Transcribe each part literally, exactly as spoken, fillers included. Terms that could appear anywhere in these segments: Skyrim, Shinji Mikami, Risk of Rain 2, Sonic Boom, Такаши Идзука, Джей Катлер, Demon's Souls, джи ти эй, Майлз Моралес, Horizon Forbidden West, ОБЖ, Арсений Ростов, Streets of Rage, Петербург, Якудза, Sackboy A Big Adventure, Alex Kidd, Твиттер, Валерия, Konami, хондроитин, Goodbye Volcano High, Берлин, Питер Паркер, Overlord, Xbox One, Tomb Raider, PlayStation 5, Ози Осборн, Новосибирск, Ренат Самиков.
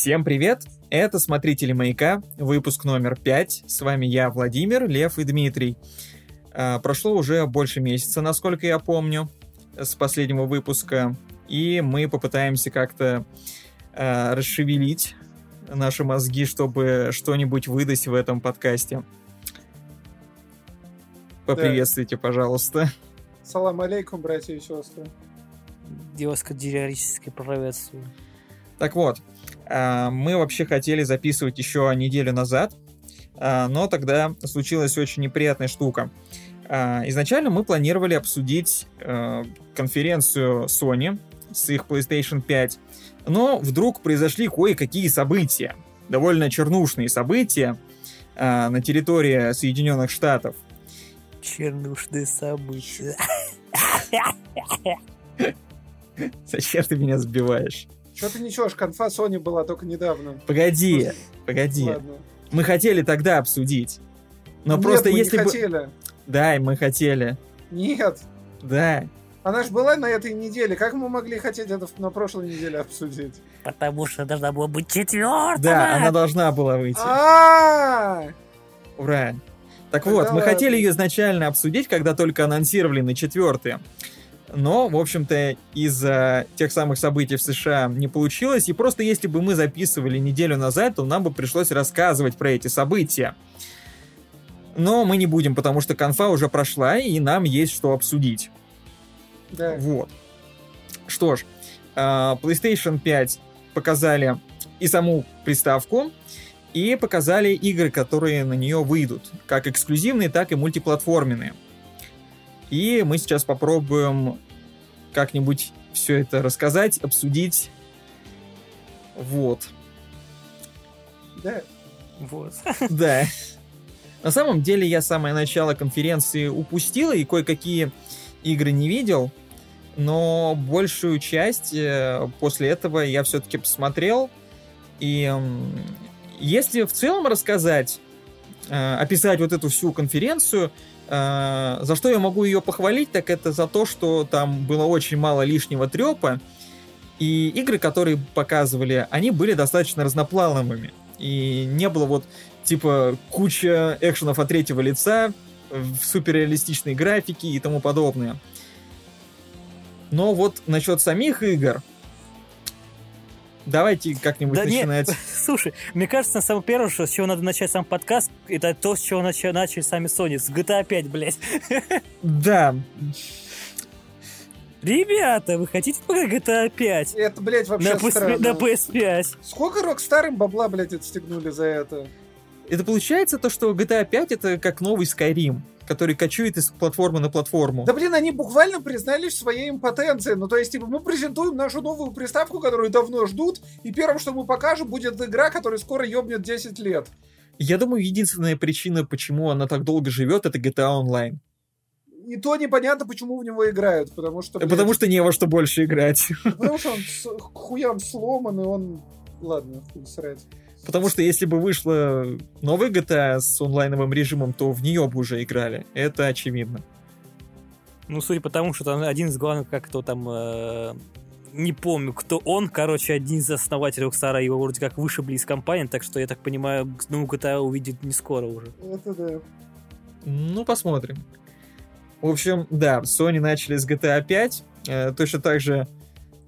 Всем привет! Это «Смотрители маяка», выпуск номер пять. С вами я, Владимир, Лев и Дмитрий. А, прошло уже больше месяца, насколько я помню, с последнего выпуска. И мы попытаемся как-то а, расшевелить наши мозги, чтобы что-нибудь выдать в этом подкасте. Поприветствуйте, да. Пожалуйста. Салам алейкум, братья и сестры. Девушка дирерически приветствую. Так вот, мы вообще хотели записывать еще неделю назад, но тогда случилась очень неприятная штука. Изначально мы планировали обсудить конференцию Sony с их PlayStation пять, но вдруг произошли кое-какие события, довольно чернушные события на территории Соединенных Штатов. Чернушные события. Зачем ты меня сбиваешь? Что-то ничего, ж конфа Sony была только недавно. Погоди, погоди. Ладно. Мы хотели тогда обсудить. Но Нет, просто мы если не б... хотели. Да, и мы хотели. Нет. Да. Она ж была на этой неделе. Как мы могли хотеть это на прошлой неделе обсудить? Потому что должна была быть четвертая. Да, она должна была выйти. А-а-а! Ура. Так вот, мы хотели ее изначально обсудить, когда только анонсировали на четвертое. Но, в общем-то, из-за тех самых событий в США не получилось. И просто если бы мы записывали неделю назад, то нам бы пришлось рассказывать про эти события. Но мы не будем, потому что конфа уже прошла, и нам есть что обсудить. Да. Вот. Что ж, PlayStation пять показали и саму приставку, и показали игры, которые на нее выйдут. Как эксклюзивные, так и мультиплатформенные. И мы сейчас попробуем как-нибудь все это рассказать, обсудить. Вот. Да. Вот. Да. На самом деле я самое начало конференции упустил и кое-какие игры не видел. Но большую часть после этого я все-таки посмотрел. И если в целом рассказать, описать вот эту всю конференцию... За что я могу ее похвалить, так это за то, что там было очень мало лишнего трепа, и игры, которые показывали, они были достаточно разноплановыми, и не было вот, типа, куча экшенов от третьего лица, в суперреалистичной графике и тому подобное. Но вот насчет самих игр... Давайте как-нибудь да начинать. Нет, слушай, мне кажется, самое первое, что, с чего надо начать сам подкаст, это то, с чего начали, начали сами Sony, с джи ти эй пять, блядь. Да. Ребята, вы хотите пока джи ти эй пять? Это, блядь, вообще на странно. На пи эс пять. Сколько Rockstar им бабла, блядь, отстегнули за это? Это получается то, что джи ти эй пять это как новый Skyrim, который кочует из платформы на платформу. Да блин, они буквально признались в своей импотенции. Ну то есть, типа, мы презентуем нашу новую приставку, которую давно ждут, и первым, что мы покажем, будет игра, которая скоро ёбнет десять лет. Я думаю, единственная причина, почему она так долго живет, это джи ти эй Online. И то непонятно, почему в него играют, потому что... Блядь, потому что не во что больше играть. Потому что он с... к хуям сломан, и он... Ладно, хуй срать. Потому что если бы вышла новая джи ти эй с онлайновым режимом, то в нее бы уже играли. Это очевидно. Ну, судя по тому, что там один из главных, как кто там... Э, не помню, кто он. Короче, один из основателей Rockstar, его вроде как вышибли из компании, так что, я так понимаю, ну, джи ти эй увидит не скоро уже. Это да. Ну, посмотрим. В общем, да, Sony начали с джи ти эй пять. Э, точно так же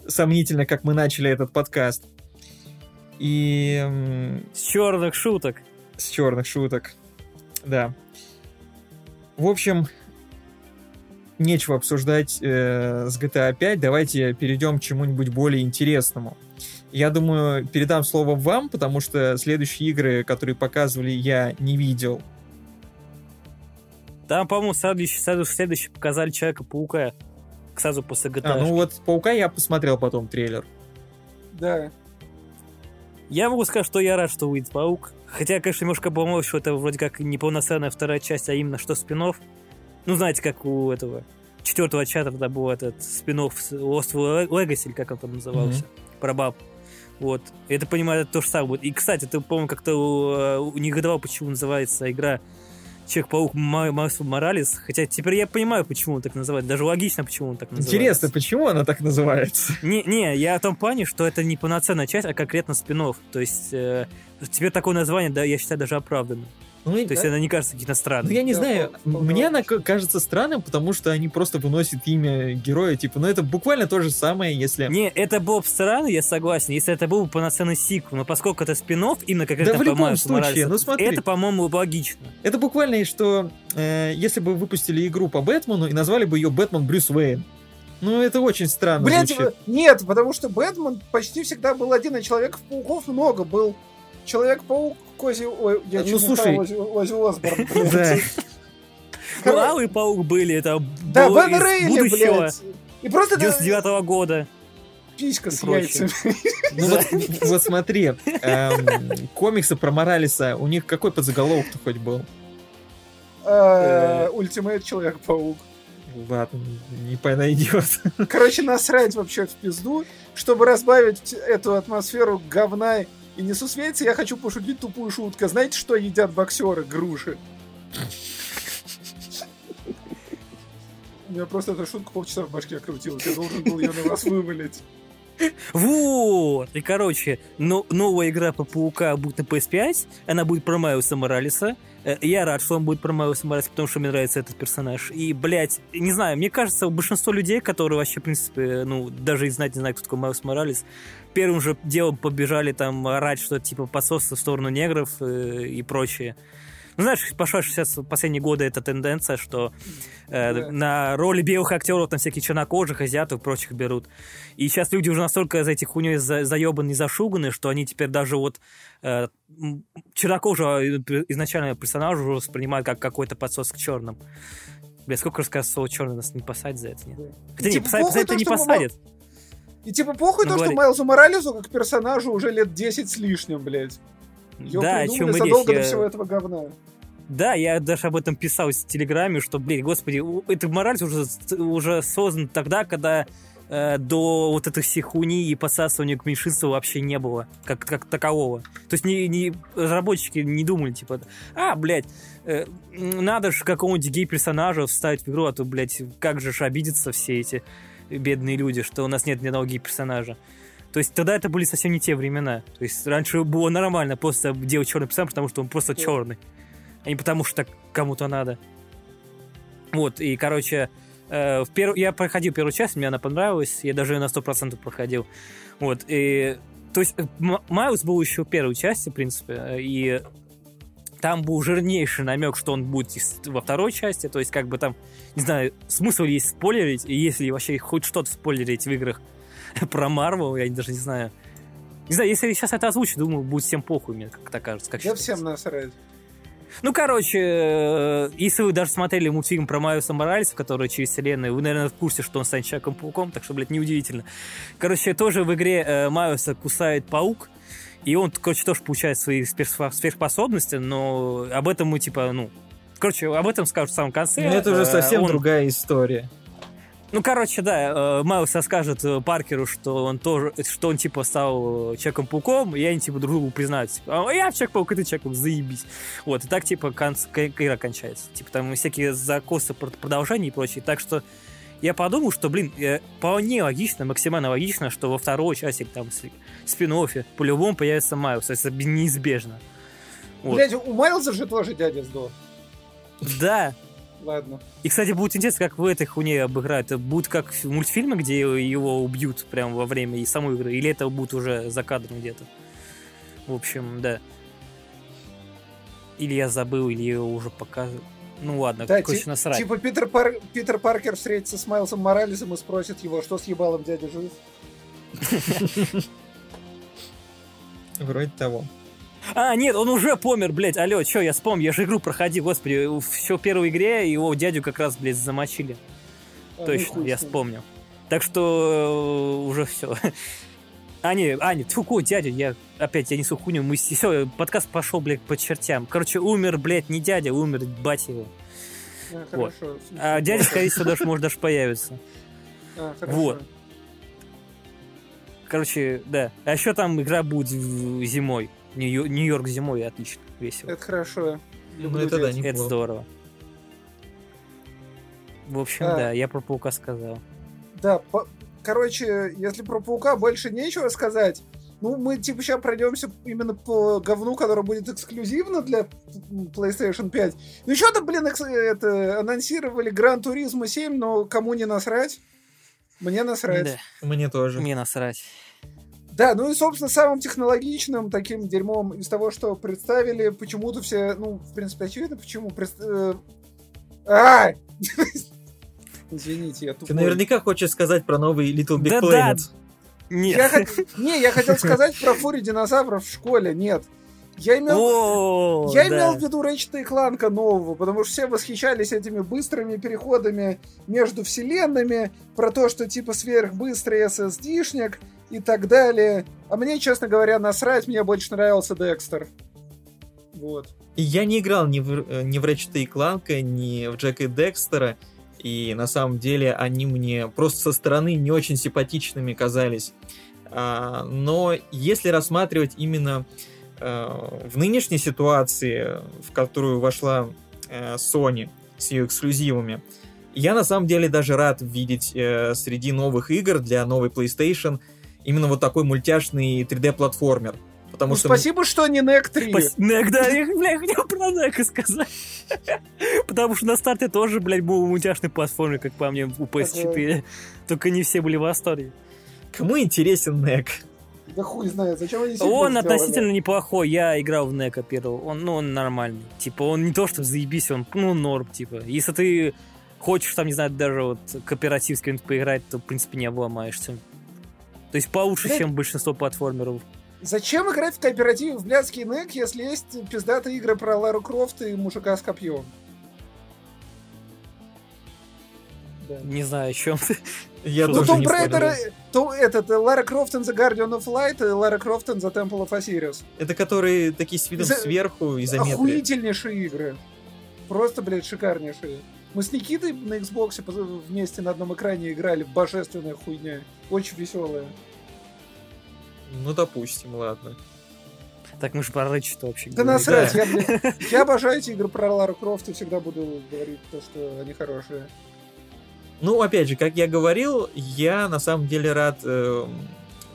сомнительно, как мы начали этот подкаст. И... С черных шуток. С черных шуток, да. В общем, нечего обсуждать э, с джи ти эй пять. Давайте перейдем к чему-нибудь более интересному. Я думаю, передам слово вам, потому что следующие игры, которые показывали, я не видел. Там, по-моему, следующие, следующие показали Человека-паука сразу после джи ти эй. А, ну вот Паука я посмотрел потом трейлер. Да. Я могу сказать, что я рад, что выйдет Паук. Хотя, конечно, немножко обомолвил, что это вроде как не полноценная вторая часть, а именно что спин-офф. Ну, знаете, как у этого четвертого чата тогда был этот спин-офф Lost Legacy, или как он там назывался, mm-hmm. про баб. Вот. И это, понимаю, это то же самое будет. И, кстати, ты, по-моему, как-то негодовал, почему называется игра Человек-паук Моралес, хотя теперь я понимаю, почему он так называется, даже логично, почему он так называется. Интересно, почему она так называется? Не, не, я о том плане, что это не полноценная часть, а конкретно спин-офф, то есть э, теперь такое название, да, я считаю, даже оправданным. Ну, то да. есть она не кажется каким-то странным. Ну, я не да, знаю, он, он, мне он, она кажется странным, потому что они просто выносят имя героя, типа, ну это буквально то же самое, если... Не, это было бы странно, я согласен, если это был бы полноценный сиквел, но поскольку это спин-офф, именно как да это, по-моему, Моралеса... Да в любом случае, ну смотри... Это, по-моему, логично. Это буквально, что э, если бы выпустили игру по Бэтмену и назвали бы ее Бэтмен Брюс Уэйн. Ну, это очень странно. Блять, нет, потому что Бэтмен почти всегда был один, а Человеков-пауков много был. Человек-паук, Кози... Ой, я ну, слушай... Ози Осборн, блядь. Ну, Алый Паук были, это было из будущего. девяносто девятого года. Писька с яйцами. Ну, вот смотри, комиксы про Моралеса, у них какой подзаголовок-то хоть был? Ультимейт Человек-паук. Ладно, не понайдет. Короче, насрать вообще в пизду. Чтобы разбавить эту атмосферу говна и несусветия, я хочу пошутить тупую шутку. Знаете, что едят боксеры? Груши. У меня просто эта шутка полчаса в башке крутилась. Я должен был ее на вас вывалить. Вот! И, короче, но, новая игра по Паука будет на пи эс пять. Она будет про Майлса Моралеса. Я рад, что он будет про Майлса Моралеса, потому что мне нравится этот персонаж. И, блядь, не знаю, мне кажется, большинство людей, которые вообще, в принципе, ну, даже и знать не знают, кто такой Майлс Моралес, первым же делом побежали там орать, что типа пососы в сторону негров и, и прочее. Ну, знаешь, пошла сейчас в последние годы эта тенденция, что э, yeah. на роли белых актеров там всяких чернокожих, азиатов и прочих берут. И сейчас люди уже настолько за этих хуйней за, заебаны и зашуганы, что они теперь даже вот э, чернокожего изначального персонажа уже воспринимают как какой-то подсос к черным. Бля, сколько рассказывал, слово черный нас не посадит за это, нет? Хотя и, не, типа, посадит, посадит то, и не посадит. Мы... И типа похуй ну, то, говори... что Майлзу Моралесу как персонажу уже лет десять с лишним, блядь. Её да, о чем мы задолго речь, до всего я... этого говна. Да, я даже об этом писал в Телеграме, что, блин, господи, это Моралес уже, уже создан тогда, когда э, до вот этой всей хуйни и подсасывания к меньшинству вообще не было, как, как такового. То есть не, не, разработчики не думали, типа, а, блядь, э, надо же какого-нибудь гей-персонажа вставить в игру, а то, блядь, как же ж обидятся все эти бедные люди, что у нас нет ни одного гей-персонажа. То есть тогда это были совсем не те времена. То есть раньше было нормально просто делать черный персонаж, потому что он просто черный, а не потому что так кому-то надо. Вот, и, короче, э, в пер... я проходил первую часть, мне она понравилась, я даже ее на сто процентов проходил. Вот, и... То есть М- Майлз был еще в первой части, в принципе, и там был жирнейший намек, что он будет во второй части, то есть как бы там, не знаю, смысл есть спойлерить, и если вообще хоть что-то спойлерить в играх, про Марвел, я даже не знаю. Не знаю, если сейчас это озвучу, думаю, будет всем похуй, мне как-то кажется. Как я всем насрать. Ну, короче, если вы даже смотрели мультфильм про Майлса Моралеса, который через вселенную, вы, наверное, в курсе, что он станет Человеком-пауком, так что, блядь, неудивительно. Короче, тоже в игре Майлса кусает паук, и он, короче, тоже получает свои сверхспособности, но об этом мы, типа, ну... Короче, об этом скажут в самом конце. Но это уже совсем он... другая история. Ну, короче, да, Майлз расскажет Паркеру, что он тоже, что он, типа, стал Человеком-пауком, и они, типа, друг другу признают, типа, а я Человек-паук, и ты Человек-паук, заебись. Вот, и так, типа, конц... игра кончается. Типа, там всякие закосы продолжения и прочее. Так что я подумал, что, блин, вполне логично, максимально логично, что во второй части, там, спин-оффе, по-любому появится Майлз. Это неизбежно. Вот. Блядь, у Майлза же тоже дядя сдох. Да. Ладно. И, кстати, будет интересно, как в этой хуйне обыграют. Это будет как в мультфильме, где его убьют прямо во время и самой игры, или это будет уже за кадром где-то. В общем, да. Или я забыл, или я его уже показывал. Ну ладно, да, короче, ти- насрать. Типа Питер, Пар- Питер Паркер встретится с Майлсом Моралесом и спросит его, что с ебалом дядя жив. Вроде того. А, нет, он уже помер, блядь, алло, чё, я вспомнил, я же игру проходил, господи, все в первой игре его дядю как раз, блядь, замочили. А, точно, я вспомнил. Так что э, уже все. А, не, а, не, тьфу, дядю, я опять, я несу хуйню, мы все, подкаст пошел, блядь, по чертям. Короче, умер, блядь, не дядя, умер бать его. А, вот. Хорошо. А дядя, скорее всего, даже, может, даже появится. А, хорошо. Вот. Короче, да. А еще там игра будет зимой. Нью- Нью-Йорк зимой, отлично, весело. Это хорошо. люблю ну, это, да, это здорово. В общем, а, да, я про паука сказал. Да, по... короче, если про паука больше нечего сказать, ну, мы, типа, сейчас пройдемся именно по говну, которое будет эксклюзивно для PlayStation пять. Ну, еще-то, блин, экс... это... анонсировали Gran Turismo семь, но кому не насрать? Мне насрать. Да. Мне тоже. Мне насрать. Да, ну и, собственно, самым технологичным таким дерьмом из того, что представили, почему-то все, ну, в принципе, очевидно, почему... Пред... А! Извините, я тупой. Ты наверняка хочешь сказать про новый Little Big Planet. Нет. Я хот... Не, я хотел сказать про фурию динозавров в школе, нет. Я имел, О, я да. имел в виду Ratchet and Clank нового, потому что все восхищались этими быстрыми переходами между вселенными, про то, что типа сверхбыстрый эс эс ди-шник и так далее. А мне, честно говоря, насрать, мне больше нравился Декстер. Вот. И я не играл ни в, ни в Ratchet and Clank, ни в Джека и Декстера, и на самом деле они мне просто со стороны не очень симпатичными казались. А, но если рассматривать именно в нынешней ситуации, в которую вошла Sony с ее эксклюзивами, я на самом деле даже рад видеть среди новых игр для новой PlayStation именно вот такой мультяшный три дэ-платформер. Потому ну, что спасибо, мы... что не Knack три. Спас... Knack, да, я, бля, я хотел про Knack сказать. Потому что на старте тоже, блядь, был мультяшный платформер, как по мне, у пи эс четыре. Только не все были в восторге. Кому интересен Knack? Да хуй знает, зачем они сидят. Он относительно неплохой, я играл в Knack'а первого, он, ну, он нормальный. Типа, он не то, что заебись, он, ну, норм, типа. Если ты хочешь, там, не знаю, даже вот кооператив с кем-нибудь поиграть, то, в принципе, не обломаешься. То есть получше, блядь, чем большинство платформеров. Зачем играть в кооператив в блядский Knack, если есть пиздатые игры про Лару Крофт и мужика с копьем? Да. Не знаю, о чем ты. Я ну, Tomb Raider, то, этот, Лара Крофт and the Guardian of Light и Лара Крофт and the Temple of Osiris. Это которые такие с видом за... сверху и заметные. Охуительнейшие игры. Просто, блядь, шикарнейшие. Мы с Никитой на Xbox вместе на одном экране играли в божественную хуйню. Очень веселая. Ну, допустим, ладно. Так мы же про Ratchet вообще да говорили. Насрать, да насрать, я, я обожаю эти игры про Лару Крофт и всегда буду говорить то, что они хорошие. Ну, опять же, как я говорил, я на самом деле рад э,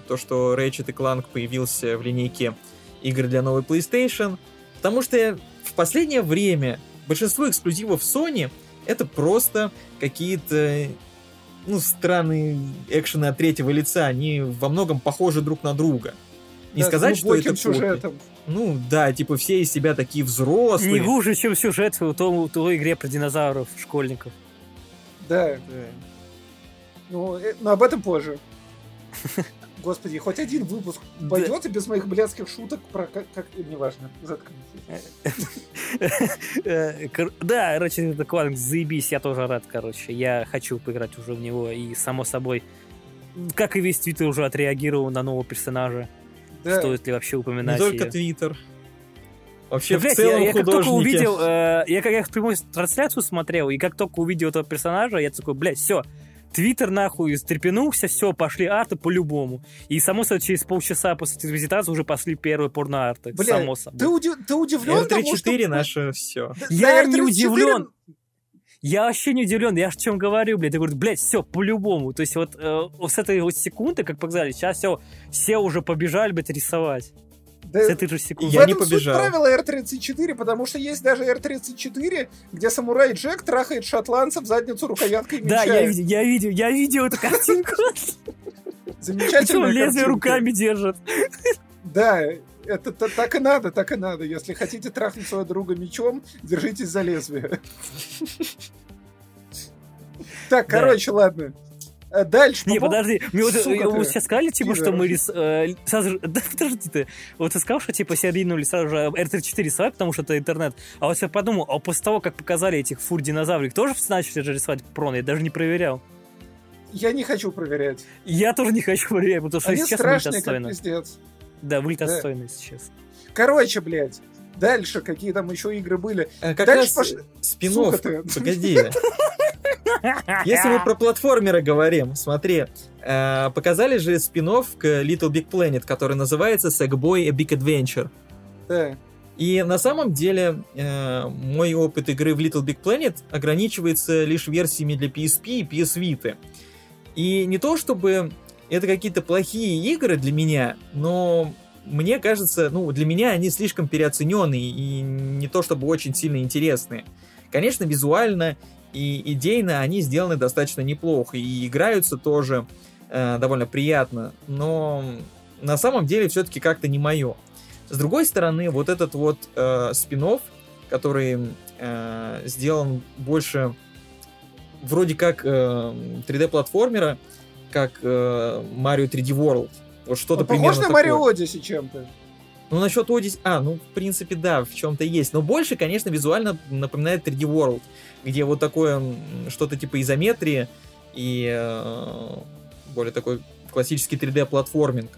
то, что Ratchet and Clank появился в линейке игр для новой PlayStation, потому что в последнее время большинство эксклюзивов Sony это просто какие-то ну, странные экшены от третьего лица, они во многом похожи друг на друга. Не да, сказать, что это сюжетом. Копия. Ну, да, типа все из себя такие взрослые. Не хуже, чем сюжет в той, той игре про динозавров, школьников. Да, да. Ну, э, но об этом позже. Господи, хоть один выпуск пойдет и без моих блядских шуток про как... как неважно, заткнитесь. Да, короче, это Кванг, заебись, я тоже рад, короче. Я хочу поиграть уже в него, и, само собой, как и весь Твиттер уже отреагировал на нового персонажа. Стоит ли вообще упоминать её? Не только Твиттер. Вообще, да, блядь, в целом я, я как только увидел, э, я как я в прямую трансляцию смотрел, и как только увидел этого персонажа, я такой, блядь, все, Твиттер нахуй стрепенулся, все, пошли арты по-любому. И само собой, через полчаса после визитации уже пошли первые порно-арты. Блядь, само собой. Ты, уди- ты удивлен эр три четыре тому, что... наше все. Я не удивлен. Я вообще не удивлен, я о чем говорю, блядь. Я говорю, блядь, все, по-любому. То есть вот э, с этой вот секунды, как показали, сейчас все, все уже побежали, блядь, рисовать. Да, в этом суть правила эр тридцать четыре, потому что есть даже эр тридцать четыре, где самурай Джек трахает шотландца в задницу рукояткой меча. Да, я видел, я видел, я видел эту картинку. Замечательно. Лезвие руками держит. Да, это так и надо, так и надо. Если хотите трахнуть своего друга мечом, держитесь за лезвие. Так, короче, ладно. Дальше. Не, по-моему... подожди, мне вот, вы сейчас сказали, типа, Тизер. Что мы рис... Э, сразу же... Да подожди ты. Вот ты сказал, что типа все ринули сразу же эр тридцать четыре рисовать, потому что это интернет. А вот я подумал, а после того, как показали этих фур-динозаврик, тоже начали же рисовать проны? Я даже не проверял. Я не хочу проверять. Я тоже не хочу проверять, потому что они сейчас выглядит отстойно. Да, выглядит да. отстойно, если честно. Короче, блядь. Дальше какие там еще игры были. А, как дальше раз пошли... спин-офф. Погоди. Если мы про платформеры говорим, смотри, э, показали же спин-офф к Little Big Planet, который называется Sackboy A Big Adventure. Да. И на самом деле э, мой опыт игры в Little Big Planet ограничивается лишь версиями для пи эс пи и пи эс Vita. И не то чтобы это какие-то плохие игры для меня, но мне кажется, ну, для меня они слишком переоцененные и не то чтобы очень сильно интересные. Конечно, визуально и идейно они сделаны достаточно неплохо и играются тоже э, довольно приятно, но на самом деле все-таки как-то не мое. С другой стороны, вот этот вот э, спин-офф, который э, сделан больше вроде как э, три дэ-платформера, как э, Mario три дэ World. Вот что-то он примерно похож на такое. Mario Odyssey чем-то? Ну, насчет Odyssey... А, ну, в принципе, да, в чем-то есть. Но больше, конечно, визуально напоминает три дэ World, где вот такое что-то типа изометрии и э, более такой классический три дэ-платформинг.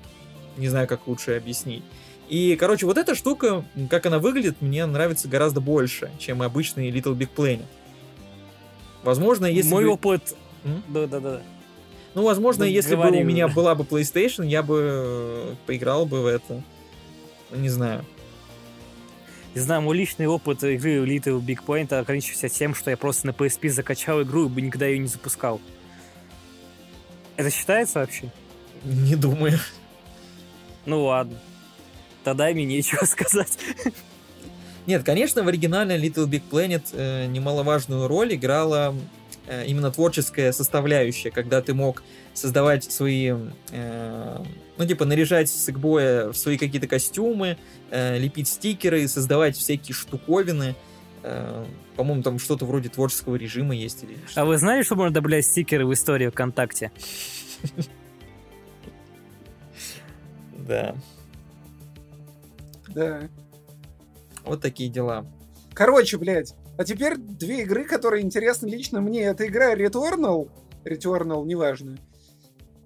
Не знаю, как лучше объяснить. И, короче, вот эта штука, как она выглядит, мне нравится гораздо больше, чем обычный Little Big Planet. Возможно, если Мой бы... опыт... М? Да-да-да. Ну, возможно, да, если говорим. бы у меня была бы PlayStation, я бы поиграл бы в это. Не знаю. Не знаю, мой личный опыт игры в Little Big Planet ограничивается тем, что я просто на пи эс пи закачал игру и бы никогда ее не запускал. Это считается вообще? Не думаю. Ну, ладно. Тогда мне нечего сказать. Нет, конечно, в оригинальной Little Big Planet э, немаловажную роль играла э, именно творческая составляющая, когда ты мог создавать свои, э, ну типа наряжать сэкбоя в свои какие-то костюмы, э, лепить стикеры, создавать всякие штуковины. Э, по-моему, там что-то вроде творческого режима есть. Или что-то. А вы знали, что можно добавлять стикеры в историю ВКонтакте? Да. Да. Вот такие дела. Короче, блядь. А теперь две игры, которые интересны лично мне. Это игра Returnal. Returnal, неважно.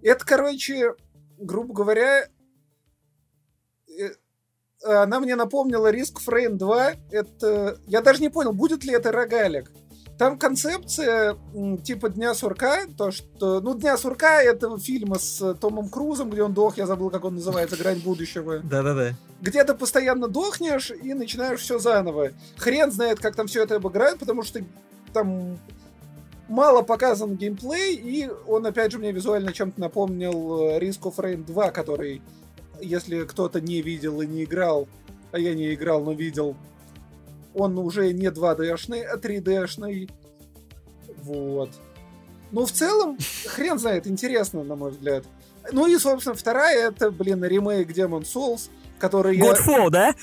Это, короче, грубо говоря, она мне напомнила Risk of Rain два. Это... Я даже не понял, будет ли это рогалик. Там концепция типа Дня сурка, то что... Ну, Дня сурка этого фильма с Томом Крузом, где он дох, я забыл, как он называется, Грань будущего. Да-да-да. Где ты постоянно дохнешь и начинаешь все заново. Хрен знает, как там все это обыграют, потому что там мало показан геймплей, и он, опять же, мне визуально чем-то напомнил Risk of Rain два, который, если кто-то не видел и не играл, а я не играл, но видел... Он уже не два дэ-шный, а три дэ-шный. Вот. Ну, в целом, хрен знает, интересно, на мой взгляд. Ну и, собственно, вторая, это, блин, ремейк Demon's Souls, который Godfall, я... да?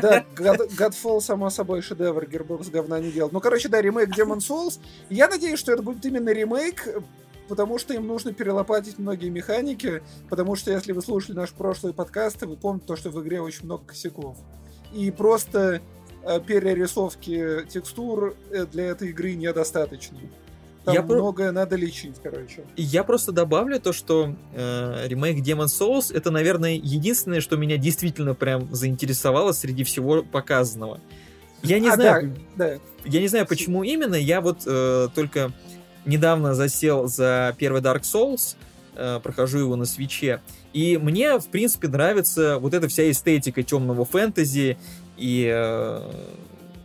Да, God, Godfall, само собой, шедевр, Gearbox говна не делал. Ну, короче, да, ремейк Demon's Souls. Я надеюсь, что это будет именно ремейк, потому что им нужно перелопатить многие механики, потому что, если вы слушали наши прошлые подкасты, вы помните то, что в игре очень много косяков. И просто э, перерисовки текстур для этой игры недостаточно. Там Я многое про... надо лечить, короче. Я просто добавлю то, что э, ремейк Demon's Souls — это, наверное, единственное, что меня действительно прям заинтересовало среди всего показанного. Я не а, знаю, да, да. Я не знаю, почему именно. Я вот э, только недавно засел за первый Dark Souls, э, прохожу его на Свитче. И мне, в принципе, нравится вот эта вся эстетика темного фэнтези и...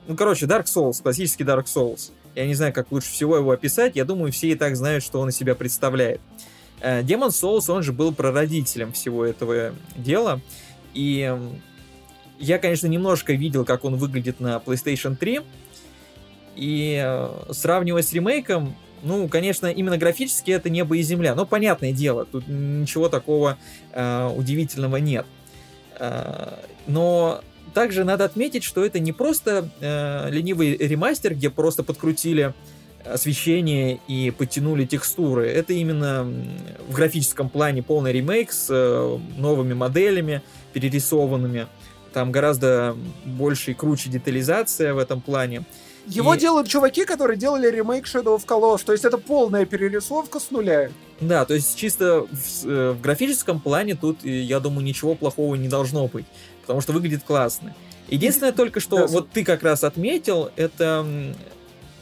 Ну, короче, Dark Souls, классический Dark Souls. Я не знаю, как лучше всего его описать. Я думаю, все и так знают, что он из себя представляет. Demon's Souls, он же был прародителем всего этого дела. И я, конечно, немножко видел, как он выглядит на PlayStation три. И сравнивая с ремейком... Ну, конечно, именно графически это небо и земля. Но, понятное дело, тут ничего такого э, удивительного нет. Э, но также надо отметить, что это не просто э, ленивый ремастер, где просто подкрутили освещение и подтянули текстуры. Это именно в графическом плане полный ремейк с э, новыми моделями, перерисованными. Там гораздо больше и круче детализация в этом плане. Его и... делают чуваки, которые делали ремейк Shadow of Colossus, то есть это полная перерисовка с нуля. Да, то есть чисто в, в графическом плане тут, я думаю, ничего плохого не должно быть, потому что выглядит классно. Единственное только, что да, вот ты как раз отметил, это,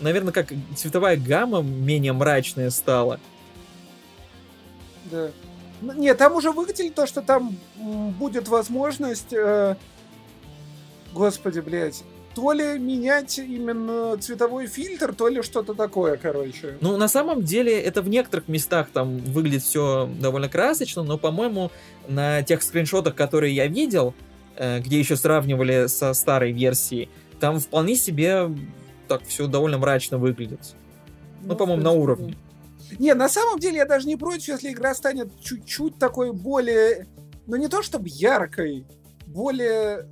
наверное, как цветовая гамма менее мрачная стала. Да. Нет, там уже выглядит то, что там будет возможность... Э... Господи, блядь. То ли менять именно цветовой фильтр, то ли что-то такое, короче. Ну, на самом деле, это в некоторых местах там выглядит все довольно красочно, но, по-моему, на тех скриншотах, которые я видел, где еще сравнивали со старой версией, там вполне себе так все довольно мрачно выглядит. Ну, ну по-моему, на уровне. Не, на самом деле, я даже не против, если игра станет чуть-чуть такой более... Ну, не то чтобы яркой, более...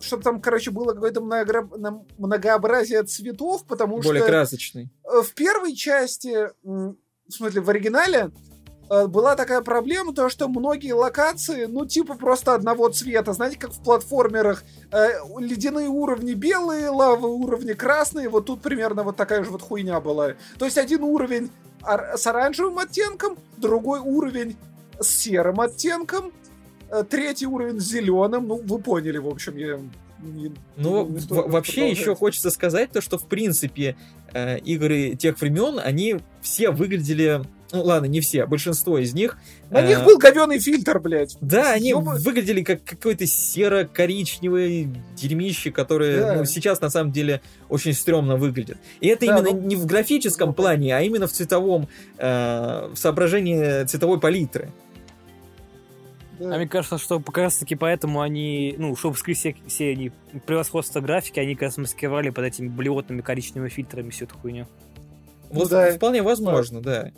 чтобы там, короче, было какое-то много... многообразие цветов, потому что... Более красочный. В первой части, в смысле, в оригинале, была такая проблема, то, что многие локации, ну, типа, просто одного цвета. Знаете, как в платформерах ледяные уровни белые, лавы уровни красные, вот тут примерно вот такая же вот хуйня была. То есть один уровень с оранжевым оттенком, другой уровень с серым оттенком, третий уровень с зеленым, ну, вы поняли, в общем, я... Не, ну, не в- вообще еще хочется сказать то, что, в принципе, э, игры тех времен, они все выглядели... Ну, ладно, не все, большинство из них... На э, них был говёный фильтр, блядь. Да, они Ёба... выглядели как какой-то серо-коричневый дерьмище, которое да. ну, сейчас, на самом деле, очень стрёмно выглядит. И это да, именно ну... не в графическом ну... плане, а именно в цветовом... Э, в соображении цветовой палитры. Да. А мне кажется, что как раз-таки поэтому они, ну, чтобы скрыть все, все они, превосходство графики, они как раз маскировали под этими блевотными коричневыми фильтрами всю эту хуйню. Вот да. Вполне возможно, да. да.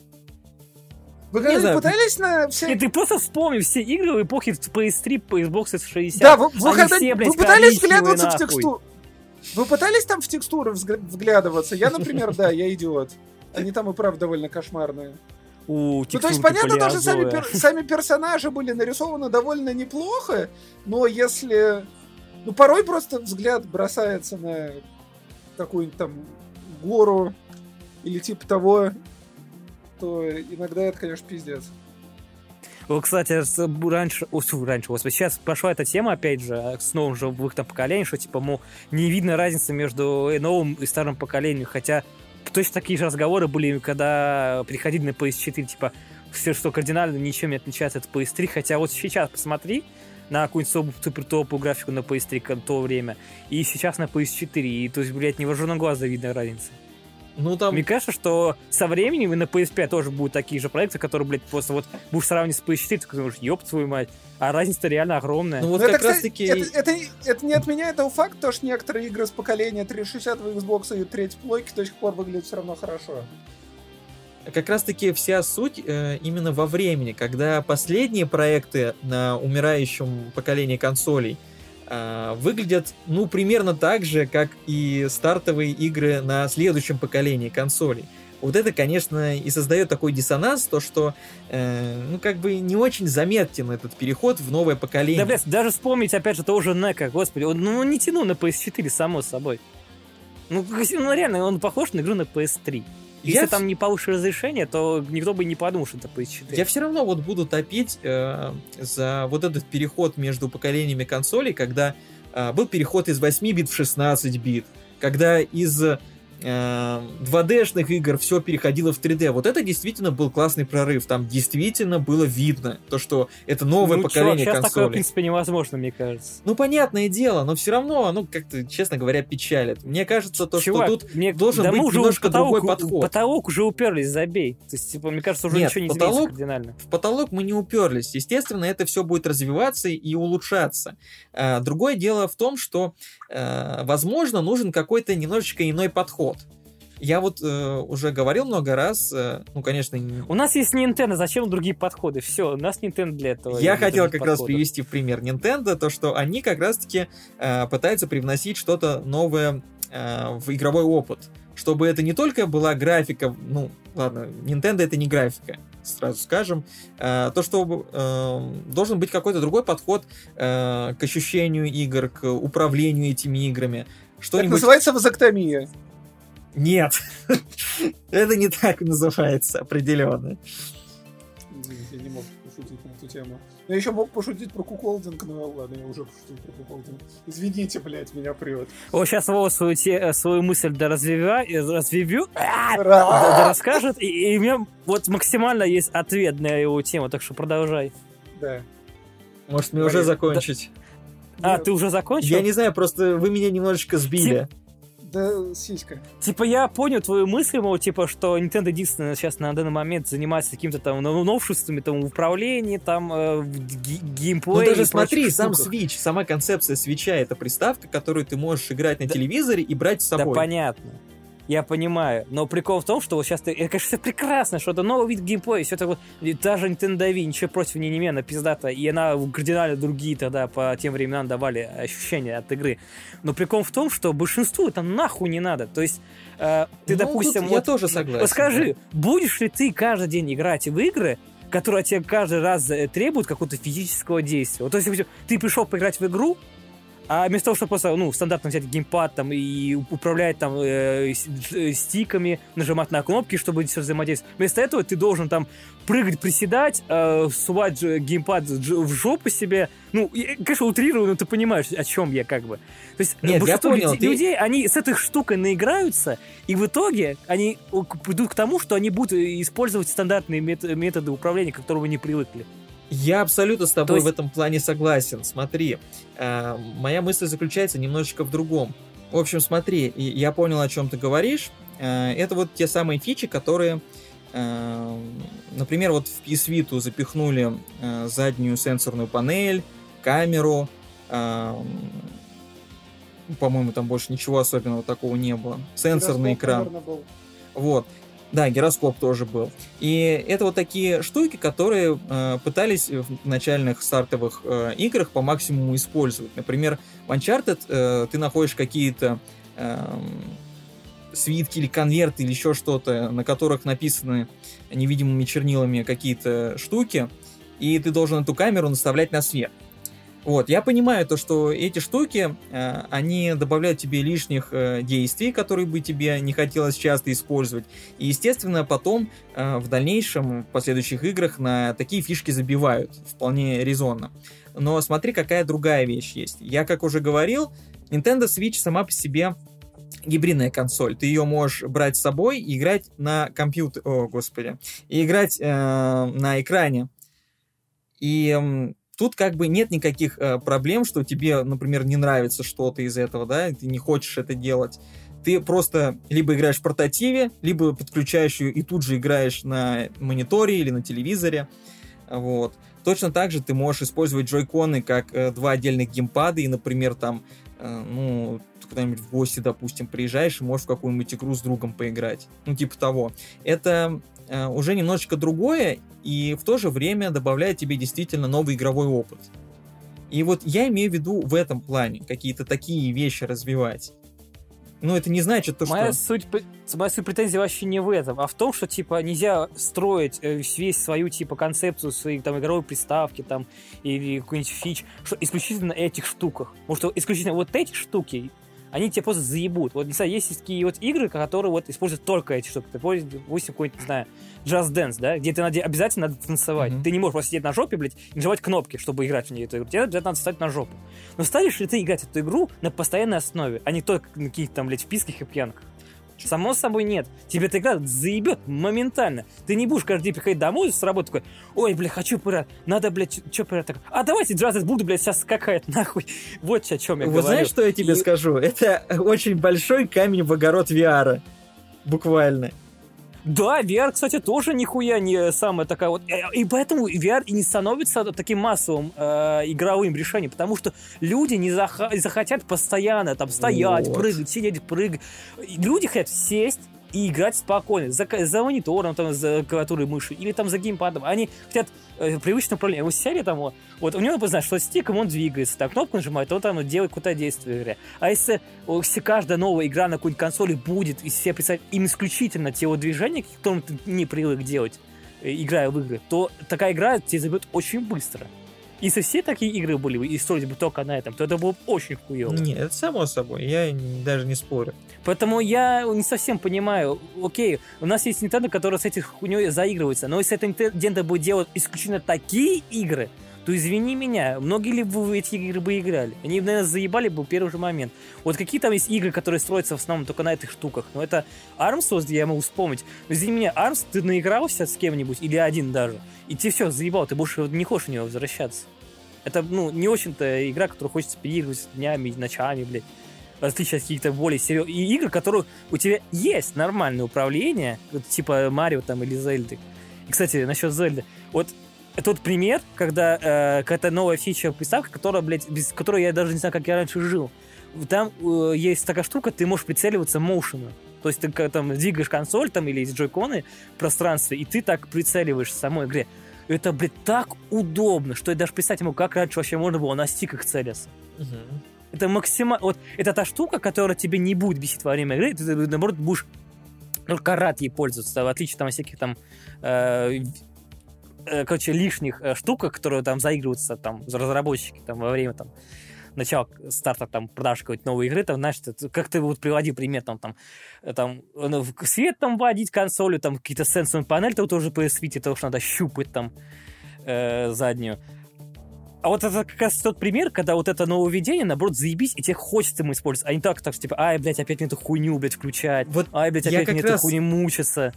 Вы когда-нибудь пытались на все... Нет, ты просто вспомни все игры в эпохе пи эс три, Xbox шестьдесят. Да, вы, вы, когда... все, блядь, вы пытались вглядываться в текстуру? Вы пытались там в текстуры вглядываться? Я, например, да, я идиот. Они там и правда довольно кошмарные. У, ну, то есть, понятно, то, что сами, пер, сами персонажи были нарисованы довольно неплохо, но если... Ну, порой просто взгляд бросается на какую-нибудь там гору или типа того, то иногда это, конечно, пиздец. Вот, кстати, раньше... О, раньше, господи, сейчас пошла эта тема, опять же, с новым же в их там поколении, что, типа, мол, не видно разницы между новым и старым поколением, хотя... Точно такие же разговоры были, когда приходили на пи эс четыре, типа, все, что кардинально ничем не отличается от пи эс три, хотя вот сейчас посмотри на какую-нибудь супер-топовую графику на пи эс три в то время, и сейчас на пи эс четыре, и, то есть, блядь, невооруженным глазом видно разница. Ну, там... Мне кажется, что со временем и на пи эс пять тоже будут такие же проекты, которые, блядь, просто вот будешь сравнивать с пи эс четыре, ты думаешь, ёб твою мать, а разница реально огромная. Ну, вот это, как кстати, раз таки... это, это, это не отменяет того факта, что некоторые игры с поколения триста шестьдесят в Xbox и третьей плойки до сих пор выглядят все равно хорошо. Как раз таки вся суть э, именно во времени, когда последние проекты на умирающем поколении консолей выглядят, ну, примерно так же, как и стартовые игры на следующем поколении консолей. Вот это, конечно, и создает такой диссонанс, то, что, э, ну, как бы не очень заметен этот переход в новое поколение. Да, блядь, даже вспомнить, опять же, того же Knack, господи, он, ну, он не тянул на пи эс четыре, само собой. Ну, ну, реально, он похож на игру на пи эс три. Если я... там не повыше разрешение, то никто бы не подумал, что это пи эс четыре. Я все равно вот буду топить э, за вот этот переход между поколениями консолей, когда э, был переход из восемь бит в шестнадцать бит, когда из э, два дэ-шных игр все переходило в три дэ. Вот это действительно был классный прорыв. Там действительно было видно, то, что это новое ну, поколение чё, консолей. Сейчас такое, в принципе, невозможно, мне кажется. Ну, понятное дело, но все равно оно как-то, честно говоря, печалит. Мне кажется, то, Чувак, что тут мне... должен да быть немножко потолок, другой подход. В потолок уже уперлись, забей. То есть, типа, мне кажется, уже Нет, ничего не изменится кардинально. В потолок мы не уперлись. Естественно, это все будет развиваться и улучшаться. А, другое дело в том, что, а, возможно, нужен какой-то немножечко иной подход. Я вот э, уже говорил много раз, э, ну, конечно... Не... У нас есть Nintendo, зачем другие подходы? Все, у нас Nintendo для этого. Я хотел как подходов. раз привести в пример Nintendo, то, что они как раз-таки э, пытаются привносить что-то новое э, в игровой опыт. Чтобы это не только была графика... Ну, ладно, Nintendo это не графика, сразу скажем. Э, то, что э, должен быть какой-то другой подход э, к ощущению игр, к управлению этими играми. Что-нибудь... Это называется вазоктомия. Нет, это не так называется, определенно. Извините, я не мог пошутить на эту тему. Я еще мог пошутить про куколдинг, но ладно, я уже пошутил про куколдинг. Извините, блядь, меня прет. О, сейчас Вова свою, те, свою мысль доразвивю, расскажет, и, и у меня вот максимально есть ответ на его тему, так что продолжай. Да. Может, мне Блин. уже закончить? Да. А, я... ты уже закончил? Я не знаю, просто вы меня немножечко сбили. Тип... Да, сиська. Типа, я понял твою мысль, мол, типа, что Nintendo единственное сейчас на данный момент занимается какими-то там новшествами, там, в управлении, там, э, г- геймплей. Ну, даже смотри, сам Switch, сама концепция Switch'а — это приставка, которую ты можешь играть на да... телевизоре и брать с собой. Да, понятно. Я понимаю, но прикол в том, что вот сейчас ты... Это, конечно, прекрасно, что это новый вид геймплея, все это вот... Даже Nintendo Wii, ничего против не имея, она пиздата, и она кардинально другие тогда по тем временам давали ощущения от игры. Но прикол в том, что большинству это нахуй не надо. То есть, э, ты, ну, допустим... Вот, я тоже согласен. Скажи, да. будешь ли ты каждый день играть в игры, которые от тебя каждый раз требуют какого-то физического действия? Вот, то есть, ты пришел поиграть в игру, а вместо того, чтобы просто, ну, стандартно взять геймпад там и управлять там э, стиками, нажимать на кнопки, чтобы все взаимодействовать, вместо этого ты должен там прыгать, приседать, э, сувать геймпад в жопу себе. Ну, я, конечно, утрирую, но ты понимаешь, о чем я как бы. То есть Нет, большинство я понял, людей, ты... людей, они с этой штукой наиграются, и в итоге они придут к тому, что они будут использовать стандартные методы управления, к которым они привыкли. Я абсолютно с тобой есть... в этом плане согласен. Смотри, э, моя мысль заключается немножечко в другом. В общем, смотри, я понял, о чем ты говоришь. Э, это вот те самые фичи, которые, э, например, вот в пи эс Vita запихнули э, заднюю сенсорную панель, камеру. Э, по-моему, там больше ничего особенного такого не было. Сенсорный гироскоп, экран. Вот. Да, гироскоп тоже был. И это вот такие штуки, которые э, пытались в начальных стартовых э, играх по максимуму использовать. Например, в Uncharted э, ты находишь какие-то э, свитки или конверты, или еще что-то, на которых написаны невидимыми чернилами какие-то штуки, и ты должен эту камеру наставлять на свет. Вот, я понимаю то, что эти штуки, э, они добавляют тебе лишних э, действий, которые бы тебе не хотелось часто использовать. И, естественно, потом э, в дальнейшем, в последующих играх на такие фишки забивают, вполне резонно. Но смотри, какая другая вещь есть. Я, как уже говорил, Nintendo Switch сама по себе гибридная консоль. Ты ее можешь брать с собой и играть на компьютер... О, господи. И играть э, на экране. И... Тут как бы нет никаких э, проблем, что тебе, например, не нравится что-то из этого, да, ты не хочешь это делать. Ты просто либо играешь в портативе, либо подключаешь ее и тут же играешь на мониторе или на телевизоре. Вот. Точно так же ты можешь использовать джойконы как э, два отдельных геймпада, и, например, там, э, ну, куда-нибудь в гости, допустим, приезжаешь и можешь в какую-нибудь игру с другом поиграть. Ну, типа того. Это... уже немножечко другое, и в то же время добавляет тебе действительно новый игровой опыт. И вот я имею в виду в этом плане какие-то такие вещи развивать. Но это не значит то, моя что... Суть, моя суть претензий вообще не в этом, а в том, что, типа, нельзя строить весь свою, типа, концепцию своей, там, игровой приставки, там, или какой-нибудь фич, что исключительно этих штуках. Потому что исключительно вот эти штуки, они тебя просто заебут. Вот, не знаю, есть такие вот игры, которые вот используют только эти штуки. Ты помнишь, допустим, какой-нибудь, не знаю, Just Dance, да, где ты надо, обязательно надо танцевать. Mm-hmm. Ты не можешь просто сидеть на жопе, блядь, и нажимать кнопки, чтобы играть в нее эту игру. Тебе обязательно надо встать на жопу. Но станешь ли ты играть эту игру на постоянной основе, а не только на каких-то там, блядь, вписках и пьянках? Само собой нет. Тебе эта игра заебет моментально. Ты не будешь каждый день приходить домой с работы такой: ой, бля, хочу пора, надо, блядь, что пора такое. А давайте джаз буду, блядь, сейчас скакает нахуй. Вот о чем я Вы говорю. Вы знаешь, что я тебе И... скажу? Это очень большой камень в огород ви ар. Буквально. Да, ви ар, кстати, тоже нихуя не самая такая вот... И поэтому ви ар и не становится таким массовым э, игровым решением, потому что люди не зах- захотят постоянно там стоять, вот. прыгать, сидеть, прыгать. Люди хотят сесть и играть спокойно. За, за монитором, там, за клавиатурой мыши или там за геймпадом. Они хотят э, привычное управление. Вы сели там, вот, вот у него, например, знаешь, что стиком он двигается, там кнопку нажимает, он там делает какое-то действие в игре. А если, если каждая новая игра на какой-нибудь консоли будет из себя представить им исключительно те вот движения, к которым ты не привык делать, играя в игры, то такая игра тебе забьет очень быстро. Если все такие игры были и строить бы только на этом, то это было бы очень хуёво. Нет, это само собой, я даже не спорю. Поэтому я не совсем понимаю. Окей, у нас есть Nintendo, которая с этой хуйнёй заигрывается, но если это Nintendo будет делать исключительно такие игры, то извини меня, многие ли бы в эти игры бы играли? Они, наверное, заебали бы в первый же момент. Вот какие там есть игры, которые строятся в основном только на этих штуках? Ну, это Arms, я могу вспомнить. Но, извини меня, Arms, ты наигрался с кем-нибудь, или один даже, и тебе все заебало, ты больше не хочешь в него возвращаться. Это, ну, не очень-то игра, которую хочется переигрывать днями и ночами, блядь. В отличие от каких-то более серьезных игр, в которых у тебя есть нормальное управление, вот, типа Марио там или Зельды. И, кстати, насчет Зельды. Вот тот пример, когда э, какая-то новая фича приставка, которая, блядь, без которой я даже не знаю, как я раньше жил. Там э, есть такая штука, ты можешь прицеливаться моушеном. То есть ты там двигаешь консоль там, или джойконы в пространстве, и ты так прицеливаешься в самой игре. Это, блядь, так удобно, что я даже представить ему, как раньше вообще можно было на стиках целиться. Uh-huh. Это максимально... Вот это та штука, которая тебе не будет бесить во время игры, ты, наоборот, будешь только рад ей пользоваться, в отличие там, от всяких там... Э, э, короче, лишних э, штук, которые там заигрываются там, разработчики там, во время там... начала старта там, продаж какой-то новой игры, там, знаешь, как ты вот приводил пример, там, там, там свет там водить консолью, там, какие-то сенсорные панели, там тоже по свете, потому что надо щупать там э, заднюю. А вот это как раз тот пример, когда вот это нововведение, наоборот, заебись, и тебе хочется ему использовать, а не так, так типа, ай, блядь, опять мне эту хуйню, блядь, включать, вот ай, блядь, опять мне раз... эту хуйню мучиться.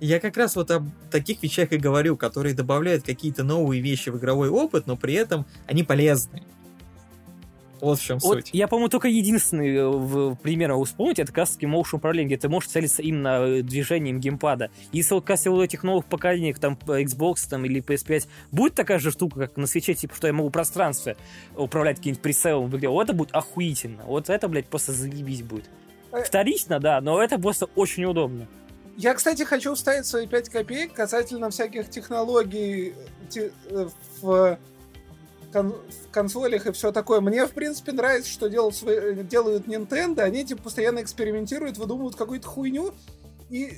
Я как раз вот об таких вещах и говорю, которые добавляют какие-то новые вещи в игровой опыт, но при этом они полезны. Вот в чем вот суть. Я, по-моему, только единственный пример могу вспомнить, это как раз-таки motion управление, где ты можешь целиться именно движением геймпада. Если вот как раз у этих новых поколений, там, Xbox там, или пи эс пять, будет такая же штука, как на Switch, типа, что я могу пространстве управлять каким-нибудь прицелом в игре, вот это будет охуительно. Вот это, блядь, просто заебись будет. Вторично, да, но это просто очень удобно. Я, кстати, хочу вставить свои пять копеек касательно всяких технологий те, в... в консолях и все такое. Мне, в принципе, нравится, что делают, свои, делают Nintendo. Они, типа, постоянно экспериментируют, выдумывают какую-то хуйню. И...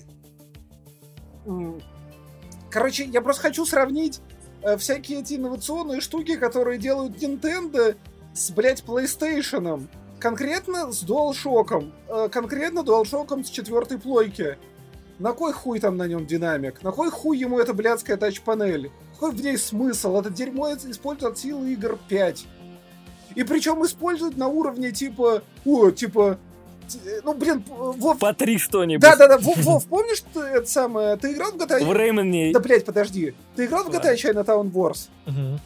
Короче, я просто хочу сравнить э, всякие эти инновационные штуки, которые делают Nintendo с, блядь, PlayStation. Конкретно с DualShock. Э, конкретно DualShock с четвертой плойки. На кой хуй там на нем динамик? На кой хуй ему эта блядская тач-панель? Какой в ней смысл? Это дерьмо используют от силы игр пять. И причем используют на уровне типа... О, типа... Ну, блин, Вов... По три что-нибудь. Да-да-да, Вов, Вов, помнишь ты, это самое... Ты играл в джи ти эй? В Реймоне... Да, блядь, подожди. Ты играл в джи ти эй Chinatown Wars? Угу.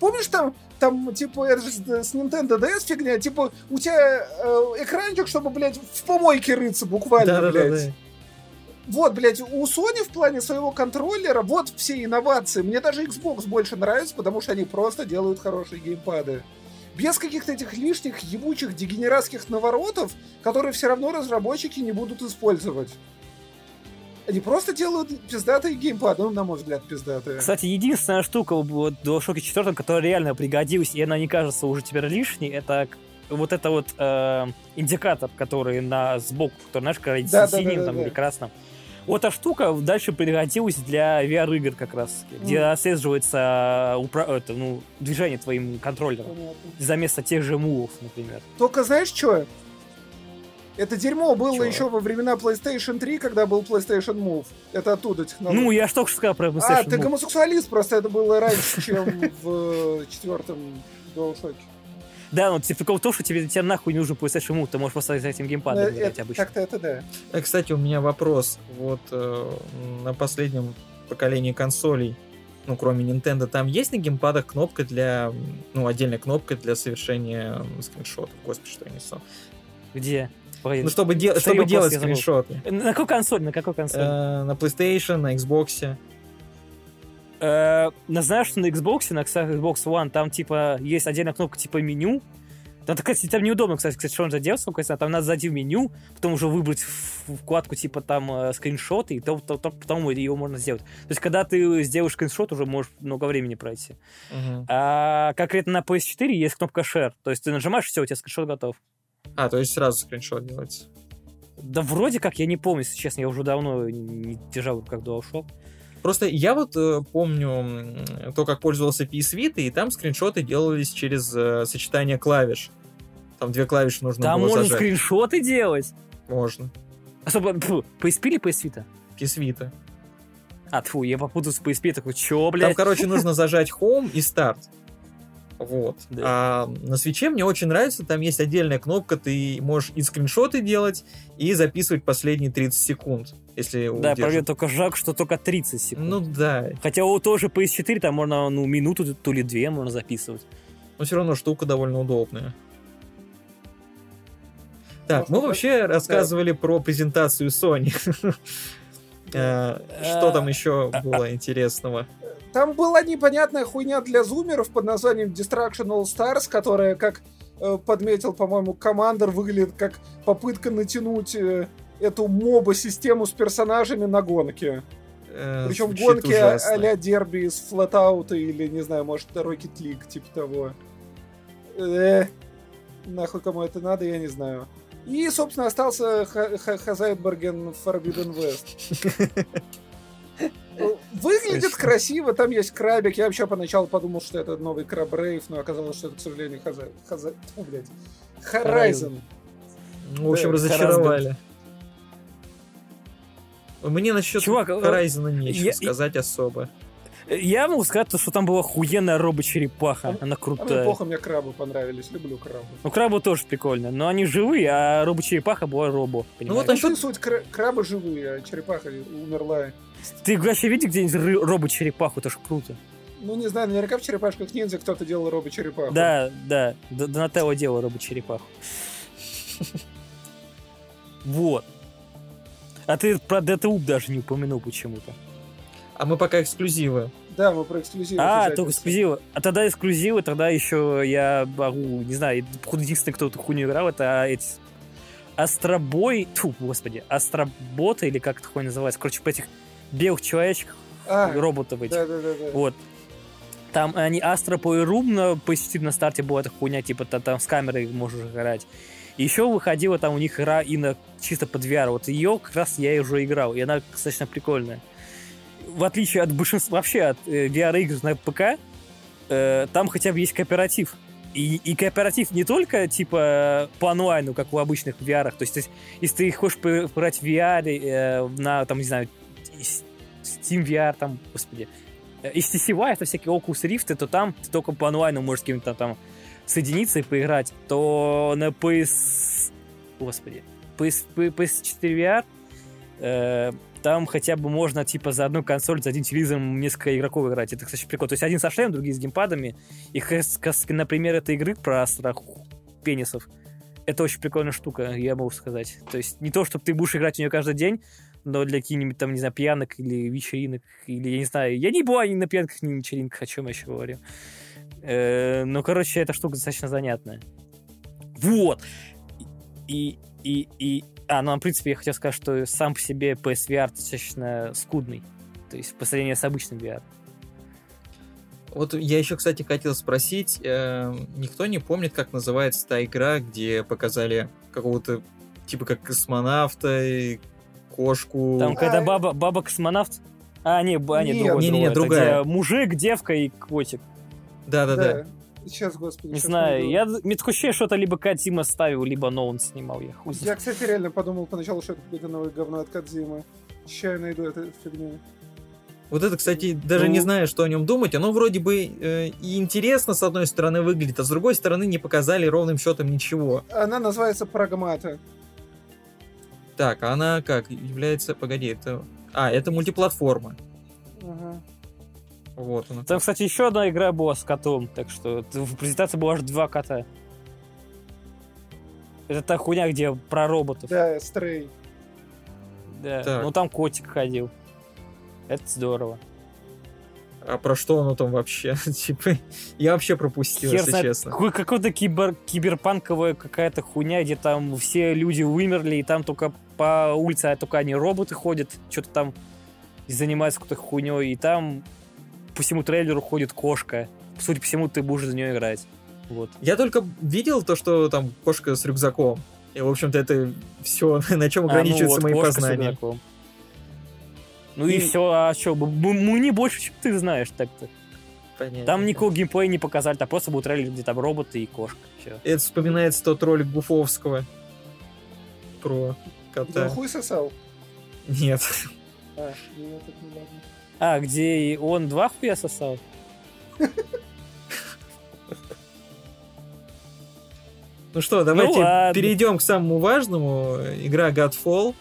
Помнишь там, там, типа, это же с Nintendo ди эс фигня, типа, у тебя э, экранчик, чтобы, блядь, в помойке рыться буквально, да, блядь. Да-да-да. Вот, блядь, у Sony в плане своего контроллера вот все инновации. Мне даже Xbox больше нравится, потому что они просто делают хорошие геймпады. Без каких-то этих лишних, ебучих, дегенератских наворотов, которые все равно разработчики не будут использовать. Они просто делают пиздатые геймпады, ну, на мой взгляд, пиздатые. Кстати, единственная штука в DualShock четыре, которая реально пригодилась, и она не кажется уже теперь лишней, это... Вот это вот э, индикатор, который на сбоку, который, знаешь, когда да, синим да, да, там, да, или красным. Вот эта штука дальше пригодилась для ви ар-игр как раз, mm. где отслеживается упра- это, ну, движение твоим контроллером. Понятно. За место тех же мувов, например. Только знаешь что? Это дерьмо было чё? Еще во времена PlayStation три, когда был PlayStation Move. Это оттуда технология. Ну, я ж только что сказал про PlayStation а, Move. А, ты гомосексуалист, просто это было раньше, чем в четвертом DualShock. Да, но прикол в том, что тебе, тебе нахуй не нужен PlayStation Move, ты можешь просто за этим геймпадом играть обычно. Как-то это да. Кстати, у меня вопрос. Вот э, на последнем поколении консолей, ну, кроме Nintendo, там есть на геймпадах кнопка для... Ну, отдельная кнопка для совершения скриншотов. Господи, что я несу. Где? Ну, чтобы, де- чтобы делать скриншоты. На какой консоли? На какой консоли? Э, на PlayStation, на Xbox. Э, знаешь, на Xbox, на Xbox One, там, типа, есть отдельная кнопка, типа, меню. Там, кстати, там неудобно, кстати, кстати, что он заделал, там надо зайти в меню, потом уже выбрать вкладку, типа, там, скриншоты, и то, то, то, потом его можно сделать. То есть, когда ты сделаешь скриншот, уже можешь много времени пройти. Угу. А конкретно на пи эс четыре есть кнопка Share, то есть, ты нажимаешь, все, у тебя скриншот готов. А, то есть, сразу скриншот делается. Да вроде как, я не помню, если честно, я уже давно не держал как DualShock. Просто я вот э, помню то, как пользовался пи эс Vita, и там скриншоты делались через э, сочетание клавиш. Там две клавиши нужно там было зажать. Там можно скриншоты делать? Можно. Особо, фу, пи эс пи или пи эс Vita? пи эс Vita. А, тьфу, я попутался с пи эс пи, я такой, чё, блядь? Там, короче, нужно зажать Home и Start. Вот. Да. А на Switch'е мне очень нравится, там есть отдельная кнопка, ты можешь и скриншоты делать, и записывать последние тридцать секунд, если да, правда, только жалко, что только тридцать секунд. Ну да. Хотя у тоже пи эс четыре, там можно, ну, минуту, то ли две можно записывать. но все равно штука довольно удобная. Так, мы вообще рассказывали про презентацию Sony. Что там еще было интересного? Там была непонятная хуйня для зумеров под названием Destruction All Stars, которая, как подметил, по-моему, Командер, выглядит как попытка натянуть эту моба-систему с персонажами на гонки. Причем Звучит гонки ужасно. А-ля дерби из Флатаута или, не знаю, может, Rocket League, типа того. Э-э, нахуй кому это надо, я не знаю. И, собственно, остался Хазайберген Forbidden West. Выглядит Слышно. красиво, там есть крабик. Я вообще поначалу подумал, что это новый Крабрейв, но оказалось, что это, к сожалению, Хазай... Хазай... О, блядь. Horizon. Ну, в общем, да, разочаровали. Horizon. Мне насчет Чувак, Horizon нечего я, сказать я, особо. Я могу сказать, что там была охуенная робо-черепаха. А, она крутая. А плохо, мне крабы понравились. Люблю крабы. Ну, крабы тоже прикольно, но они живые, а робо-черепаха была робо. Понимаешь? Ну, вот насчет... суть, крабы живые, а черепаха умерла. Ты вообще видел где-нибудь робо-черепаху? Это ж круто. Ну, не знаю, наверняка в черепашках ниндзя кто-то делал робо-черепаху. Да, да. Донателло делал робо-черепаху. Вот. А ты про Deathloop даже не упомянул почему-то. А мы пока эксклюзивы. Да, мы про эксклюзивы. А, только эксклюзивы. А тогда эксклюзивы, тогда еще я могу, не знаю, единственный, кто эту хуйню играл, это эти... Астробой... Тьфу, господи. Астроботы, или как это хуйня называется? Короче, по этих белых человечках, а, роботов этих. Да-да-да. Вот. Там они астропоэрумно, посетили на старте была эта хуйня, типа там с камерой можешь играть. Еще выходила там у них игра Инна чисто под ви ар. Вот ее как раз я уже играл, и она достаточно прикольная. В отличие от большинства, вообще от э, ви ар-игр на ПК, э, там хотя бы есть кооператив. И, и кооператив не только типа по онлайну, как у обычных ви ар-ах. То есть, то есть если ты хочешь поиграть в ви ар э, на, там, не знаю, Steam ви ар, там, господи, эс ти си Vive, это всякие Oculus Rift, то там ты только по онлайну можешь с кем-то там соединиться и поиграть, то на пи эс... Господи. пи эс четыре ви ар э, там хотя бы можно типа за одну консоль, за один телевизор несколько игроков играть. Это, кстати, прикольно. То есть один со шлемом, другие с геймпадами. И, например, этой игры про астраху пенисов. Это очень прикольная штука, я могу сказать. То есть не то, чтобы ты будешь играть в нее каждый день, но для каких-нибудь там, не знаю, пьянок или вечеринок, или я не знаю. Я не была ни на пьянках, ни на вечеринках, о чем я еще говорю. Ну, короче, эта штука достаточно занятная. Вот. И, и, и... А, ну, в принципе, я хотел сказать, что сам по себе пи эс ви ар достаточно скудный. То есть, по сравнению с обычным ви ар. Вот я еще, кстати, хотел спросить. Э, никто не помнит, как называется та игра, где показали какого-то, типа, как космонавта и кошку? Там, когда баба, баба-космонавт... А, не, а, нет, нет, другой, не, не, не, другая. Где мужик, девка и котик. Да-да-да. Сейчас, господи. Не сейчас знаю, я... Мне такое ощущение, что это либо Кодзима ставил, либо Нолан снимал. Я, хуй я, кстати, реально подумал поначалу, что это какое-то новое говно от Кодзимы. Сейчас я найду эту фигню. Вот это, кстати, даже ну... не знаю, что о нем думать. Оно вроде бы э, и интересно, с одной стороны, выглядит, а с другой стороны, не показали ровным счетом ничего. Она называется Прагмата. Так, а она как? Является... Погоди, это... А, это мультиплатформа. Ага. Вот она. Там, кстати, еще одна игра была с котом, так что в презентации было аж два кота. Это та хуйня, где про роботов. Да, Stray. Да, так. Ну там котик ходил. Это здорово. А про что оно там вообще? Типа, я вообще пропустил, Хер если знает, честно. Какая-то кибер, киберпанковая какая-то хуйня, где там все люди вымерли, и там только по улице, а только они роботы ходят, что-то там занимаются какой-то хуйней, и там... По всему трейлеру ходит кошка. Судя по всему, ты будешь за нее играть. Вот. Я только видел то, что там кошка с рюкзаком. И, в общем-то, это все, на чем ограничиваются а, ну вот, мои познания. Ну и... и все, а что? Мы не больше, чем ты знаешь, так-то. Понятно. Там никакого геймплея не показали, там просто был трейлер, где там роботы и кошка. Все. Это вспоминается тот ролик Гуфовского про кота. Ты хуй сосал? Нет. А, я так не могу. А, где и он два хуя сосал? Ну что, давайте ну, перейдем к самому важному. Игра Godfall.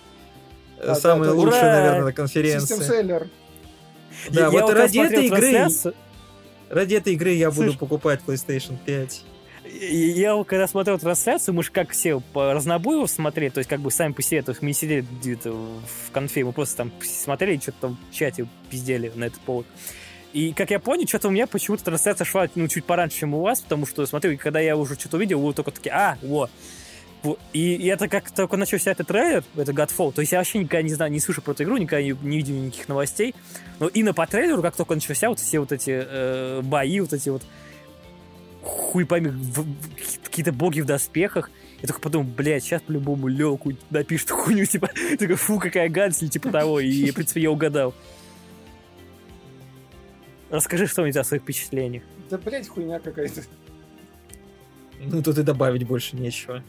А, самая да, лучшая, ура! Наверное, на конференции. Систем-селлер. Да, я вот ради этой игры... Ради этой игры я Слышь, буду покупать PlayStation пять. Я когда смотрел трансляцию, мы же как все по разнобою смотрели, то есть как бы сами по себе, то есть мы не сидели где-то в конфе, мы просто там смотрели, что-то там в чате пиздели на этот повод. И, как я понял, что-то у меня почему-то трансляция шла ну, чуть пораньше, чем у вас, потому что, смотрю, когда я уже что-то увидел, вы только такие, а, вот. И, и это как только начался этот трейлер, это Godfall, то есть я вообще никогда не знаю, не слышу про эту игру, никогда не, не видел никаких новостей, но именно по трейлеру, как только начался, вот все вот эти э, бои, вот эти вот хуй пойми, в, в, какие-то боги в доспехах, я только подумал, блядь, сейчас по-любому Лёку напишет хуйню, типа, такой, фу, какая гадость, или типа того, и, в принципе, я угадал. Расскажи что-нибудь о своих впечатлениях. Да, блядь, хуйня какая-то. Ну, тут и добавить больше нечего.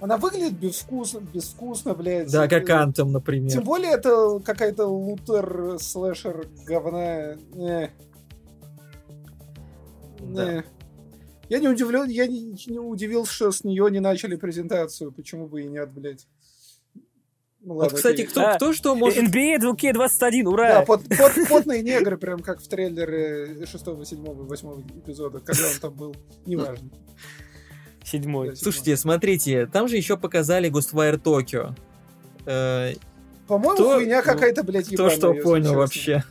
Она выглядит безвкусно, безвкусно, блядь. Да, как Anthem, например. Тем более, это какая-то лутер-слэшер говна. Не. Да. Не. Я не удивлен, я не, не удивился, что с нее не начали презентацию. Почему бы и нет, блядь. Ну, ладно, вот, кстати, кто, да. кто что может... Эн би эй два кей двадцать один, ура! Да, под, под, потные негры, прям как в трейлере шестого, седьмого, восьмого эпизода, когда он там был, неважно. Седьмой. Да, Слушайте, смотрите, там же еще показали Ghostwire Tokyo. Э, По-моему, кто, хуйня какая-то, блядь, ебаная. Кто что понял честно. Вообще.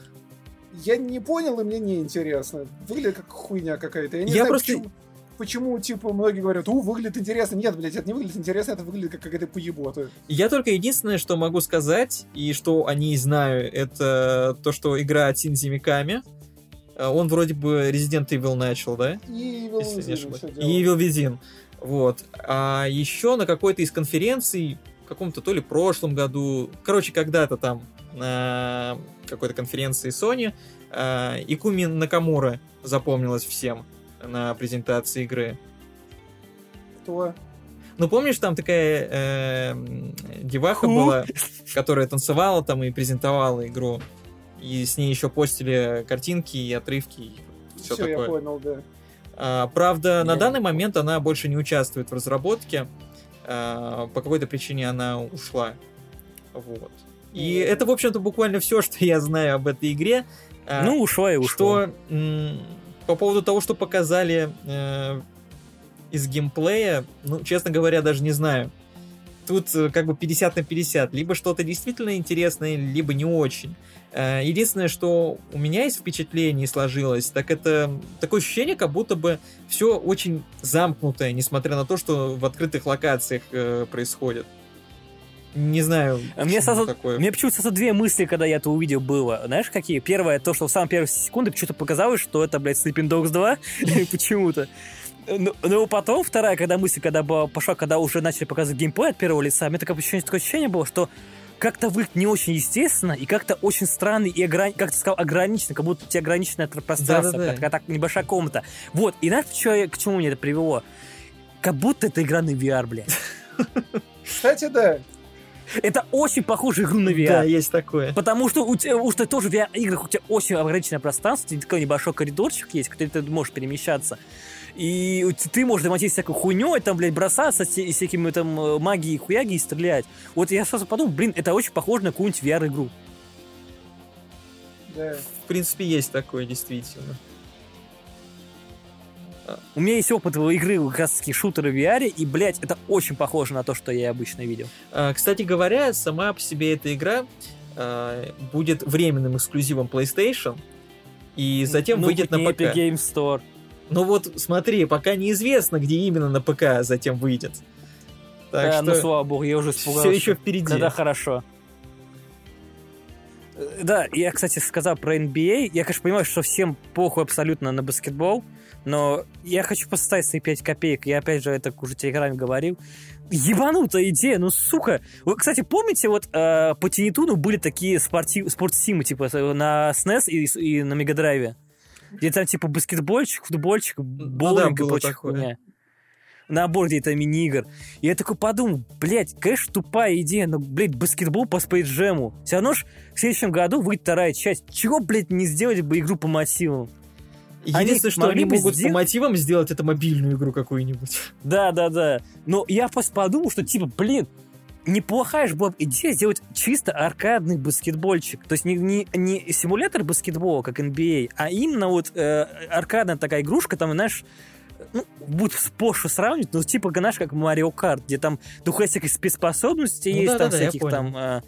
Я не понял, и мне неинтересно. Выглядит как хуйня какая-то. Я не Я знаю, просто... почему... Почему, типа, многие говорят, у, выглядит интересно. Нет, блядь, это не выглядит интересно, это выглядит как какая-то поебота. Я только единственное, что могу сказать, и что о ней знаю, это то, что игра от Синдзи Миками. Он вроде бы Resident Evil начал, да? И Evil Within. И Evil Within. Вот. А еще на какой-то из конференций, в каком-то то ли прошлом году, короче, когда-то там, на какой-то конференции Sony, Икуми Накамура запомнилась всем. На презентации игры. Кто? Ну, помнишь, там такая э, деваха Ху? была, которая танцевала там и презентовала игру. И с ней еще постили картинки и отрывки. И все, все такое. Я понял, да. А, правда, я на данный понял. момент она больше не участвует в разработке. А, по какой-то причине она ушла. Вот. И это, в общем-то, буквально все, что я знаю об этой игре. А, ну, ушла и ушла. Что... М- По поводу того, что показали э, из геймплея, ну, честно говоря, даже не знаю. Тут э, как бы пятьдесят на пятьдесят. Либо что-то действительно интересное, либо не очень. Э, единственное, что у меня из впечатлений сложилось, так это такое ощущение, как будто бы все очень замкнутое, несмотря на то, что в открытых локациях э, происходит. Не знаю, мне сразу, такое. Мне почему-то сразу две мысли, когда я это увидел, было. Знаешь, какие? Первое, то, что в самые первые секунды почему-то показалось, что это, блядь, Sleeping Dogs два. Почему-то. Но, но потом, вторая, когда мысль, когда была, пошла, когда уже начали показывать геймплей от первого лица, у меня такое ощущение, такое ощущение было, что как-то выглядит не очень естественно и как-то очень странно и, ограни... как ты сказал, ограничено, как будто у тебя ограниченное пространство, да, да, да. Так, небольшая комната. Вот, и знаешь, почему, к чему мне это привело? Как будто это игра на ви ар, блядь. Кстати, да. Это очень похоже игру на ви ар. Да, есть такое. Потому что у тебя, у тебя тоже в ви ар-играх у тебя очень ограниченное пространство, такой небольшой коридорчик есть, где ты можешь перемещаться. И ты можешь замочить всякую хуйню, там, блядь, бросаться и всякими там магией и хуяги и стрелять. Вот я сразу подумал, блин, это очень похоже на какую-нибудь ви ар-игру. Да. В принципе, есть такое, действительно. У меня есть опыт игры как раз таки шутеры в ви ар, и, блядь, это очень похоже на то, что я обычно видел. Кстати говоря, сама по себе эта игра э, будет временным эксклюзивом PlayStation, и затем ну, выйдет на ПК. Epic Game Store. Ну вот, смотри, пока неизвестно, где именно на ПК затем выйдет. Так да, что ну слава богу, я уже испугался. Все еще впереди. Да-да, хорошо. Да, я, кстати, сказал про эн би эй. Я, конечно, понимаю, что всем похуй абсолютно на баскетбол, но я хочу поставить свои пять копеек. Я, опять же, это уже в Телеграме говорил. Ебанутая идея, ну, сука. Вы, кстати, помните, вот э, по Тинитуну были такие спортив... спортсимы, типа, на эс эн и эс и, и на Мегадрайве, где там, типа, баскетбольчик, футбольчик, боулинг ну, да, и прочая хуйня. Набор где-то мини-игр. И я такой подумал, блядь, конечно, тупая идея, но, блядь, баскетбол по спейджему. Все равно ж в следующем году выйдет вторая часть. Чего, блядь, не сделать бы игру по мотивам? Единственное, они что они могут сделать... по мотивам сделать, это мобильную игру какую-нибудь. Да, да, да. Но я просто подумал, что, типа, блин, неплохая же была идея сделать чисто аркадный баскетбольчик. То есть не, не, не симулятор баскетбола, как эн би эй, а именно вот э, аркадная такая игрушка, там, знаешь, ну, будут пошу сравнивать, но типа, знаешь, как Mario Kart, где там дух всяких спецспособностей ну, есть, да, там да, всяких там... Э,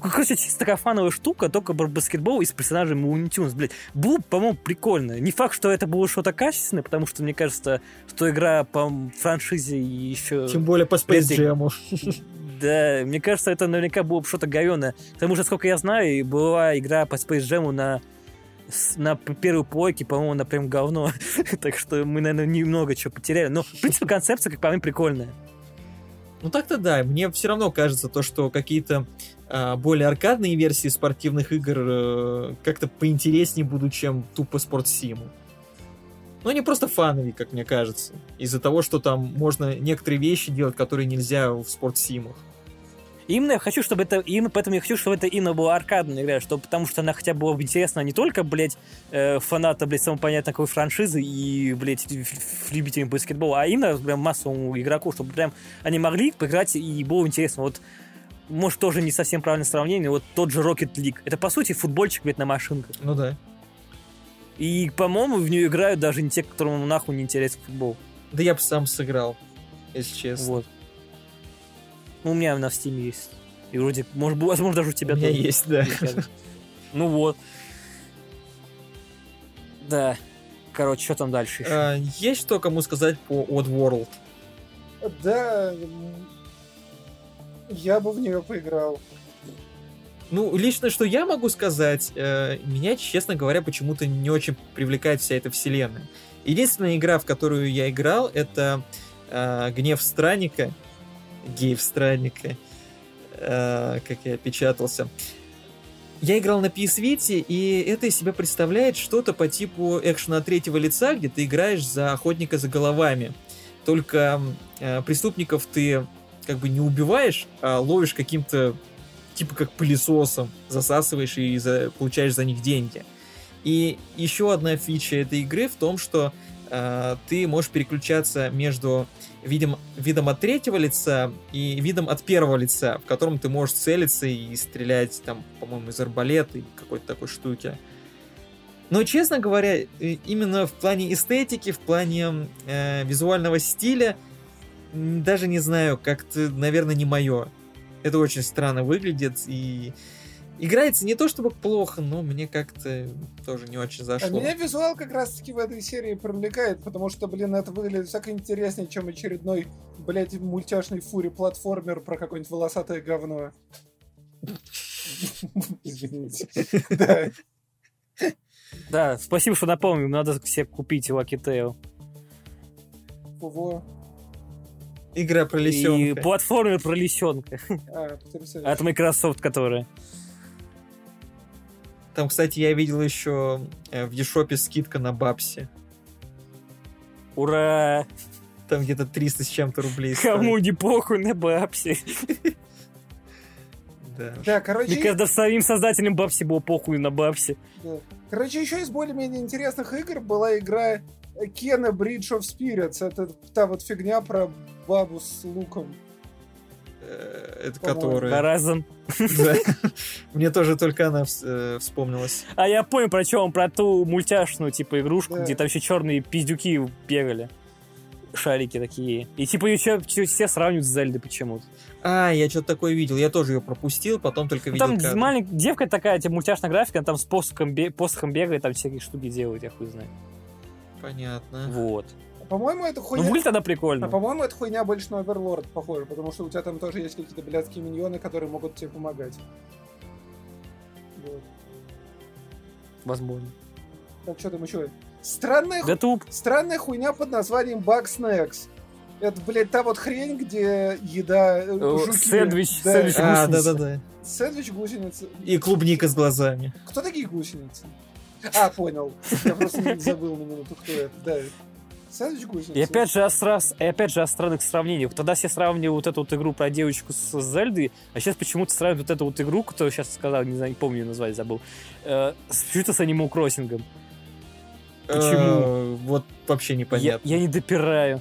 короче, чисто такая фановая штука, только про баскетбол и с персонажами Looney Tunes, блядь. Было, по-моему, прикольно. Не факт, что это было что-то качественное, потому что, мне кажется, что игра по франшизе еще... Тем более по Space Jam'у. Да, мне кажется, это наверняка было бы что-то говёное. Потому что, сколько я знаю, была игра по Space Jam'у на... на первой плойке, по-моему, она прям говно. Так что мы, наверное, немного чего потеряли. Но, в принципе, концепция, как по мне, прикольная. Ну так-то да, мне все равно кажется то, что какие-то э, более аркадные версии спортивных игр э, как-то поинтереснее будут, чем тупо спортсимы. Но они просто фановые, как мне кажется, из-за того, что там можно некоторые вещи делать, которые нельзя в спортсимах. Именно я хочу, чтобы это, именно поэтому я хочу, чтобы это именно была аркадная игра, чтобы, потому что она хотя бы была бы интересна не только, блядь, э, фаната, блядь, самой понятной такой франшизы и, блядь, любителям баскетбола, а именно, прям, массовому игроку, чтобы прям они могли поиграть и было интересно. Вот, может, тоже не совсем правильное сравнение, вот тот же Rocket League. Это, по сути, футбольчик, блядь, на машинках. Ну да. И, по-моему, в нее играют даже не те, которым нахуй не интересен футбол. Да я бы сам сыграл, если честно. Вот. Ну, у меня она в Steam есть. И вроде, может, возможно, даже у тебя тоже. У меня есть, да. Ну вот. Да. Короче, что там дальше еще? А, есть что кому сказать по Oddworld? Да. Я бы в нее поиграл. Ну, лично, что я могу сказать, меня, честно говоря, почему-то не очень привлекает вся эта вселенная. Единственная игра, в которую я играл, это «Гнев странника». Геев странника, э, как я печатался. Я играл на пи эс Vita, и это из себя представляет что-то по типу экшена от третьего лица, где ты играешь за охотника за головами. Только э, преступников ты как бы не убиваешь, а ловишь каким-то типа как пылесосом, засасываешь и за, получаешь за них деньги. И еще одна фича этой игры в том, что э, ты можешь переключаться между Видим, видом от третьего лица и видом от первого лица, в котором ты можешь целиться и стрелять, там, по-моему, из арбалета и какой-то такой штуки. Но, честно говоря, именно в плане эстетики, в плане э, визуального стиля, даже не знаю, как-то, наверное, не мое. Это очень странно выглядит и играется не то чтобы плохо, но мне как-то тоже не очень зашло. А меня визуал как раз-таки в этой серии привлекает, потому что, блин, это выглядит всяко интереснее, чем очередной, блядь, мультяшный фури-платформер про какое-нибудь волосатое говно. Извините. Да. Да, спасибо, что напомнил. Надо себе купить Lucky Tail. Во. Игра про лисенка. И платформер про лисенка. От Microsoft, которая... Там, кстати, я видел еще в eShop'е скидка на бабсе. Ура! Там где-то триста с чем-то рублей. Кому не похуй на бабсе. Да, короче... Мне кажется, самим создателям бабси было похуй на бабсе. Короче, еще из более-менее интересных игр была игра Kena Bridge of Spirits. Это та вот фигня про бабу с луком. Это которая... Horizon. Да. Мне тоже только она э, вспомнилась. А я понял, про что он, про ту мультяшную типа игрушку, да. Где там еще черные пиздюки бегали. Шарики такие. И типа ее все сравнивают с Зельдой почему-то. А, я что-то такое видел. Я тоже ее пропустил, потом только ну, видел. Там кадры. Маленькая девка такая, типа мультяшная графика, она там с посохом, бе... посохом бегает, там всякие штуки делает, я хуй знаю. Понятно. Вот. По-моему, это хуйня... Ну, будет тогда прикольно. А, по-моему, это хуйня больше на Overlord похожа, потому что у тебя там тоже есть какие-то блядские миньоны, которые могут тебе помогать. Вот. Возможно. Так, что там еще? Странная, ху... Странная хуйня под названием Bug Snacks. Это, блядь, та вот хрень, где еда... Жуки... Сэндвич, да. Сэндвич гусеница. А, да-да-да. Сэндвич гусеница. И клубника с глазами. Кто такие гусеницы? А, понял. Я просто забыл на минуту, кто это. Да. И опять же, о, и опять же о странных сравнениях. Тогда все сравнивали вот эту вот игру про девочку с Зельдой, а сейчас почему-то сравнивают вот эту вот игру, которую сейчас сказал, не знаю, не помню ее название, забыл, э, с почему-то с Animal Crossing. Почему? Вот вообще непонятно. Я, я не допираю.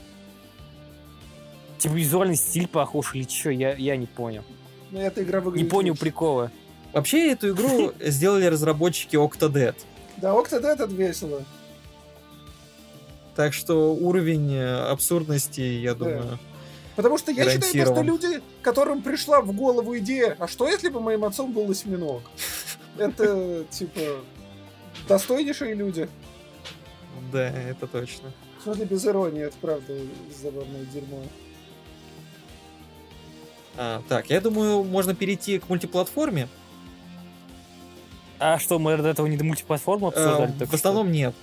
Типа визуальный стиль похож или что? Я, я не понял. Но эта игра выглядит не понял лучше. Прикола. Вообще, эту игру сделали разработчики Octodad. Да, Octodad отвесила. Так что уровень абсурдности, я думаю, потому что я считаю, что люди, которым пришла в голову идея, а что если бы моим отцом был осьминог? Это, типа, достойнейшие люди. Да, это точно. В смысле, без иронии, это правда забавное дерьмо. А, так, я думаю, можно перейти к мультиплатформе. А что, мы до этого не до мультиплатформы обсуждали? А, в основном что? Нет.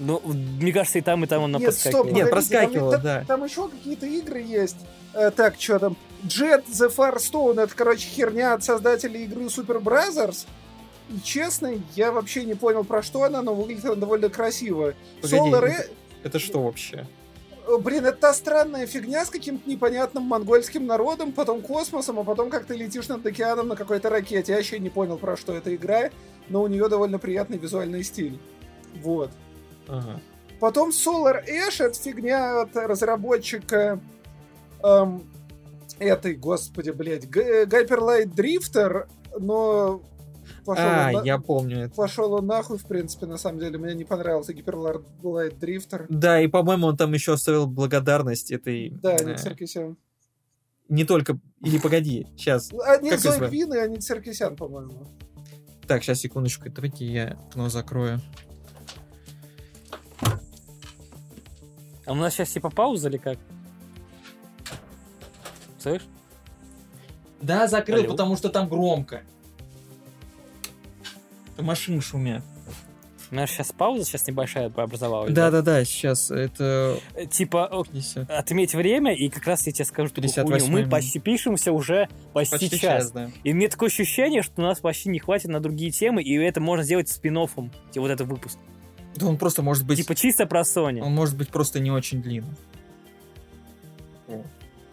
Ну, мне кажется, и там, и там она нет, проскакивала. Стоп, Нет, проскакивала, там, да. Там, там еще какие-то игры есть. Э, так, что там? Jet the Firestone, это, короче, херня от создателей игры Super Brothers. И, честно, я вообще не понял, про что она, но выглядит она довольно красиво. Погоди, Solar... это, это что вообще? Блин, это та странная фигня с каким-то непонятным монгольским народом, потом космосом, а потом как ты летишь над океаном на какой-то ракете. Я еще не понял, про что эта игра, но у нее довольно приятный визуальный стиль. Вот. Ага. Потом Solar Ash, это фигня от разработчика эм, этой, господи, блядь, Hyper Light Drifter, но пошел а, он, я на... помню это. Пошел он нахуй, в принципе, на самом деле, мне не понравился Hyper Light Drifter. Да, и, по-моему, он там еще оставил благодарность этой... Да, Ник Саркисян. Не только... Или погоди, сейчас. А, нет, Зоя Квин и Ник Саркисян, по-моему. Так, сейчас, секундочку, давайте я окно закрою. А у нас сейчас типа пауза или как? Слышишь? Да, закрыл, алло. Потому что там громко. Там машины шумят. У нас сейчас пауза сейчас небольшая образовалась. Да-да-да, сейчас это... Типа пятьдесят отметь время, и как раз я тебе скажу, что мы почти пишемся уже почти, почти час. час да. И у меня такое ощущение, что у нас почти не хватит на другие темы, и это можно сделать спин-оффом, вот этот выпуск. Да он просто может быть... Типа чисто про Sony. Он может быть просто не очень длинным.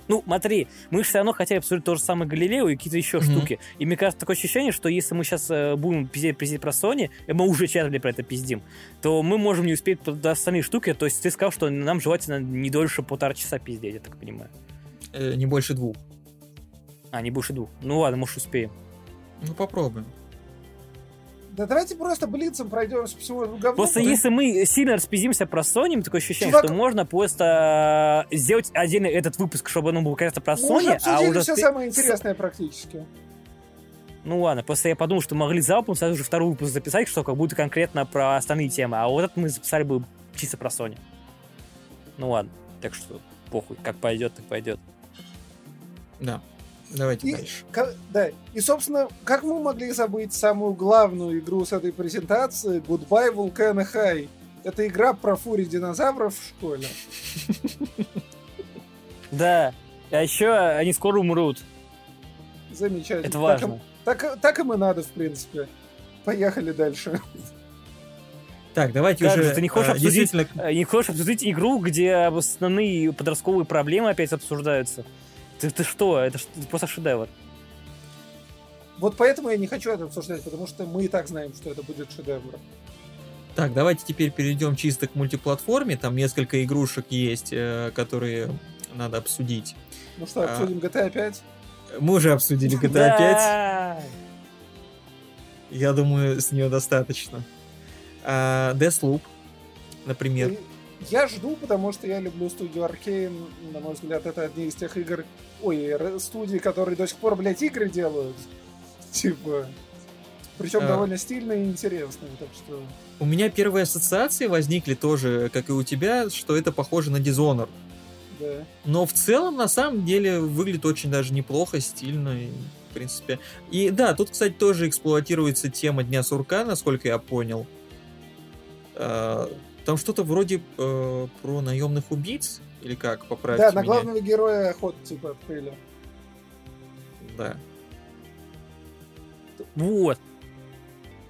Ну, смотри, мы же все равно хотели обсудить то же самое Галилео и какие-то еще mm-hmm. штуки. И мне кажется, такое ощущение, что если мы сейчас будем пиздеть, пиздеть про Sony, и мы уже чарли про это пиздим, то мы можем не успеть до остальных штуки. То есть ты сказал, что нам желательно не дольше полтора часа пиздеть, я так понимаю. Э, не больше двух. А, не больше двух. Ну ладно, может, успеем. Ну, попробуем. Да давайте просто блицем пройдемся по всему говну. Просто да? Если мы сильно распиздимся про Sony, мы такое ощущение, Чувак... что можно просто сделать отдельно этот выпуск, чтобы оно было, конечно, про Sony. Мы уже а уже все спи... самое интересное практически. Ну ладно, просто я подумал, что могли залпом сразу же второй выпуск записать, что как будто конкретно про остальные темы, а вот этот мы записали бы чисто про Sony. Ну ладно, так что похуй, как пойдет, так пойдет. Да. Давайте и, дальше. К- да. И, собственно, как мы могли забыть самую главную игру с этой презентации Goodbye Volcano High? Это игра про фури динозавров в школе. Да. А еще они скоро умрут. Замечательно. Это важно. Так им и надо, в принципе. Поехали дальше. Так, давайте так, уже... Ты не хочешь, а, обсудить, действительно... не хочешь обсудить игру, где основные подростковые проблемы опять обсуждаются? Ты, ты что? Это, это просто шедевр. Вот поэтому я не хочу это обсуждать, потому что мы и так знаем, что это будет шедевр. Так, давайте теперь перейдем чисто к мультиплатформе. Там несколько игрушек есть, которые надо обсудить. Ну что, обсудим а... джи ти эй пять? Мы уже обсудили джи ти эй пять. Я думаю, с нее достаточно. Deathloop, например. Я жду, потому что я люблю студию Arkane. На мой взгляд, это одни из тех игр... Ой, студии, которые до сих пор, блядь, игры делают. Типа... Причем а... довольно стильные и интересные, так что... У меня первые ассоциации возникли тоже, как и у тебя, что это похоже на Dishonored. Да. Но в целом, на самом деле, выглядит очень даже неплохо, стильно, и, в принципе. И да, тут, кстати, тоже эксплуатируется тема Дня сурка, насколько я понял. А... Там что-то вроде э, про наемных убийц, или как, поправьте меня. Да, на главного героя охоту, типа, открыли. Да. Вот.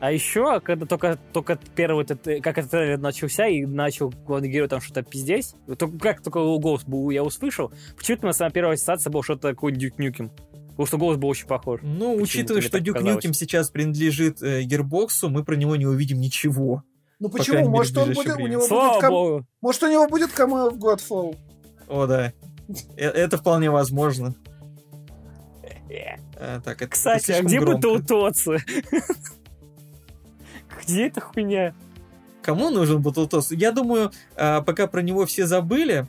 А еще, когда только, только первый, как этот трейлер начался, и начал главный герой там что-то пиздеть, только, как только его голос был, я услышал, почему-то на самом первой ассоциации был что-то такое Duke Nukem. Потому что голос был очень похож. Ну, учитывая, что Duke Nukem сейчас принадлежит э, Gearbox'у, мы про него не увидим ничего. Ну почему? Может, он будет, у него будет ком... Может, у него будет камео в Godfall? О, да. Это вполне возможно. Так, кстати, а где Батлтотсы? Где эта хуйня? Кому нужен Батлтотс? Я думаю, пока про него все забыли.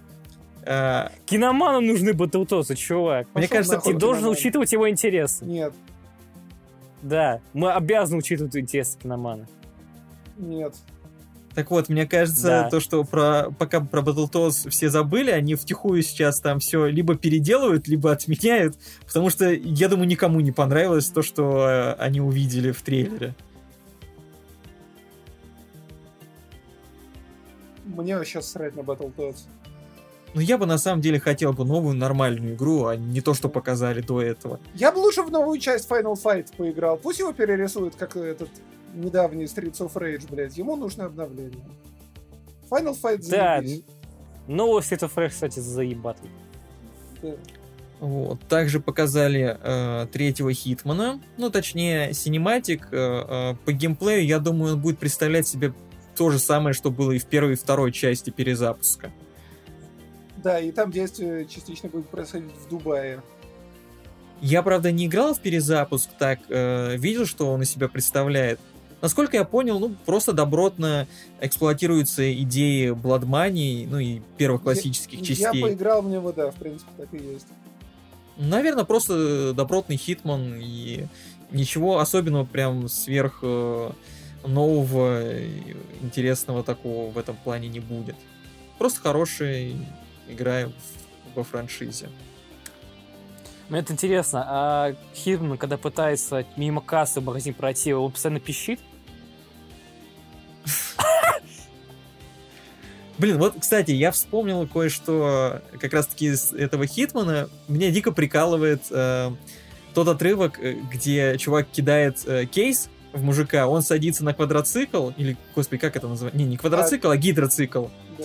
Киноманам нужны Батлтотсы, чувак. Мне кажется, ты должен учитывать его интересы. Нет. Да, мы обязаны учитывать интересы киномана. Нет. Так вот, мне кажется, да. то, что про, пока про Battletoads все забыли, они втихую сейчас там все либо переделывают, либо отменяют, потому что, я думаю, никому не понравилось то, что э, они увидели в трейлере. Мне сейчас срать на Battletoads. Ну, я бы, на самом деле, хотел бы новую нормальную игру, а не то, что показали до этого. Я бы лучше в новую часть Final Fight поиграл. Пусть его перерисуют, как этот... недавний Streets of Rage, блядь. Ему нужно обновление. Final Fight заебись. Да. Новый Streets of Rage, кстати, заебатый. Да. Вот. Также показали э, третьего Хитмана. Ну, точнее, синематик. Э, э, по геймплею, я думаю, он будет представлять себе то же самое, что было и в первой и второй части перезапуска. Да, и там действие частично будет происходить в Дубае. Я, правда, не играл в перезапуск, так э, видел, что он из себя представляет. Насколько я понял, ну, просто добротно эксплуатируются идеи Bloodmoney, ну, и первых классических я, частей. Я поиграл в него, да, в принципе, так и есть. Наверное, просто добротный Хитман, и ничего особенного прям сверх э, нового, интересного такого в этом плане не будет. Просто хорошая игра во франшизе. Мне это интересно, а Хитман, когда пытается мимо кассы в магазин пройти, он постоянно пищит? Блин, вот, кстати, я вспомнил кое-что как раз-таки из этого Хитмана. Меня дико прикалывает э, тот отрывок, где чувак кидает э, кейс в мужика, он садится на квадроцикл, или, господи, как это называется? Не, не квадроцикл, а, а гидроцикл. Да.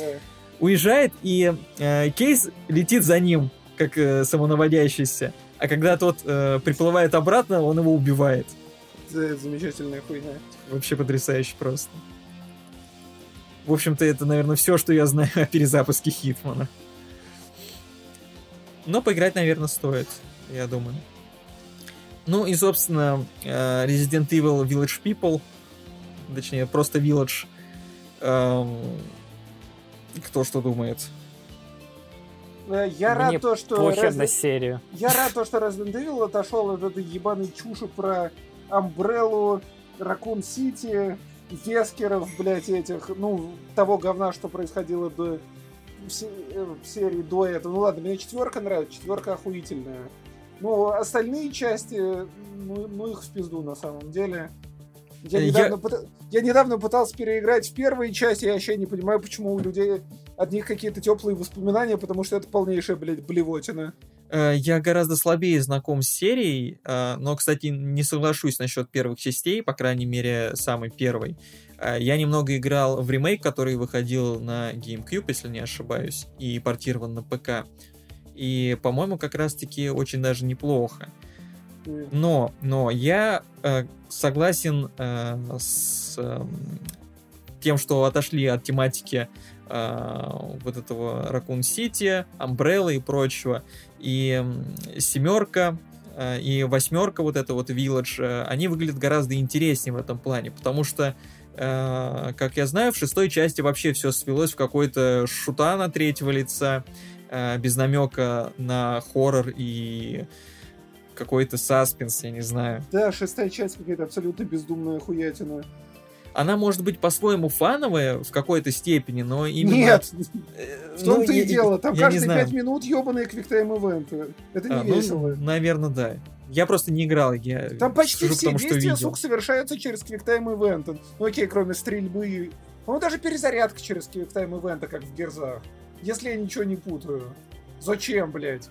Уезжает, и э, кейс летит за ним, как э, самонаводящийся. А когда тот э, приплывает обратно, он его убивает. Это замечательная хуйня. Вообще потрясающе просто. В общем-то, это, наверное, все, что я знаю о перезапуске Хитмана. Но поиграть, наверное, стоит, я думаю. Ну и, собственно, э, Resident Evil Village People, точнее, просто Village. Эм, кто что думает? Я рад, Мне то, что Resident... Я рад то, что Resident Evil отошел от этой ебаной чуши про Umbrella, Raccoon City, Вескеров, блять, этих, ну, того говна, что происходило до в серии до этого. Ну ладно, мне четверка нравится, четверка охуительная. Ну, остальные части, ну, ну их в пизду на самом деле. Я недавно, я... Пыта... я недавно пытался переиграть в первые части, я вообще не понимаю, почему у людей от них какие-то теплые воспоминания, потому что это полнейшая, блядь, блевотина. Я гораздо слабее знаком с серией, но, кстати, не соглашусь насчет первых частей, по крайней мере, самой первой. Я немного играл в ремейк, который выходил на GameCube, если не ошибаюсь, и портирован на ПК. И, по-моему, как раз-таки очень даже неплохо. Но, но я э, согласен э, с э, тем, что отошли от тематики э, вот этого Raccoon City, Umbrella и прочего. И семерка, э, и восьмерка, вот это вот Village, э, они выглядят гораздо интереснее в этом плане, потому что, э, как я знаю, в шестой части вообще все свелось в какой-то шутан от третьего лица, э, без намека на хоррор и... какой-то саспенс, я не знаю. Да, шестая часть какая-то абсолютно бездумная хуятина. Она может быть по-своему фановая в какой-то степени, но именно... Нет! В том-то и дело. Там каждые пять минут ебаные квиктайм-эвенты. Это не весело. Наверное, да. Я просто не играл. Там почти все действия, сука, совершаются через квиктайм-эвенты. Ну окей, кроме стрельбы. Ну даже перезарядка через квиктайм-эвенты, как в Герзах. Если я ничего не путаю. Зачем, блядь?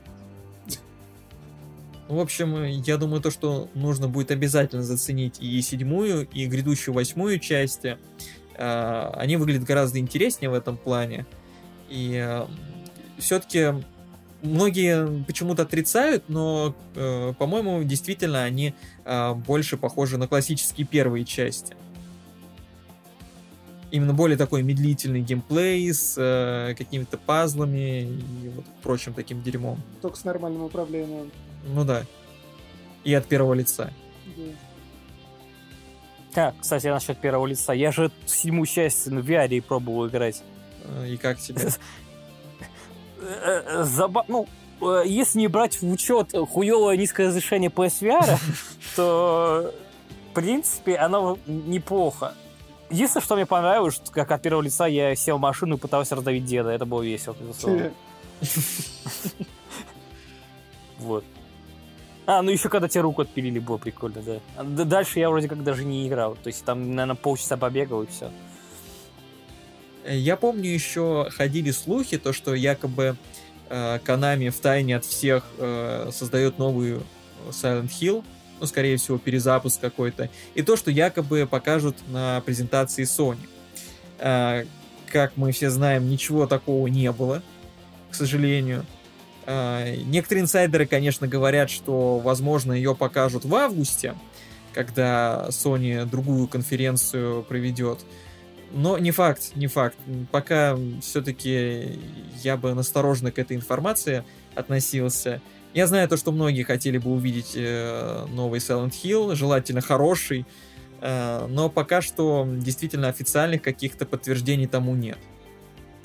В общем, я думаю, то, что нужно будет обязательно заценить и седьмую, и грядущую восьмую части. Э, они выглядят гораздо интереснее в этом плане. И э, все-таки многие почему-то отрицают, но, э, по-моему, действительно они э, больше похожи на классические первые части. именно более такой медлительный геймплей с э, какими-то пазлами и вот прочим таким дерьмом. Только с нормальным управлением. Ну да. И от первого лица. Yeah. Так, кстати, насчет первого лица. Я же седьмую часть в ви ар пробовал играть. И как тебе? Забав... Ну, если не брать в учет хуёвое низкое разрешение пи эс ви ар, то, в принципе, оно неплохо. Единственное, что мне понравилось, как от первого лица я сел в машину и пытался раздавить деда. Это было весело. Вот. А, ну еще когда тебе руку отпилили, было прикольно, да. Дальше я вроде как даже не играл. То есть там, наверное, полчаса побегал и все. Я помню, еще ходили слухи, то, что якобы э, Konami втайне от всех э, создает новую Silent Hill. Ну, скорее всего, перезапуск какой-то. И то, что якобы покажут на презентации Sony. Э, как мы все знаем, ничего такого не было, к сожалению. Uh, некоторые инсайдеры, конечно, говорят, что, возможно, ее покажут в августе, когда Sony другую конференцию проведет. Но не факт, не факт. Пока все-таки я бы насторожно к этой информации относился. Я знаю то, что многие хотели бы увидеть э, новый Silent Hill, желательно хороший, э, но пока что действительно официальных каких-то подтверждений тому нет.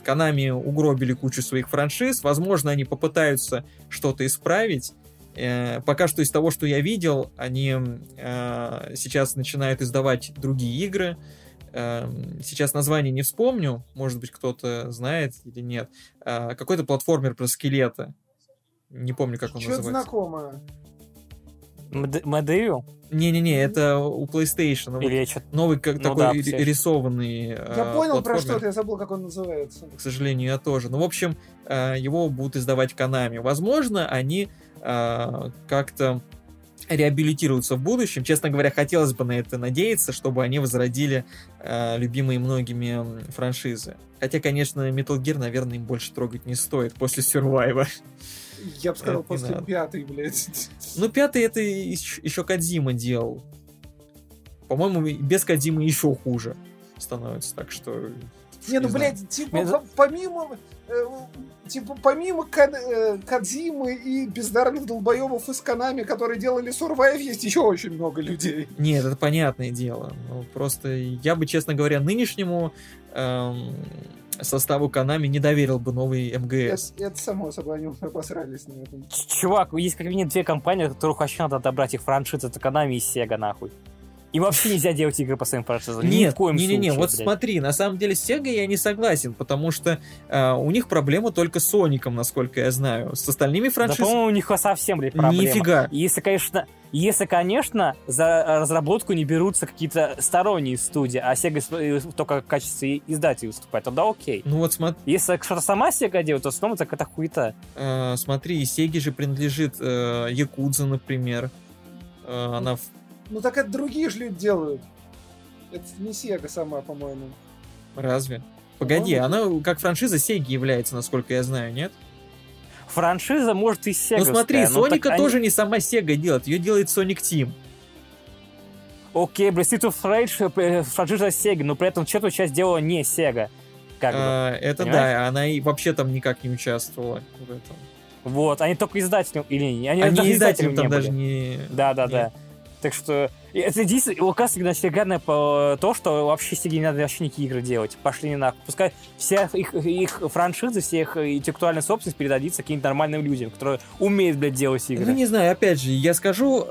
Konami угробили кучу своих франшиз. Возможно, они попытаются что-то исправить. Э, пока что из того, что я видел, они э, сейчас начинают издавать другие игры. Э, сейчас название не вспомню. Может быть, кто-то знает или нет. Э, какой-то платформер про скелета. Не помню, как он называется. Что-то знакомое. Модею? Не-не-не, это у PlayStation. Вот новый как, ну, такой да, рисованный. Я э, понял про что-то, я забыл, как он называется. К сожалению, я тоже. Ну, в общем, э, его будут издавать Konami. Возможно, они э, как-то реабилитируются в будущем. Честно говоря, хотелось бы на это надеяться, чтобы они возродили э, любимые многими франшизы. Хотя, конечно, Metal Gear, наверное, им больше трогать не стоит после Survivor. Я бы сказал, это после пятой, блядь. Ну, пятый это еще Кодзима делал. По-моему, без Кодзимы еще хуже становится, так что... Не, ну, не блядь, знаю. Типа Меня... помимо... Э, типа помимо Код, э, Кодзимы и бездарных долбоебов из Konami, которые делали Survive, есть еще очень много людей. Нет, это понятное дело. Ну, просто я бы, честно говоря, нынешнему... Эм... составу Konami не доверил бы новый эм гэ эс. Это, это само собой, они уже посрались на этом. Чувак, есть как минимум две компании, от которых вообще надо отобрать их франшизы, это Konami и Sega, нахуй. Им вообще нельзя делать игры по своим франшизам. Нет, не-не-не, вот блядь. Смотри, на самом деле с Sega я не согласен, потому что э, у них проблема только с Соником, насколько я знаю. С остальными франшизами... Да, по-моему, у них совсем, блядь, проблема. Нифига. Если, конечно... Если, конечно, за разработку не берутся какие-то сторонние студии, а Sega только в качестве издателя выступает, тогда окей. Ну вот смотри. Если что-то сама Sega делает, то снова так это хуета. Э, смотри, Sega же принадлежит э, Якудзе, например. Э, она... Ну так это другие же люди делают. Это не Sega сама, по-моему. Разве? Погоди, по-моему, она как франшиза Sega является, насколько я знаю, нет? Франшиза может и Sega. Ну смотри, Соника тоже они... не сама Sega делает, ее делает Sonic Team. Окей, okay, Streets of Rage франшиза Sega, но при этом четвертую часть делала не Sega. Как а, бы, это понимаешь? Да, она и вообще там никак не участвовала в этом. Вот, они только издателем или не? Они, они даже издателем, издателем там не даже не. Да, да, не... да. Так что это единственное, у Касса нафиганное то, что вообще Sega не надо вообще никакие игры делать. Пошли не нахуй. Пускай вся их, их франшиза, вся их интеллектуальная собственность передадится каким-то нормальным людям, которые умеют, блядь, делать игры. Ну, не знаю, опять же, я скажу,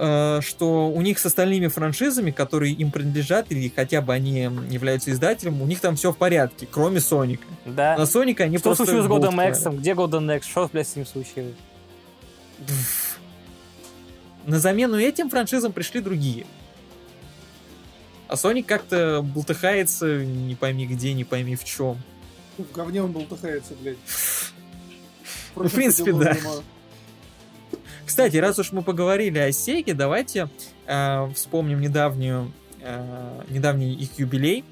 что у них с остальными франшизами, которые им принадлежат, или хотя бы они являются издателем, у них там все в порядке, кроме Соника. Да. На Соника они что просто... Что случилось с Golden Axe? Где Golden Axe? Что, блядь, с ним случилось? На замену этим франшизам пришли другие. А Sonic как-то болтыхается не пойми где, не пойми в чем. В говне он болтыхается, блядь. Ну, в принципе, да. Нема. Кстати, раз уж мы поговорили о Sega, давайте э, вспомним недавнюю, э, недавний их юбилей.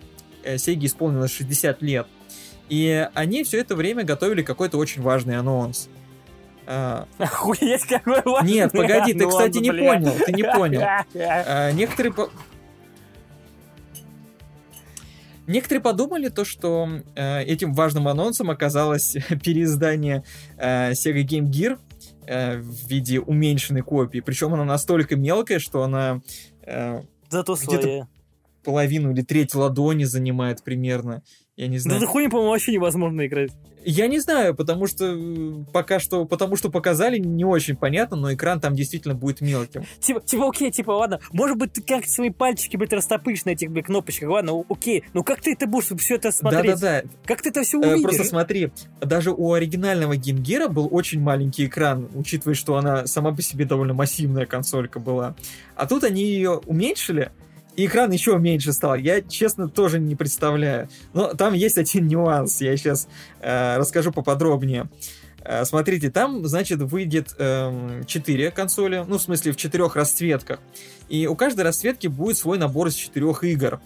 Sega исполнилось шестьдесят лет. И они все это время готовили какой-то очень важный анонс. А... Охуеть, какой важный. Нет, погоди, ты, кстати, не понял, ты не понял. Некоторые... Некоторые подумали то, что э, этим важным анонсом оказалось переиздание э, Sega Game Gear э, в виде уменьшенной копии. Причем она настолько мелкая, что она э, зато где-то своя. Половину или треть ладони занимает примерно. Я не знаю. Да эту хуйню, по-моему, вообще невозможно играть. Я не знаю, потому что пока что, потому что показали, не очень понятно, но экран там действительно будет мелким. Типа, типа окей, типа, ладно, может быть, ты как свои пальчики, блядь, растопышь на этих, блядь, кнопочках, ладно, окей, но как ты это будешь все это смотреть? Да-да-да. Как ты это все увидишь? Э, просто смотри, даже у оригинального Game Gear был очень маленький экран, учитывая, что она сама по себе довольно массивная консолька была. А тут они ее уменьшили, и экран еще меньше стал. Я, честно, тоже не представляю. Но там есть один нюанс. Я сейчас э, расскажу поподробнее. Э, смотрите, там, значит, выйдет э, четыре консоли. Ну, в смысле, в четырех расцветках. И у каждой расцветки будет свой набор из четырех игр.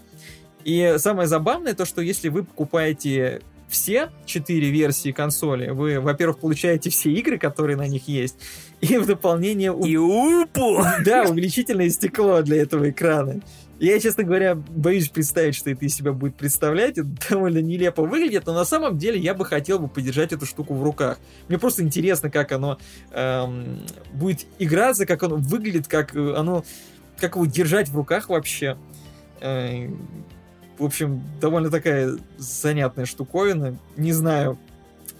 И самое забавное то, что если вы покупаете все четыре версии консоли, вы, во-первых, получаете все игры, которые на них есть, и в дополнение... У... И упу! Да, увеличительное стекло для этого экрана. Я, честно говоря, боюсь представить, что это из себя будет представлять. Это довольно нелепо выглядит, но на самом деле я бы хотел бы подержать эту штуку в руках. Мне просто интересно, как оно эм, будет играться, как оно выглядит, как оно, как его держать в руках вообще. Э, в общем, довольно такая занятная штуковина. Не знаю,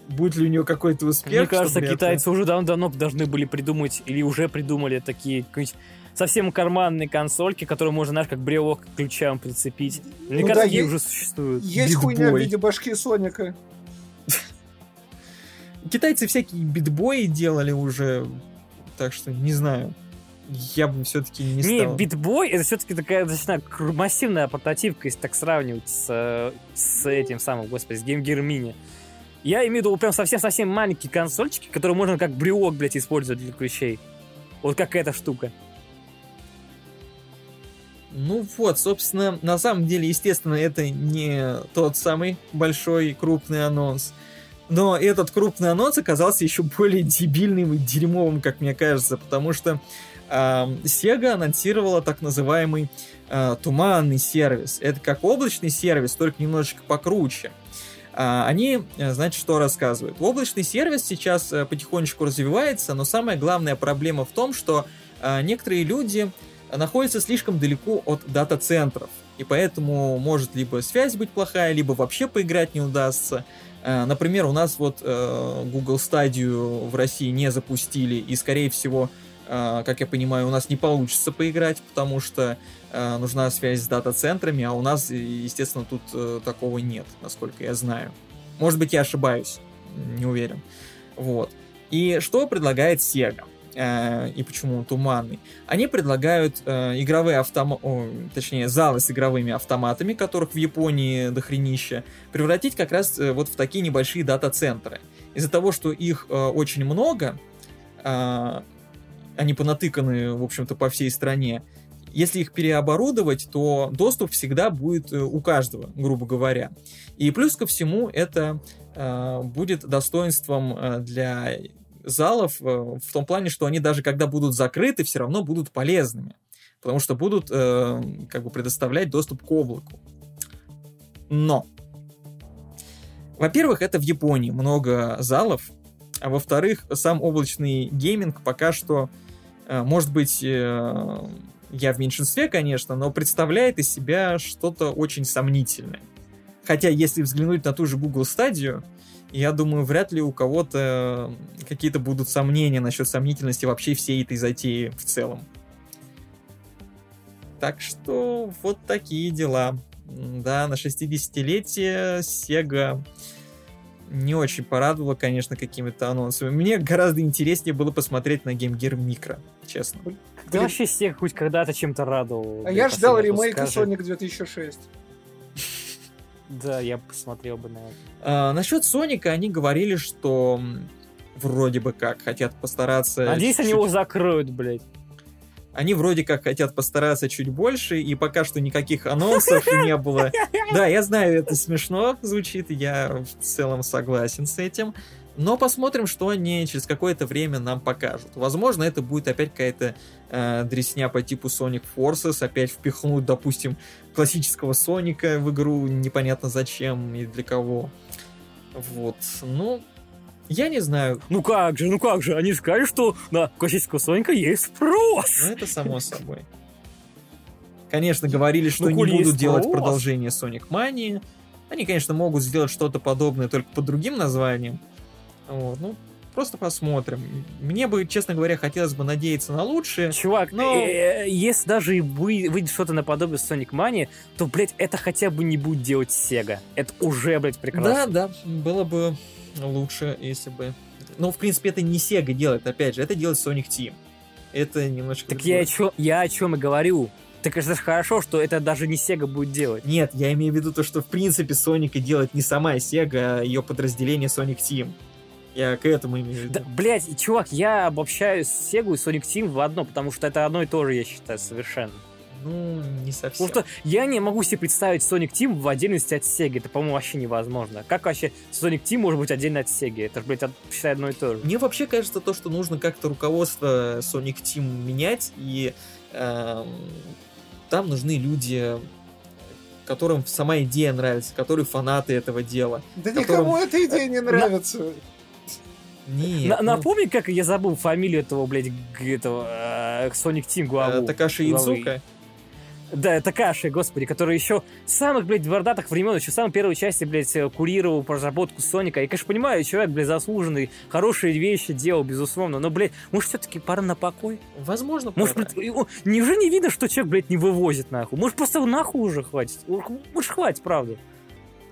будет ли у нее какой-то успех. Мне кажется, китайцы это... уже давно должны были придумать или уже придумали такие... совсем карманные консольки, которые можно, знаешь, как брелок к ключам прицепить. Мне ну кажется, да, они уже существуют. Есть битбой. Хуйня в виде башки Соника. Китайцы всякие битбои делали уже, так что не знаю. Я бы все-таки не стал. Не, битбой это все-таки такая достаточно массивная портативка, если так сравнивать с, с этим самым, господи, с Game Gear Mini. Я имею в виду прям совсем-совсем маленькие консольчики, которые можно как брелок, блядь, использовать для ключей. Вот как эта штука. Ну вот, собственно, на самом деле, естественно, это не тот самый большой крупный анонс. Но этот крупный анонс оказался еще более дебильным и дерьмовым, как мне кажется, потому что э, Sega анонсировала так называемый э, туманный сервис. Это как облачный сервис, только немножечко покруче. Э, они, значит, что рассказывают? Облачный сервис сейчас э, потихонечку развивается, но самая главная проблема в том, что э, некоторые люди... находится слишком далеко от дата-центров, и поэтому может либо связь быть плохая, либо вообще поиграть не удастся. Например, у нас вот Google Stadia в России не запустили, и, скорее всего, как я понимаю, у нас не получится поиграть, потому что нужна связь с дата-центрами, а у нас, естественно, тут такого нет, насколько я знаю. Может быть, я ошибаюсь, не уверен. Вот. И что предлагает Sega? И почему он туманный? Они предлагают э, игровые автоматы, точнее, залы с игровыми автоматами, которых в Японии дохренища, превратить как раз э, вот в такие небольшие дата-центры. Из-за того, что их э, очень много, э, они понатыканы, в общем-то, по всей стране, если их переоборудовать, то доступ всегда будет э, у каждого, грубо говоря. И плюс ко всему, это э, будет достоинством э, для... залов в том плане, что они даже когда будут закрыты, все равно будут полезными, потому что будут э, как бы предоставлять доступ к облаку. Но, во-первых, это в Японии много залов, а во-вторых, сам облачный гейминг пока что, э, может быть, э, я в меньшинстве, конечно, но представляет из себя что-то очень сомнительное. Хотя, если взглянуть на ту же Google Stadia, я думаю, вряд ли у кого-то какие-то будут сомнения насчет сомнительности вообще всей этой затеи в целом. Так что вот такие дела. Да, на шестидесятилетие Sega не очень порадовала, конечно, какими-то анонсами. Мне гораздо интереснее было посмотреть на Game Gear Micro, честно. Когда Блин. вообще Sega хоть когда-то чем-то радовал? А я ждал ремейка Sonic две тысячи шесть. Да, я посмотрел бы на это. А, насчет Соника они говорили, что вроде бы как хотят постараться... Надеюсь, чуть-чуть... они его закроют, блядь. Они вроде как хотят постараться чуть больше, и пока что никаких анонсов не было. Да, я знаю, это смешно звучит, я в целом согласен с этим, Но посмотрим, что они через какое-то время нам покажут. Возможно, это будет опять какая-то э, дресня по типу Sonic Forces, опять впихнут, допустим, классического Соника в игру, непонятно зачем и для кого. Вот, ну... Я не знаю. Ну как же, ну как же, они сказали, что на классического Соника есть спрос. Ну это само собой. Конечно, говорили, что ну, не будут делать спрос. Продолжение Sonic Mania. Они, конечно, могут сделать что-то подобное, только под другим названием. Вот, ну, просто посмотрим. Мне бы, честно говоря, хотелось бы надеяться на лучшее. Чувак, но... если даже и выйдет что-то наподобие Sonic Mania, то, блядь, это хотя бы не будет делать Sega. Это уже, блядь, прекрасно. Да, да, было бы... лучше, если бы... Ну, в принципе, это не Sega делает, опять же. Это делает Sonic Team. Это немножко... Так я, чё, я о чем и говорю. Так это же хорошо, что это даже не Sega будет делать. Нет, я имею в виду то, что, в принципе, Соника делает не сама Sega, а ее подразделение Sonic Team. Я к этому имею в виду. Да, блядь, чувак, я обобщаю Sega и Sonic Team в одно, потому что это одно и то же, я считаю, совершенно. Ну, не совсем. Потому что я не могу себе представить Sonic Team в отдельности от Sega. Это, по-моему, вообще невозможно. Как вообще Sonic Team может быть отдельно от Sega? Это же, блядь, считай, одно и то же. Мне вообще кажется то, что нужно как-то руководство Sonic Team менять, и э, там нужны люди, которым сама идея нравится, которые фанаты этого дела. Да которым... никому эта идея не нравится. На... Нет, На, ну... Напомни, как я забыл фамилию этого, блядь, этого э, Sonic Team главу. Такаши Идзука. Да, Такаши, господи, который еще с самых, блядь, бордатых времен, еще с самой первой части, блядь, курировал проработку Соника. И, конечно, понимаю, человек, блядь, заслуженный, хорошие вещи делал, безусловно, но, блядь, может, все-таки пора на покой? Возможно, пора. Может, блядь, неужели не видно, что человек, блядь, не вывозит нахуй? Может, просто нахуй уже хватит? Может, хватит, правда?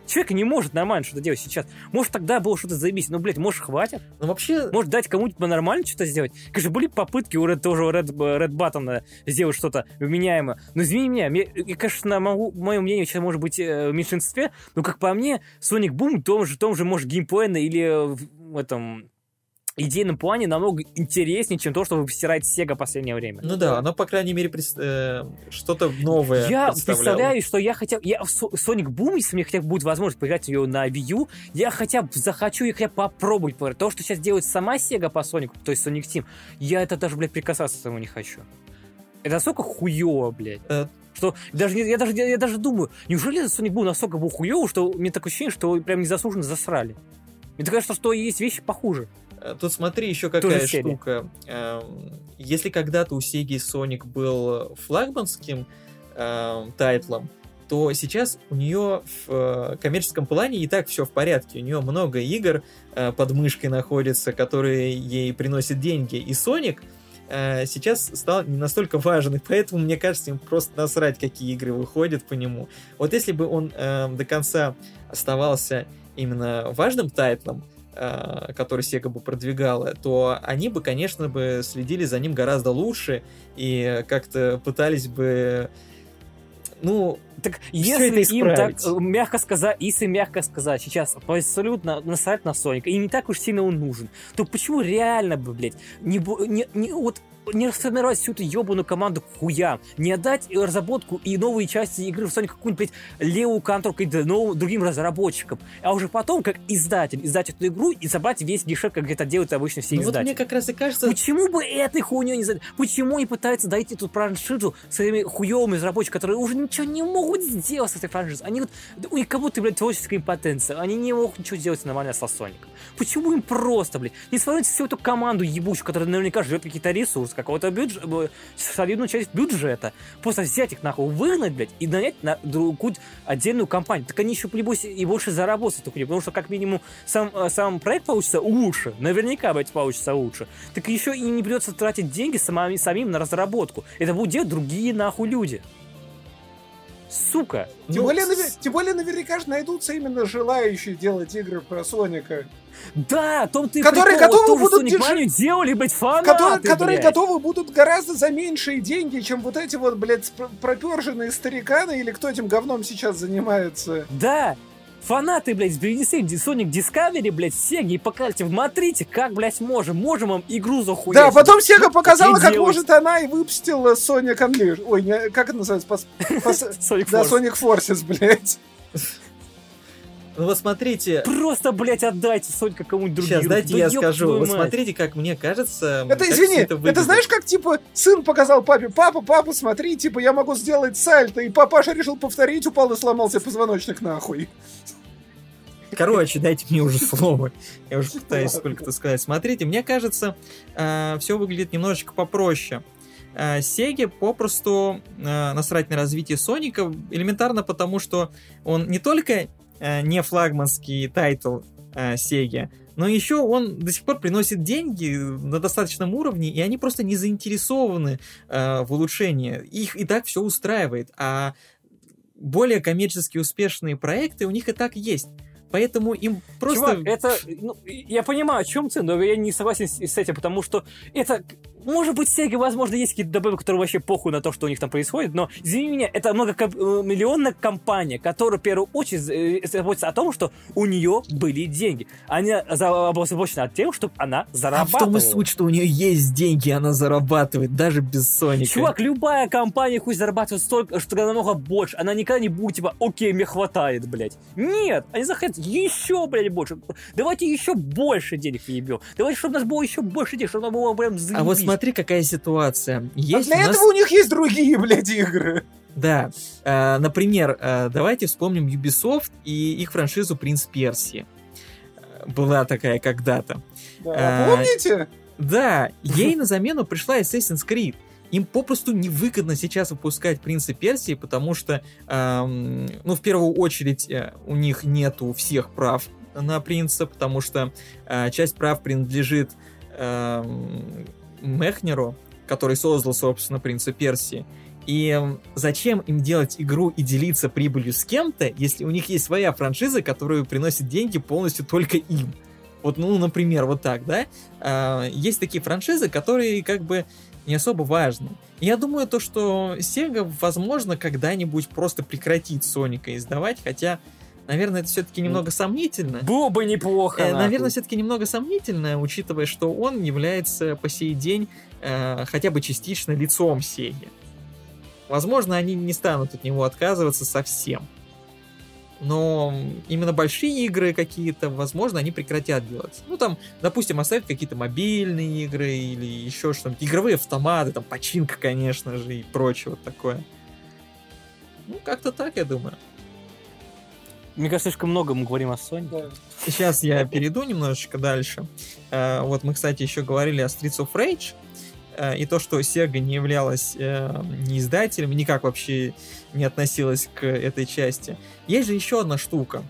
Человек не может нормально что-то делать сейчас. Может, тогда было что-то заебись. Ну, блядь, может, хватит? Ну, вообще... Может, дать кому-нибудь по-нормально что-то сделать? Конечно, были попытки у Red, тоже Red, Red Button сделать что-то вменяемое. Но, извини меня, мне, я, конечно, могу, мое мнение сейчас может быть э, в меньшинстве, но, как по мне, Sonic Boom в том же, том же может, геймплейно или в этом... идейном плане намного интереснее, чем то, что выстирает Sega в последнее время. Ну да, она, по крайней мере, пред... э, что-то новое я представляю, что я хотя бы... Я в Sonic Boom, если мне хотя бы будет возможность поиграть ее на Wii U, я хотя бы захочу и хотя бы попробовать. То, что сейчас делает сама Sega по Sonic, то есть Sonic Team, я это даже, блядь, прикасаться к этому не хочу. Это настолько хуёво, блядь. Э... Что даже, я, даже, я даже думаю, неужели Sonic Boom настолько был хуёво, что мне такое ощущение, что прям незаслуженно засрали. Мне так кажется, что есть вещи похуже. Тут смотри, еще какая штука. Если когда-то у Sega Sonic был флагманским э, тайтлом, то сейчас у нее в э, коммерческом плане и так все в порядке. У нее много игр э, под мышкой находится, которые ей приносят деньги. И Sonic э, сейчас стал не настолько важен, и поэтому, мне кажется, им просто насрать, какие игры выходят по нему. Вот если бы он э, до конца оставался именно важным тайтлом, который Sega бы продвигала, то они бы, конечно, бы следили за ним гораздо лучше и как-то пытались бы, ну, так если им так, мягко сказать, если мягко сказать, сейчас абсолютно насрать на Соника, и не так уж сильно он нужен, то почему реально бы, блядь, не, не, не вот не расформировать всю эту ебаную команду к хуям, не отдать разработку и новые части игры в Sonic какую-нибудь, блядь, левую контроль каким-то новым, другим разработчикам, а уже потом, как издатель, издать эту игру и собрать весь гешефт, как это делают обычно все ну издатели. Вот мне как раз и кажется... Почему бы этой хуйню не задать? Почему не пытаются дойти эту франшизу своими хуёвыми разработчиками, которые уже ничего не могут сделать с этой франшизой? Они вот... У них как будто, блядь, творческая импотенция. Они не могут ничего делать нормально со Соником. Почему им просто, блядь, не сформировать всю эту команду ебучую, которая наверняка жрет какие-то ресурсы, какого-то бюджета, солидную часть бюджета. Просто взять их нахуй, выгнать, блядь, и нанять на другую отдельную компанию. Так они еще, небось, и больше заработают, потому что, как минимум, сам, сам проект получится лучше. Наверняка, блядь, получится лучше. Так еще и не придется тратить деньги самим, самим на разработку. Это будут делать другие нахуй люди. Сука. Тем, ну, более, с... тем более наверняка же найдутся именно желающие делать игры про Соника. Да, о том ты которые прикол, готовы будут Sonic Mania держ... делали, блядь, фанаты, которые, которые блядь. готовы будут гораздо за меньшие деньги, чем вот эти вот, блядь, проперженные стариканы или кто этим говном сейчас занимается. Да, фанаты, блядь, принесли Sonic Discovery, блядь, Sega и покажите, смотрите, как, блядь, можем, можем вам игру захуять. Да, потом Sega показала, как, как может она, и выпустила Sonic Unleashed. Ой, не, как это называется? Пос... Пос... Sonic да, Force. Sonic Forces, блядь. Ну вот смотрите... Просто, блядь, отдайте Сонька кому-нибудь другим. Сейчас, дайте да я скажу. Вот смотрите, как мне кажется... Это, как извини, это, это знаешь, как, типа, сын показал папе, папа, папа, смотри, типа, я могу сделать сальто, и папаша решил повторить, упал и сломался позвоночник нахуй. Короче, дайте мне уже слово. Я уже пытаюсь сколько-то сказать. Смотрите, мне кажется, э, все выглядит немножечко попроще. Сеге попросту э, насрать на развитие Соника элементарно потому, что он не только э, не флагманский тайтл э, Сеге, но еще он до сих пор приносит деньги на достаточном уровне, и они просто не заинтересованы э, в улучшении. Их и так все устраивает. А более коммерчески успешные проекты у них и так есть. Поэтому им просто... Чувак, это... Ну, я понимаю, о чем ты, но я не согласен с, с этим, потому что это... Может быть, Sega, возможно, есть какие-то добавки, которые вообще похуй на то, что у них там происходит, но, извини меня, это многомиллионная компания, которая в первую очередь заботится о том, что у нее были деньги. Она озабочена от тем, чтобы она зарабатывала. А в том и суть, что у нее есть деньги, она зарабатывает, даже без Соника. Чувак, любая компания хуй зарабатывает столько, что намного больше. Она никогда не будет, типа, окей, мне хватает, блядь. Нет, они захотят еще, блядь, больше. Давайте еще больше денег ебем. Давайте, чтобы у нас было еще больше денег, чтобы у нас было прям заебись. А вот смотри, какая ситуация. Есть а для у нас... этого у них есть другие, блядь, игры. Да. Э, например, э, давайте вспомним Ubisoft и их франшизу «Принц Персии». Была такая когда-то. Да, э, помните? Да. Ей на замену пришла Assassin's Creed. Им попросту невыгодно сейчас выпускать «Принца Персии», потому что, э, ну, в первую очередь, э, у них нету всех прав на «Принца», потому что э, часть прав принадлежит... Э, Мехнеру, который создал, собственно, «Принца Персии». И зачем им делать игру и делиться прибылью с кем-то, если у них есть своя франшиза, которая приносит деньги полностью только им? Вот, ну, например, вот так, да? Есть такие франшизы, которые как бы не особо важны. И я думаю, то, что Sega, возможно, когда-нибудь просто прекратит Соника издавать, хотя... Наверное, это все-таки немного сомнительно. Было бы неплохо. Э, наверное, все-таки немного сомнительно, учитывая, что он является по сей день э, хотя бы частично лицом Сеги. Возможно, они не станут от него отказываться совсем. Но именно большие игры какие-то, возможно, они прекратят делать. Ну, там, допустим, оставят какие-то мобильные игры или еще что-нибудь. Игровые автоматы, там, починка, конечно же, и прочее вот такое. Ну, как-то так, я думаю. Мне кажется, слишком много мы говорим о Sony. Да. Сейчас я перейду немножечко дальше. Э, вот мы, кстати, еще говорили о Streets of Rage. Э, и то, что Sega не являлась э, ни издателем, никак вообще не относилась к этой части. Есть же еще одна штука.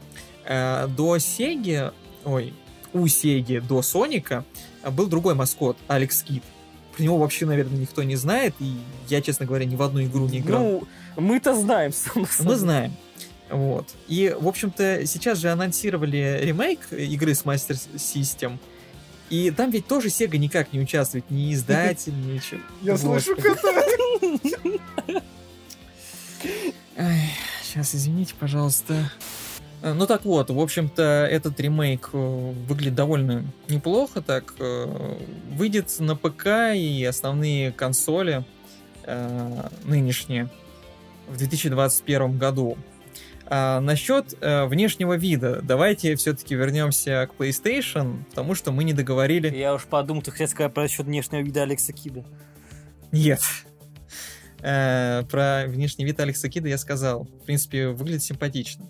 Э, до Sega... Ой, у Sega до Соника был другой маскот, Алекс Кид. Про него вообще, наверное, никто не знает. И я, честно говоря, ни в одну игру не играл. Ну, мы-то знаем. Мы знаем. Вот. И, в общем-то, сейчас же анонсировали ремейк игры с Master System, и там ведь тоже Sega никак не участвует, ни издатель, ничего. Я слышу кота! Сейчас, извините, пожалуйста. Ну так вот, в общем-то, этот ремейк выглядит довольно неплохо, так выйдет на ПК и основные консоли нынешние в две тысячи двадцать первом году. А насчет э, внешнего вида, давайте все-таки вернемся к PlayStation, потому что мы не договорили. Я уж подумал, ты хотел сказать про счет внешнего вида Алекса Кида. Нет. Э, про внешний вид Алекса Кида я сказал. В принципе, выглядит симпатично.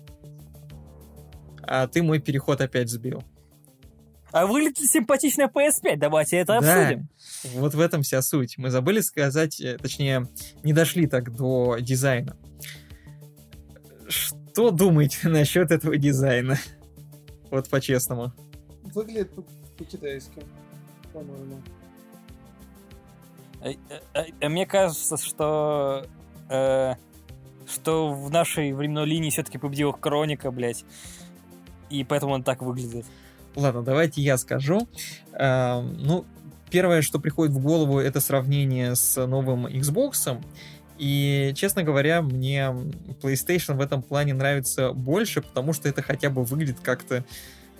А ты мой переход опять сбил. А выглядит симпатично пи эс пять, давайте это обсудим. Да, вот в этом вся суть. Мы забыли сказать, точнее, не дошли так до дизайна. Что? Что думаете насчет этого дизайна? Вот по-честному. Выглядит по-китайски, по-моему. А, а, а мне кажется, что э, что в нашей временной линии все-таки победила Хроника, блядь. И поэтому он так выглядит. Ладно, давайте я скажу. Э, ну, первое, что приходит в голову, это сравнение с новым Xbox'ом. И, честно говоря, мне PlayStation в этом плане нравится больше, потому что это хотя бы выглядит как-то,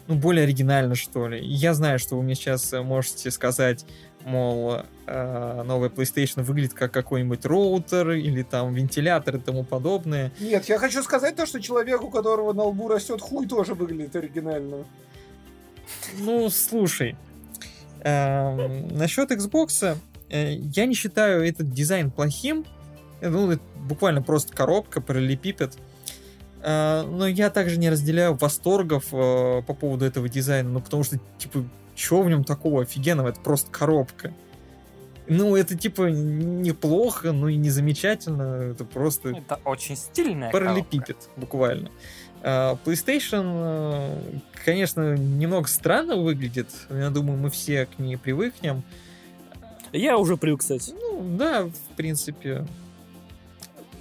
ну, более оригинально, что ли. Я знаю, что вы мне сейчас можете сказать, мол, новая PlayStation выглядит как какой-нибудь роутер или там вентилятор и тому подобное. Нет, я хочу сказать то, что человек, у которого на лбу растет хуй, тоже выглядит оригинально. Ну, слушай, насчет Xbox я не считаю этот дизайн плохим. Ну, это буквально просто коробка, параллелепипед. Но я также не разделяю восторгов по поводу этого дизайна, ну, потому что, типа, чего в нем такого офигенного? Это просто коробка. Ну, это, типа, неплохо, ну и не замечательно. Это просто... Это очень стильная параллелепипед, буквально. PlayStation, конечно, немного странно выглядит. Я думаю, мы все к ней привыкнем. Я уже привык, кстати. Ну, да, в принципе.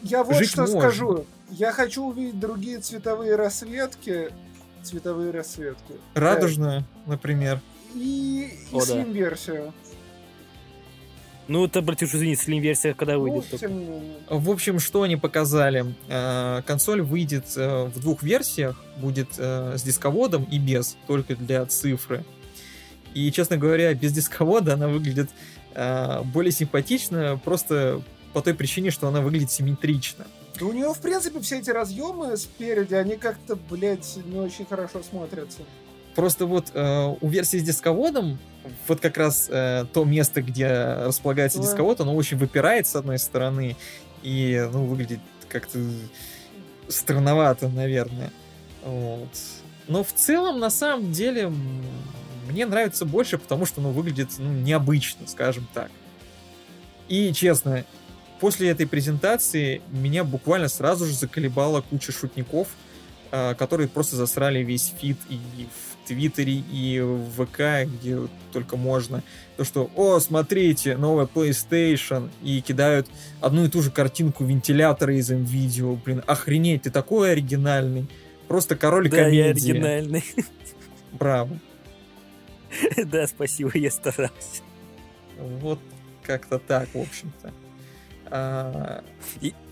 Я вот что можно. скажу. Я хочу увидеть другие цветовые расцветки. Цветовые расцветки. Радужную, да, например. И, и О, слим-версию. Да. Ну, это, братюш, извини, слим-версия когда выйдет? Ну, всем... В общем, что они показали? Консоль выйдет в двух версиях. Будет с дисководом и без, только для цифры. И, честно говоря, без дисковода она выглядит более симпатично, просто по той причине, что она выглядит симметрично. Да у нее, в принципе, все эти разъемы спереди, они как-то, блядь, не очень хорошо смотрятся. Просто вот э, у версии с дисководом вот как раз э, то место, где располагается да. дисковод, оно очень выпирает с одной стороны и, ну, выглядит как-то странновато, наверное. Вот. Но в целом, на самом деле, мне нравится больше, потому что оно выглядит, ну, необычно, скажем так. И, честно, после этой презентации меня буквально сразу же заколебала куча шутников, которые просто засрали весь фид и в Твиттере, и в ВК, где только можно. То, что, о, смотрите, новая PlayStation, и кидают одну и ту же картинку вентилятора из МВидео. Блин, охренеть, ты такой оригинальный. Просто король да, комедии. Да, я оригинальный. Браво. Да, спасибо, я старался. Вот как-то так, в общем-то. А...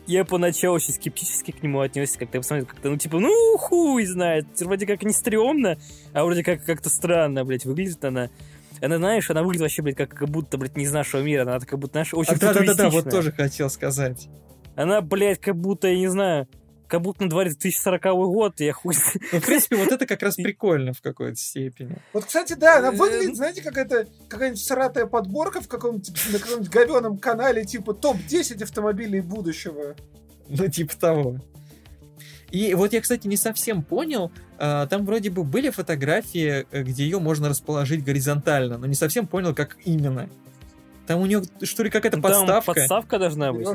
Я поначалу очень скептически к нему отнесся, как-то я посмотрел, как-то, ну, типа, ну, хуй знает, вроде как не стрёмно, а вроде как как-то странно, блядь, выглядит она. Она, знаешь, она выглядит вообще, блядь, как, как будто, блядь, не из нашего мира, она как будто наша, очень а футуристичная. Да-да-да, вот тоже хотел сказать. Она, блядь, как будто, я не знаю, как будто на дворе две тысячи сороковой год, я хуй... Ну, в принципе, вот это как раз прикольно в какой-то степени. Вот, кстати, да, она выглядит, знаете, какая-то какая-нибудь сратая подборка в каком-нибудь, на каком-нибудь говёном канале, типа топ десять автомобилей будущего. Ну, типа того. И вот я, кстати, не совсем понял, там вроде бы были фотографии, где ее можно расположить горизонтально, но не совсем понял, как именно. Там у нее, что ли, какая-то подставка? Там подставка должна быть.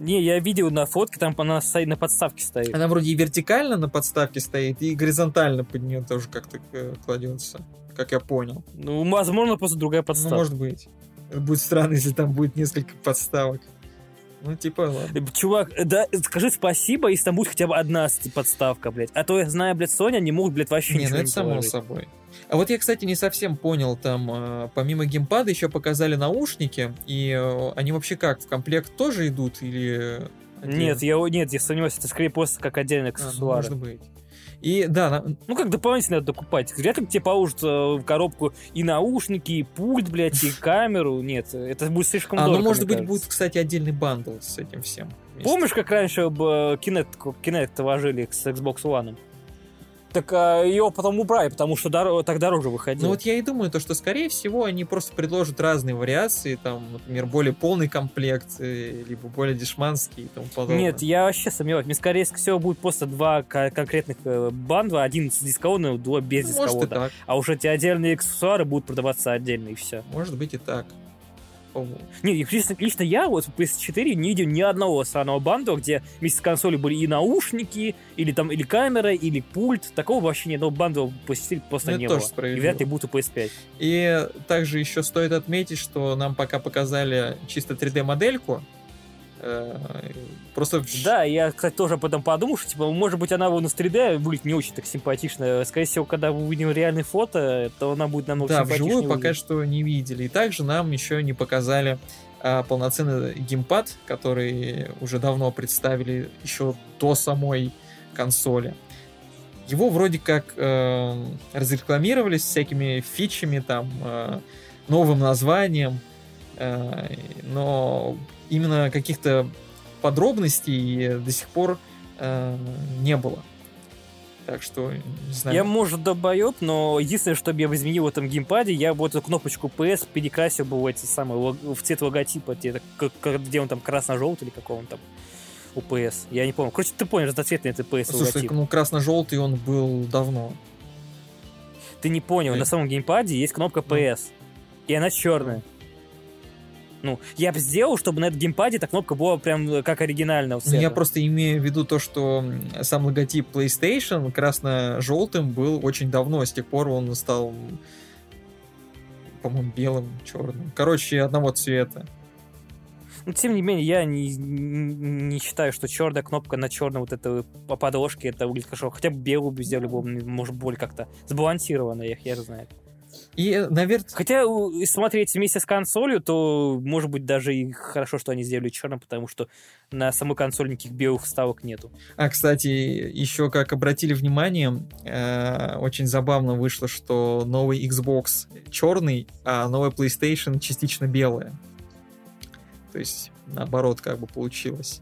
Не, я видел на фотке, там она на подставке стоит. Она вроде и вертикально на подставке стоит, и горизонтально под нее тоже как-то кладется, как я понял. Ну, возможно, просто другая подставка. Ну, может быть. Будет странно, если там будет несколько подставок. Ну, типа, ладно. Чувак, да, скажи спасибо, если там будет хотя бы одна подставка, блядь. А то, я знаю, блядь, Sony, они могут, блядь, вообще не, ничего ну, не положить. Не, само собой. А вот я, кстати, не совсем понял, там, помимо геймпада еще показали наушники, и они вообще как, в комплект тоже идут, или... Отдельно? Нет, я, нет, я сомневаюсь, это скорее просто как отдельные аксессуары. А, ну, может быть. И, да, на... ну, как дополнительно надо докупать. Вряд ли тебе положат в коробку и наушники, и пульт, блядь, и камеру. Нет, это будет слишком а, дорого. А, ну, может быть, кажется. Будет, кстати, отдельный бандл с этим всем. Вместе. Помнишь, как раньше Kinect вложили с Xbox One? Так а, его потом убрали, потому что дор- так дороже выходило. Ну, вот я и думаю, то, что, скорее всего, они просто предложат разные вариации, там, например, более полный комплект, либо более дешманский и тому подобное. Нет, я вообще сомневаюсь. Мне, скорее всего, будет просто два конкретных бандла, один с дисководом, два без ну, дисковода. Может и так. А уже эти отдельные аксессуары будут продаваться отдельно, и все. Может быть и так. Нет, лично, лично я вот в пи эс четыре не видел ни одного сраного бандла, где вместе с консолью были и наушники, или там, или камера, или пульт. Такого вообще ни одного бандла в пи эс четыре просто ну, не было. И вряд ли будут у пи эс пять. И также еще стоит отметить, что нам пока показали чисто три дэ-модельку. Просто... Да, я, кстати, тоже об этом подумал, что, типа, может быть, она вон из три дэ выглядит не очень так симпатично. Скорее всего, когда мы увидим реальные фото, то она будет намного да, симпатичнее. Да, вживую выглядит. Пока что не видели. И также нам еще не показали а, полноценный геймпад, который уже давно представили еще до самой консоли. Его вроде как э, разрекламировали с всякими фичами, там, э, новым названием, э, но именно каких-то подробностей до сих пор э, не было. Так что, не знаю. Я, может, долбоёб, но единственное, что бы я изменил в этом геймпаде, я бы эту кнопочку пи эс перекрасил бы в, эти самые, в цвет логотипа, где он там красно-желтый или какого он там у пи эс. Я не помню. Короче, ты понял, разноцветный это пи эс логотип. Слушай, ну красно-желтый он был давно. Ты не понял, Э-э. на самом геймпаде есть кнопка пи эс, и она черная. Ну, я бы сделал, чтобы на этом геймпаде эта кнопка была прям как оригинальная. Ну, я просто имею в виду то, что сам логотип PlayStation красно-желтым был очень давно. С тех пор он стал, по-моему, белым, черным. Короче, одного цвета. Но, тем не менее, я не, не считаю, что черная кнопка на черной вот этой подложке это выглядит хорошо. Хотя бы белую бы сделали, может, более как-то сбалансированно, я хер знает. И, наверное... Хотя, смотреть вместе с консолью, то, может быть, даже и хорошо, что они сделали черным, потому что на самой консоли никаких белых вставок нету. А, кстати, еще как обратили внимание, э- очень забавно вышло, что новый Xbox черный, а новая PlayStation частично белая. То есть, наоборот, как бы получилось.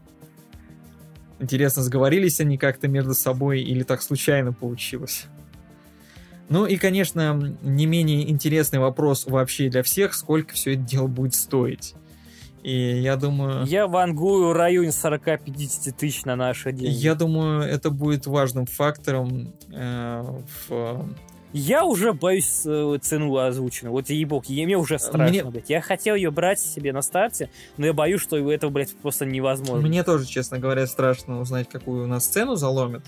Интересно, сговорились они как-то между собой или так случайно получилось? Ну и, конечно, не менее интересный вопрос вообще для всех, сколько все это дело будет стоить. И я думаю... Я вангую в районе сорок-пятьдесят тысяч на наши деньги. Я думаю, это будет важным фактором э, в... Я уже боюсь э, цену озвученную. Вот ей-бог, мне уже страшно, мне... блядь. Я хотел ее брать себе на старте, но я боюсь, что этого, блядь, просто невозможно. Мне тоже, честно говоря, страшно узнать, какую у нас цену заломят.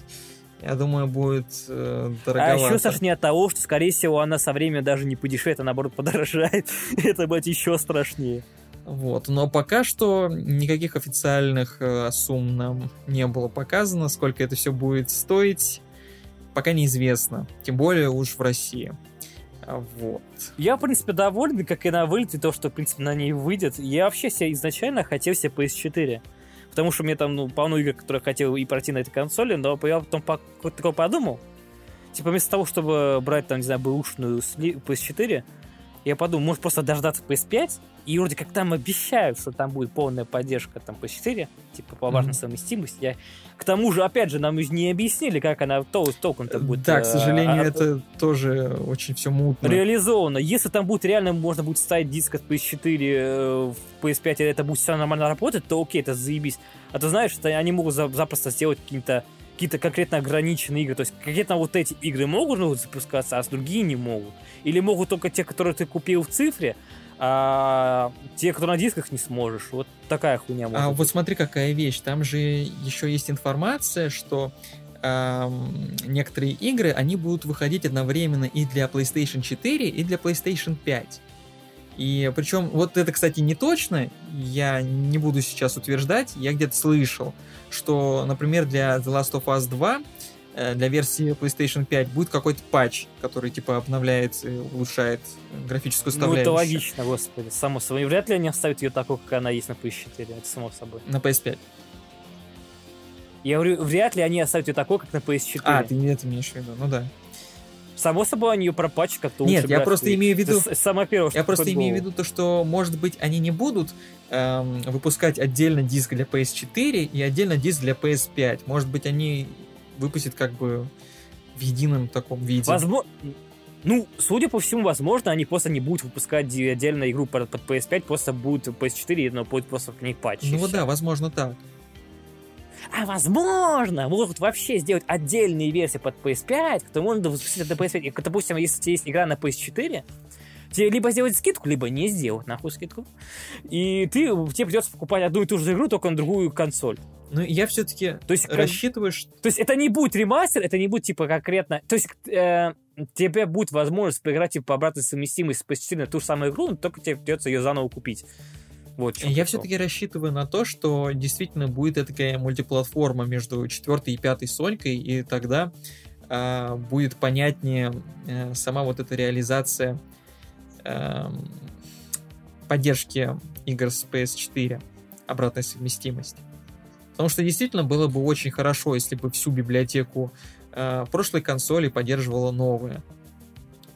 Я думаю, будет э, дороговато. А еще, Саш, не от того, что, скорее всего, она со временем даже не подешевеет, а наоборот подорожает. Это будет еще страшнее. Вот, но пока что никаких официальных э, сумм нам не было показано. Сколько это все будет стоить, пока неизвестно. Тем более уж в России. Вот. Я, в принципе, доволен, как и на вылете, то, что, в принципе, на ней выйдет. Я вообще себя изначально хотел себе пи эс четыре. Потому что у меня там, ну, полно игр, которые я хотел и пройти на этой консоли, но я потом такое подумал. Типа, вместо того, чтобы брать, там, не знаю, бэушную пи эс четыре, я подумал, может, просто дождаться пи эс пять, и вроде как там обещают, что там будет полная поддержка там пи эс четыре, типа, по важной mm-hmm. совместимости. Я... К тому же, опять же, нам не объяснили, как она тол- толком-то будет... Да, к сожалению, а, это а... тоже очень все мутно. Реализовано. Если там будет реально, можно будет ставить диск от пи эс четыре в пи эс пять, и это будет все нормально работать, то окей, это заебись. А ты знаешь, что они могут запросто сделать какие-то, какие-то конкретно ограниченные игры. То есть конкретно вот эти игры могут, ну, запускаться, а другие не могут. Или могут только те, которые ты купил в цифре, а те, кто на дисках, не сможешь. Вот такая хуйня может А быть. Вот смотри, какая вещь. Там же еще есть информация, что э, некоторые игры, они будут выходить одновременно и для PlayStation четыре, и для PlayStation пять. И причем, вот это, кстати, не точно, я не буду сейчас утверждать, я где-то слышал, что, например, для The Last of Us два, э, для версии PlayStation пять будет какой-то патч, который, типа, обновляет и улучшает графическую составляющую. Ну, это логично, господи, само собой. Вряд ли они оставят ее такой, как она есть на пи эс четыре, это само собой. На пи эс пять. Я говорю, вряд ли они оставят ее такой, как на пи эс четыре. А, ты это имеешь в виду, ну да. Само собой, они ее пропачат как-то лучше. Нет, я просто имею в виду... Самое первое, что я просто имею в виду то, что, может быть, они не будут эм, выпускать отдельно диск для пи эс четыре и отдельно диск для пи эс пять. Может быть, они выпустят как бы в едином таком виде. Возможно... Ну, судя по всему, возможно, они просто не будут выпускать отдельно игру под пи эс пять, просто будут пи эс четыре, но будет просто к ней патч. Ну вот да, возможно так. А возможно, могут вообще сделать отдельные версии под пи эс пять, которые можно запустить до пи эс пять. И, допустим, если у тебя есть игра на пи эс четыре, тебе либо сделать скидку, либо не сделать нахуй скидку. И ты, тебе придется покупать одну и ту же игру, только на другую консоль. Ну, я все-таки то есть, рассчитываю, что... То есть это не будет ремастер, это не будет, типа, конкретно... То есть э, тебе будет возможность поиграть, типа, по обратной совместимости с пи эс четыре на ту же самую игру, но только тебе придется ее заново купить. Вот я все-таки рассчитываю на то, что действительно будет эдакая мультиплатформа между четвертой и пятой Сонькой, и тогда э, будет понятнее э, сама вот эта реализация э, поддержки игр с пи эс четыре, обратная совместимость. Потому что действительно было бы очень хорошо, если бы всю библиотеку э, прошлой консоли поддерживала новые.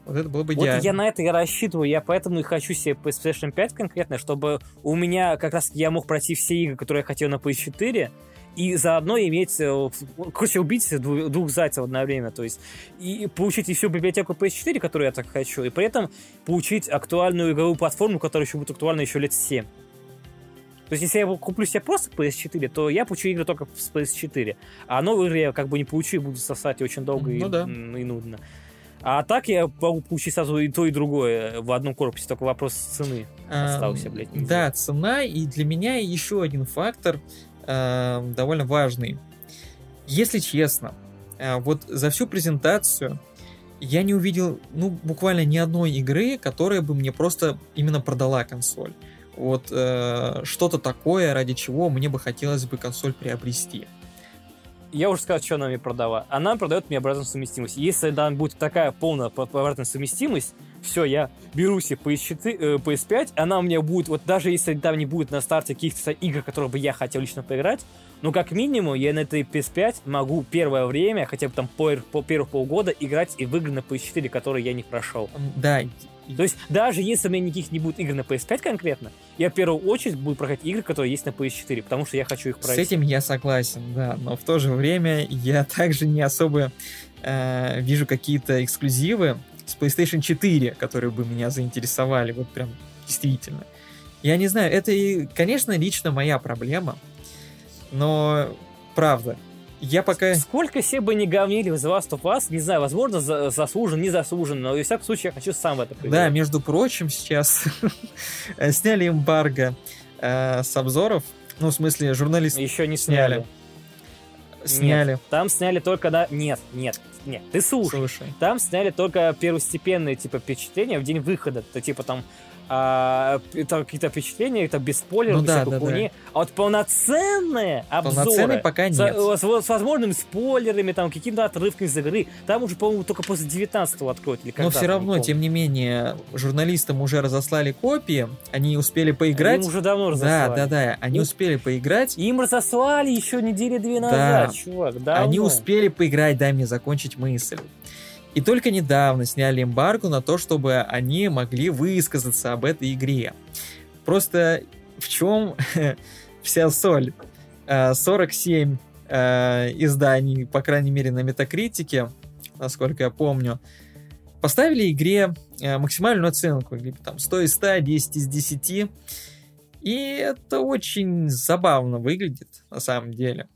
Вот это было бы идеально. Вот я на это и рассчитываю, я поэтому и хочу себе PlayStation пять конкретно, чтобы у меня как раз я мог пройти все игры, которые я хотел на пи эс четыре, и заодно иметь, короче, убить двух, двух зайцев одновременно, то есть и получить и всю библиотеку пи эс четыре, которую я так хочу, и при этом получить актуальную игровую платформу, которая еще будет актуальна еще лет семь. То есть, если я куплю себе просто пи эс четыре, то я получу игры только с пи эс четыре, а новые игры я как бы не получу и буду сосать очень долго ну, и, да. и нудно. А так я могу получить сразу и то, и другое в одном корпусе, только вопрос цены остался, эм, блядь. Нельзя. Да, цена, и для меня еще один фактор э, довольно важный. Если честно, э, вот за всю презентацию я не увидел, ну, буквально ни одной игры, которая бы мне просто именно продала консоль. Вот э, что-то такое, ради чего мне бы хотелось бы консоль приобрести. Я уже сказал, что она мне продала. Она продает мне обратную совместимость. Если да, будет такая полная обратная совместимость, все, я беру себе пи эс четыре, пи эс пять, она у меня будет, вот даже если там не будет на старте каких-то игр, которые бы я хотел лично поиграть, ну, как минимум, я на этой пи эс пять могу первое время, хотя бы там по, по первых полгода, играть и в игры на пи эс четыре, которые я не прошел. Да. То есть, даже если у меня никаких не будет игр на пи эс пять конкретно, я в первую очередь буду проходить игры, которые есть на пи эс четыре, потому что я хочу их пройти. С этим я согласен, да, но в то же время я также не особо э, вижу какие-то эксклюзивы с PlayStation четыре, которые бы меня заинтересовали, вот прям действительно. Я не знаю, это, и, конечно, лично моя проблема, но правда... Я пока... Сколько все бы не говнили в The Last of Us, не знаю, возможно, за- заслуженно, не заслуженно, но во всяком случае я хочу сам в это поиграть. Да, между прочим, сейчас сняли эмбарго э, с обзоров, ну, в смысле, журналисты... Еще не сняли. Сняли. сняли. Нет, там сняли только... на Нет, нет, нет, ты слушай. слушай. Там сняли только первостепенные, типа, впечатления в день выхода, то типа там... А, это какие-то впечатления, это без спойлеров, ну, да, да, да. А вот полноценные обзоры полноценные пока нет. С, с, с возможными спойлерами, там, какими-то отрывками из игры, там уже, по-моему, только после девятнадцатого откроют. Или но все равно, тем не менее, журналистам уже разослали копии, они успели поиграть. Им уже давно разослали. Да, да, да, они им, успели поиграть. Им разослали еще недели две назад, да. чувак, давно. Они успели поиграть, дай мне закончить мысль. И только недавно сняли эмбарго на то, чтобы они могли высказаться об этой игре. Просто в чем вся соль? сорок семь изданий, по крайней мере, на Метакритике, насколько я помню, поставили игре максимальную оценку, либо там сто из ста, десять из десяти. И это очень забавно выглядит, на самом деле.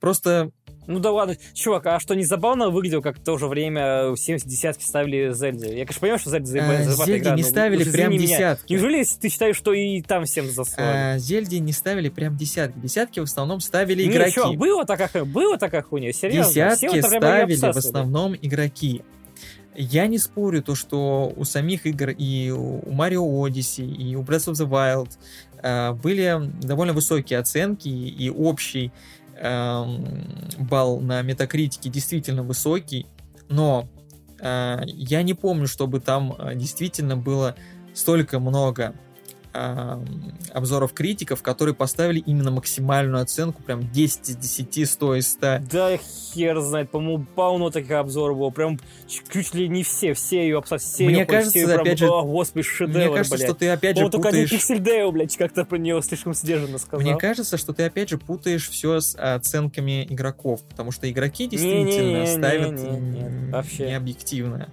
Просто... Ну да ладно, чувак, а что, не забавно выглядело, как в то же время семьдесят десятки ставили Зельде? Я, конечно, понимаю, что Зельде забавная игра. Зельде не ставили прям десятки. Неужели ты считаешь, что и там всем заслали? Зельде не ставили прям десятки. Десятки в основном ставили игроки. Ничего, было такая, была такая хуйня, серьезно. Десятки ставили в основном игроки. Я не спорю то, что у самих игр и у Mario Odyssey, и у Breath of the Wild э, были довольно высокие оценки и общий балл на Метакритике действительно высокий, но э, я не помню, чтобы там действительно было столько много э, обзоров критиков, которые поставили именно максимальную оценку, прям десять из десяти, сто из ста. Да хер знает, по-моему, полно таких обзоров было, прям чуть ли не все, все ее обсасили. Мне кажется, прям, опять же, о, господи, шедевр, мне кажется, блядь. Что ты опять же путаешь... Пиксельдео, блядь, как-то про нее слишком сдержанно сказал. Мне кажется, что ты опять же путаешь все с оценками игроков, потому что игроки действительно не, не, не, ставят не, не, не, необъективное.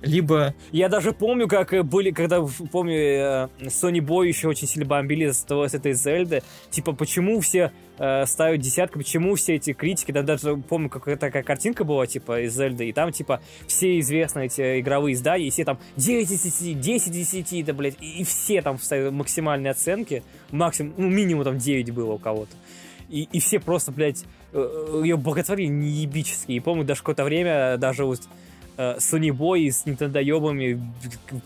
Либо... Я даже помню, как были, когда, помню, Sony Boy еще очень сильно бомбили с этой Зельды. Типа, почему все э, ставят десятку, почему все эти критики, да, даже помню, какая такая картинка была, типа, из Зельды, и там, типа, все известные эти игровые издания, и все там девять из десяти, десять из десяти, да, блядь, и, и все там ставят максимальные оценки, максимум, ну, минимум там девять было у кого-то. И, и все просто, блядь, ее боготворили неебически. И помню, даже какое-то время, даже вот Sony Boy с Nintendo-ёбами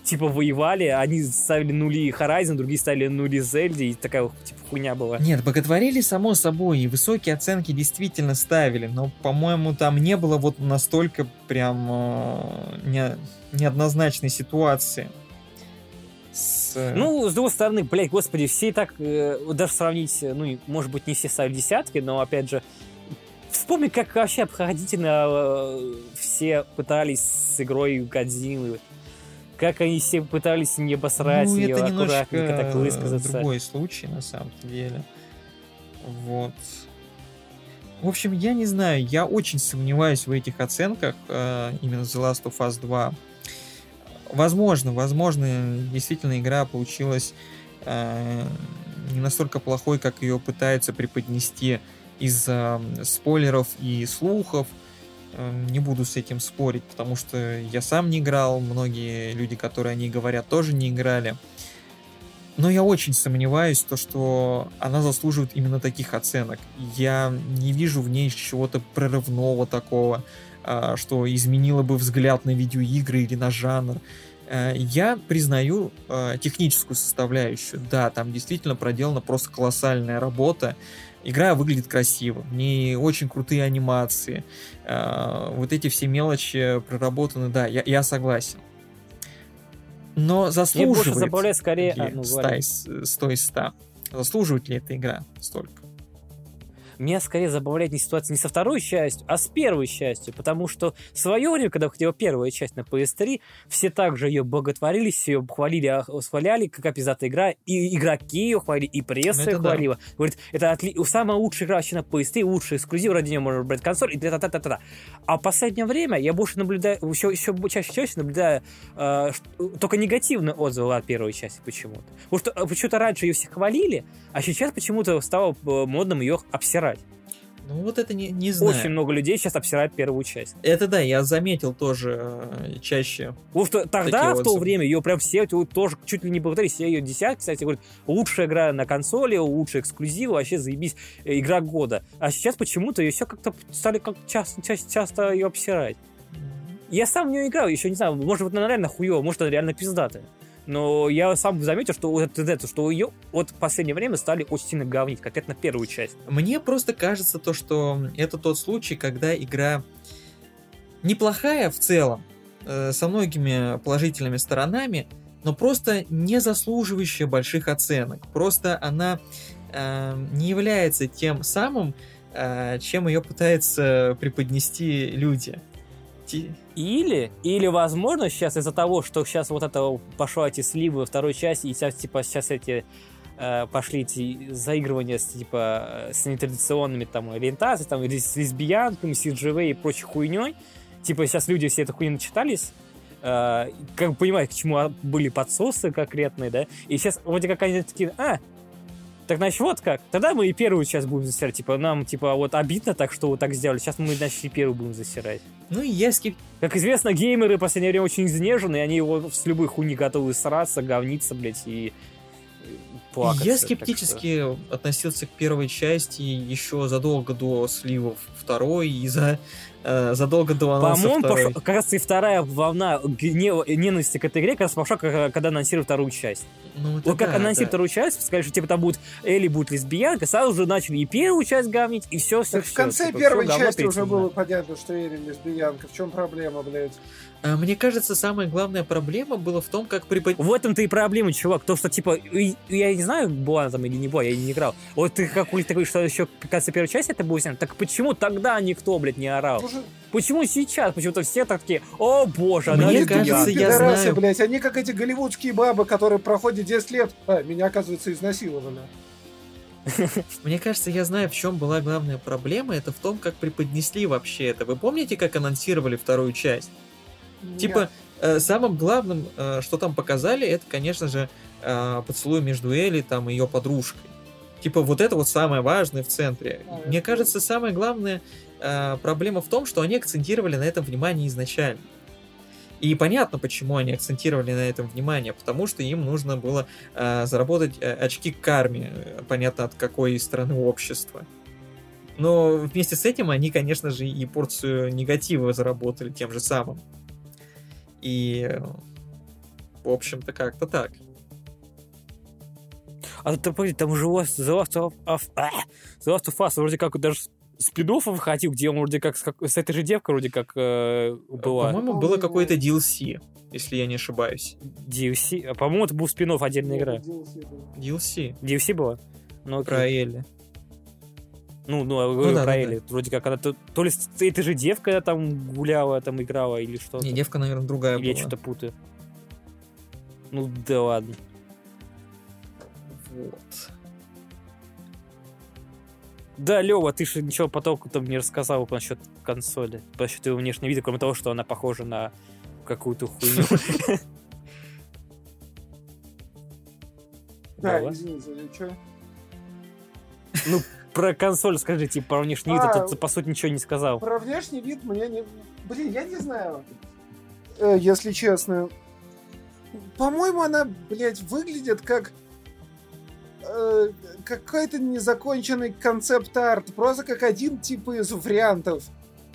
типа воевали, они ставили нули Horizon, другие ставили нули Зельде, и такая типа хуйня была. Нет, боготворили само собой, и высокие оценки действительно ставили, но, по-моему, там не было вот настолько прям э, не, неоднозначной ситуации. С... Ну, с другой стороны, блядь, господи, все и так, э, даже сравнить, ну, может быть, не все ставили десятки, но, опять же, Вспомни, как вообще обходительно э, все пытались с игрой Годзиллы. Как они все пытались не обосрать ну, ее, это аккуратненько так высказаться. Другой случай, на самом деле. Вот. В общем, я не знаю, я очень сомневаюсь в этих оценках, э, именно The Last of Us два. Возможно, возможно, действительно игра получилась э, не настолько плохой, как ее пытаются преподнести из э, спойлеров и слухов. Э, не буду с этим спорить, потому что я сам не играл, многие люди, которые о ней говорят, тоже не играли. Но я очень сомневаюсь, то, что она заслуживает именно таких оценок. Я не вижу в ней чего-то прорывного такого, что изменило бы взгляд на видеоигры или на жанр. Я признаю техническую составляющую. Да, там действительно проделана просто колоссальная работа. Игра выглядит красиво, в ней очень крутые анимации. Вот эти все мелочи проработаны, да, я, я согласен. Но заслуживает забавляет, скорее... ли а, ну, сто из ста? Заслуживает ли эта игра столько? Меня скорее забавляет не ситуация не со второй частью, а с первой частью. Потому что в свое время, когда выходила первая часть на пи эс три, все также ее боготворили, все ее хвалили, восхваляли, как опиздатая игра. И игроки ее хвалили, и пресса это ее да. хвалила. Говорит, это отли... самая лучшая игра вообще на пи эс три, лучший эксклюзив, ради нее можно брать консоль, и та-та-та-та-та. А в последнее время я больше наблюдаю, еще, еще чаще-чаще наблюдаю э, только негативные отзывы от первой части почему-то. Потому что почему-то раньше ее все хвалили, а сейчас почему-то стало модным ее обсирать. Ну вот это не, не знаю. Очень много людей сейчас обсирают первую часть. Это да, я заметил тоже э, чаще. Потому что тогда, в то время, ее прям все тоже чуть ли не благодарили. Все ее десятки, кстати, говорят, лучшая игра на консоли, лучший эксклюзив, вообще заебись, игра года. А сейчас почему-то ее все как-то стали как часто, часто, часто ее обсирать. Я сам в нее играл, еще не знаю, может быть, она реально хуёвая, может, она реально пиздатая. Но я сам заметил, что вот это, что ее вот в последнее время стали очень сильно говнить, конкретно первую часть. Мне просто кажется то, что это тот случай, когда игра неплохая в целом, э, со многими положительными сторонами, но просто не заслуживающая больших оценок. Просто она э, не является тем самым, э, чем ее пытаются преподнести люди. Или, или, возможно, сейчас из-за того, что сейчас вот это пошло эти сливы во второй части, и сейчас, типа, сейчас эти э, пошли эти заигрывания с, типа, с нетрадиционными там ориентациями, там, или с лесбиянками, с си джи ви и прочей хуйней, типа, сейчас люди все это хуйни начитались, э, как бы понимают, к чему были подсосы конкретные, да, и сейчас вроде как они такие, а, так, значит, вот как. Тогда мы и первую часть будем засирать. Типа, нам, типа, вот обидно так, что вот так сделали. Сейчас мы, значит, и первую будем засирать. Ну, я скип... Как известно, геймеры в последнее время очень изнежены, они его с любой хуйни готовы сраться, говниться, блядь, и... и плакаться. Я скептически что... относился к первой части еще задолго до сливов второй и за... э, задолго до анонса По-моему, второй. Пошла... как раз и вторая волна гнева, ненависти к этой игре как раз пошла, когда анонсировали вторую часть. Ну, вот как да, анонсировали да. вторую часть, сказали, что типа там будет Элли, будет лесбиянка, сразу же начали и первую часть говнить, и все, все, так все. В конце типа, первой все, части уже было понятно, что Элли лесбиянка. В чем проблема, блядь? А, мне кажется, самая главная проблема была в том, как преподнести... В этом-то и проблема, чувак. То, что типа, и, я не знаю, была она там или не была, я не играл. Вот ты как улик такой, что еще в конце первой части это будет снято, так почему тогда никто, блядь, не орал? Уже... Почему сейчас? Почему-то все так такие, о боже, она лесбиянка. Мне кажется, я знаю. Блядь, они как эти голливудские бабы, которые проходят десять лет, а, меня, оказывается, изнасиловали. Мне кажется, я знаю, в чем была главная проблема. Это в том, как преподнесли вообще это. Вы помните, как анонсировали вторую часть? Нет. Типа, э, самым главным, э, что там показали, это, конечно же, э, поцелуй между Элли там, и ее подружкой. Типа, вот это вот самое важное в центре. А, Мне это... кажется, самая главная э, проблема в том, что они акцентировали на этом внимание изначально. И понятно, почему они акцентировали на этом внимание, потому что им нужно было э, заработать э, очки карме, понятно, от какой стороны общества. Но вместе с этим они, конечно же, и порцию негатива заработали тем же самым. И, в общем-то, как-то так. А ты понимаешь, там уже The Last of Us вроде как даже... спин-офф выходил, где он вроде как с этой же девкой вроде как э, была. По-моему, было какое-то ди эл си, если я не ошибаюсь. ди эл си? По-моему, это был спин-офф, отдельная игра. ди эл си. ди эл си была? Ну, про Элли. Ну, ну, ну да, про да, Элли. Да. Вроде как она то, то ли с этой же девкой там гуляла, там играла или что-то. Не, девка, наверное, другая или была. Я что-то путаю. Ну да ладно. Вот. Да, Лёва, ты же ничего потолку-то мне рассказал по насчет консоли, по насчет его внешнего вида, кроме того, что она похожа на какую-то хуйню. Да, извините, что? Ну, про консоль скажи, типа, про внешний вид, а ты, по сути, ничего не сказал. Про внешний вид мне не... Блин, я не знаю, если честно. По-моему, она, блядь, выглядит как... Э, какой-то незаконченный концепт-арт, просто как один типа из вариантов.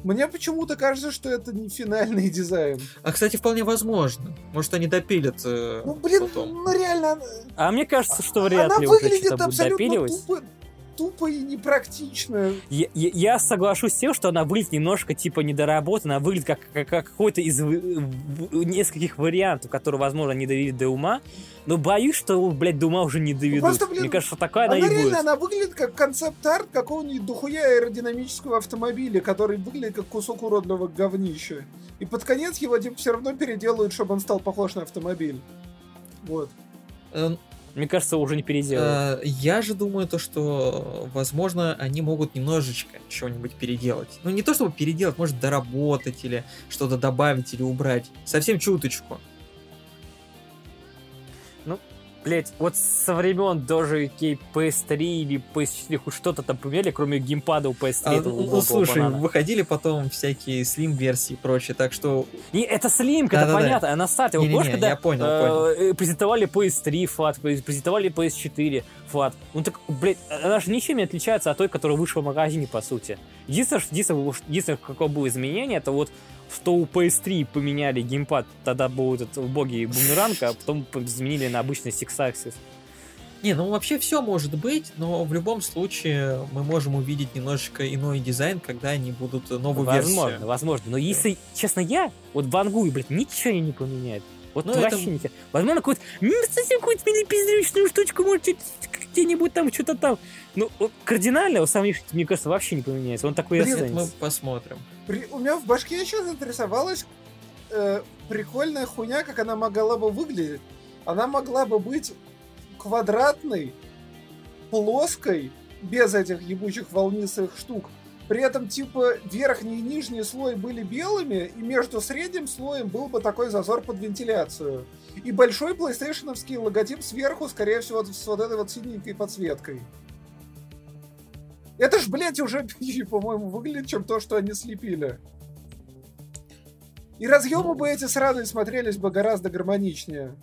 Мне почему-то кажется, что это не финальный дизайн. А, кстати, вполне возможно. Может, они допилят э, ну, блин, потом. Ну, реально... А мне кажется, что вряд она ли уже что-то будет допиливать. Тупо, тупо и непрактично. Я, я, я соглашусь с тем, что она выглядит немножко типа недоработанно. Она выглядит как, как, как какой-то из в, нескольких вариантов, которые, возможно, не довели до ума. Но боюсь, что, блядь, до ума уже не доведут. Ну, просто, блин, мне кажется, такая она, она и реально, будет. Она выглядит как концепт-арт какого-нибудь дохуя аэродинамического автомобиля, который выглядит как кусок уродного говнища. И под конец его типа, все равно переделают, чтобы он стал похож на автомобиль. Вот. Мне кажется, уже не переделают. Я же думаю, то, что, возможно, они могут немножечко чего-нибудь переделать. Ну, не то, чтобы переделать, может, доработать или что-то добавить или убрать. Совсем чуточку. Ну, блять, вот со времен даже пи эс три или пи эс четыре хоть что-то там поменяли, кроме геймпада у пи эс три. А, ну, ну слушай, банана. Выходили потом всякие слим-версии и прочее, так что... Не, это слимка, да, это да, понятно, да. Она старт. Не, не, не, когда, я понял, э, понял. Презентовали пи эс три флат, презентовали пи эс четыре флат. Ну так, блять, она же ничем не отличается от той, которая вышла в магазине, по сути. Единственное, единственное, единственное какое было изменение, это вот... что у пи эс три поменяли геймпад, тогда был этот убогий бумеранг, а потом изменили на обычный six-axis. Не, ну вообще все может быть, но в любом случае мы можем увидеть немножечко иной дизайн, когда они будут новую возможно, версию. Возможно, возможно. Но если, честно, я вот вангую, блядь, ничего не поменяет. Вот ну, вообще это... не поменяет. Возможно, какую-то, ну, совсем какую-то пиздючную штучку, может, где-нибудь там, что-то там. Ну, кардинально, у самих, мне кажется, вообще не поменяется. Он такой и останется. Мы посмотрим. При... У меня в башке еще заинтересовалась э, прикольная хуйня, как она могла бы выглядеть. Она могла бы быть квадратной, плоской, без этих ебучих волнистых штук. При этом, типа, верхний и нижний слой были белыми, и между средним слоем был бы такой зазор под вентиляцию. И большой PlayStation-овский логотип сверху, скорее всего, с вот этой вот синенькой подсветкой. Это ж, блядь, уже, по-моему, выглядит, чем то, что они слепили. И разъемы бы эти сразу смотрелись бы гораздо гармоничнее.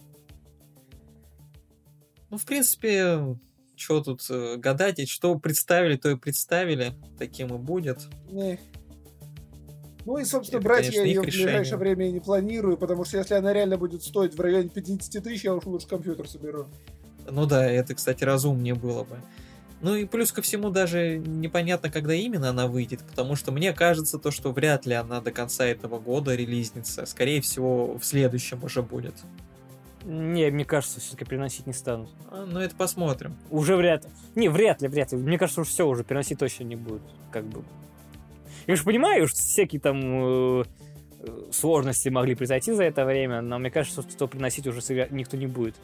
Ну, в принципе, что тут гадать, и что представили, то и представили. Таким и будет. Эх. Ну и, собственно, это, брать конечно, я ее в ближайшее время и не планирую, потому что если она реально будет стоить в районе пятьдесят тысяч, я уж лучше компьютер соберу. Ну да, это, кстати, разумнее было бы. Ну и плюс ко всему даже непонятно, когда именно она выйдет, потому что мне кажется то, что вряд ли она до конца этого года релизнится. Скорее всего, в следующем уже будет. Не, мне кажется, все-таки переносить не станут. А, ну это посмотрим. Уже вряд ли. Не, вряд ли, вряд ли. Мне кажется, уже все, уже переносить точно не будет. Как бы. Я же понимаю, что всякие там э, сложности могли произойти за это время, но мне кажется, что переносить уже никто не будет.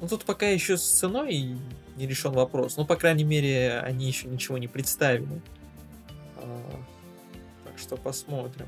Ну, тут пока еще с ценой не решен вопрос. Ну, по крайней мере, они еще ничего не представили. А, так что посмотрим.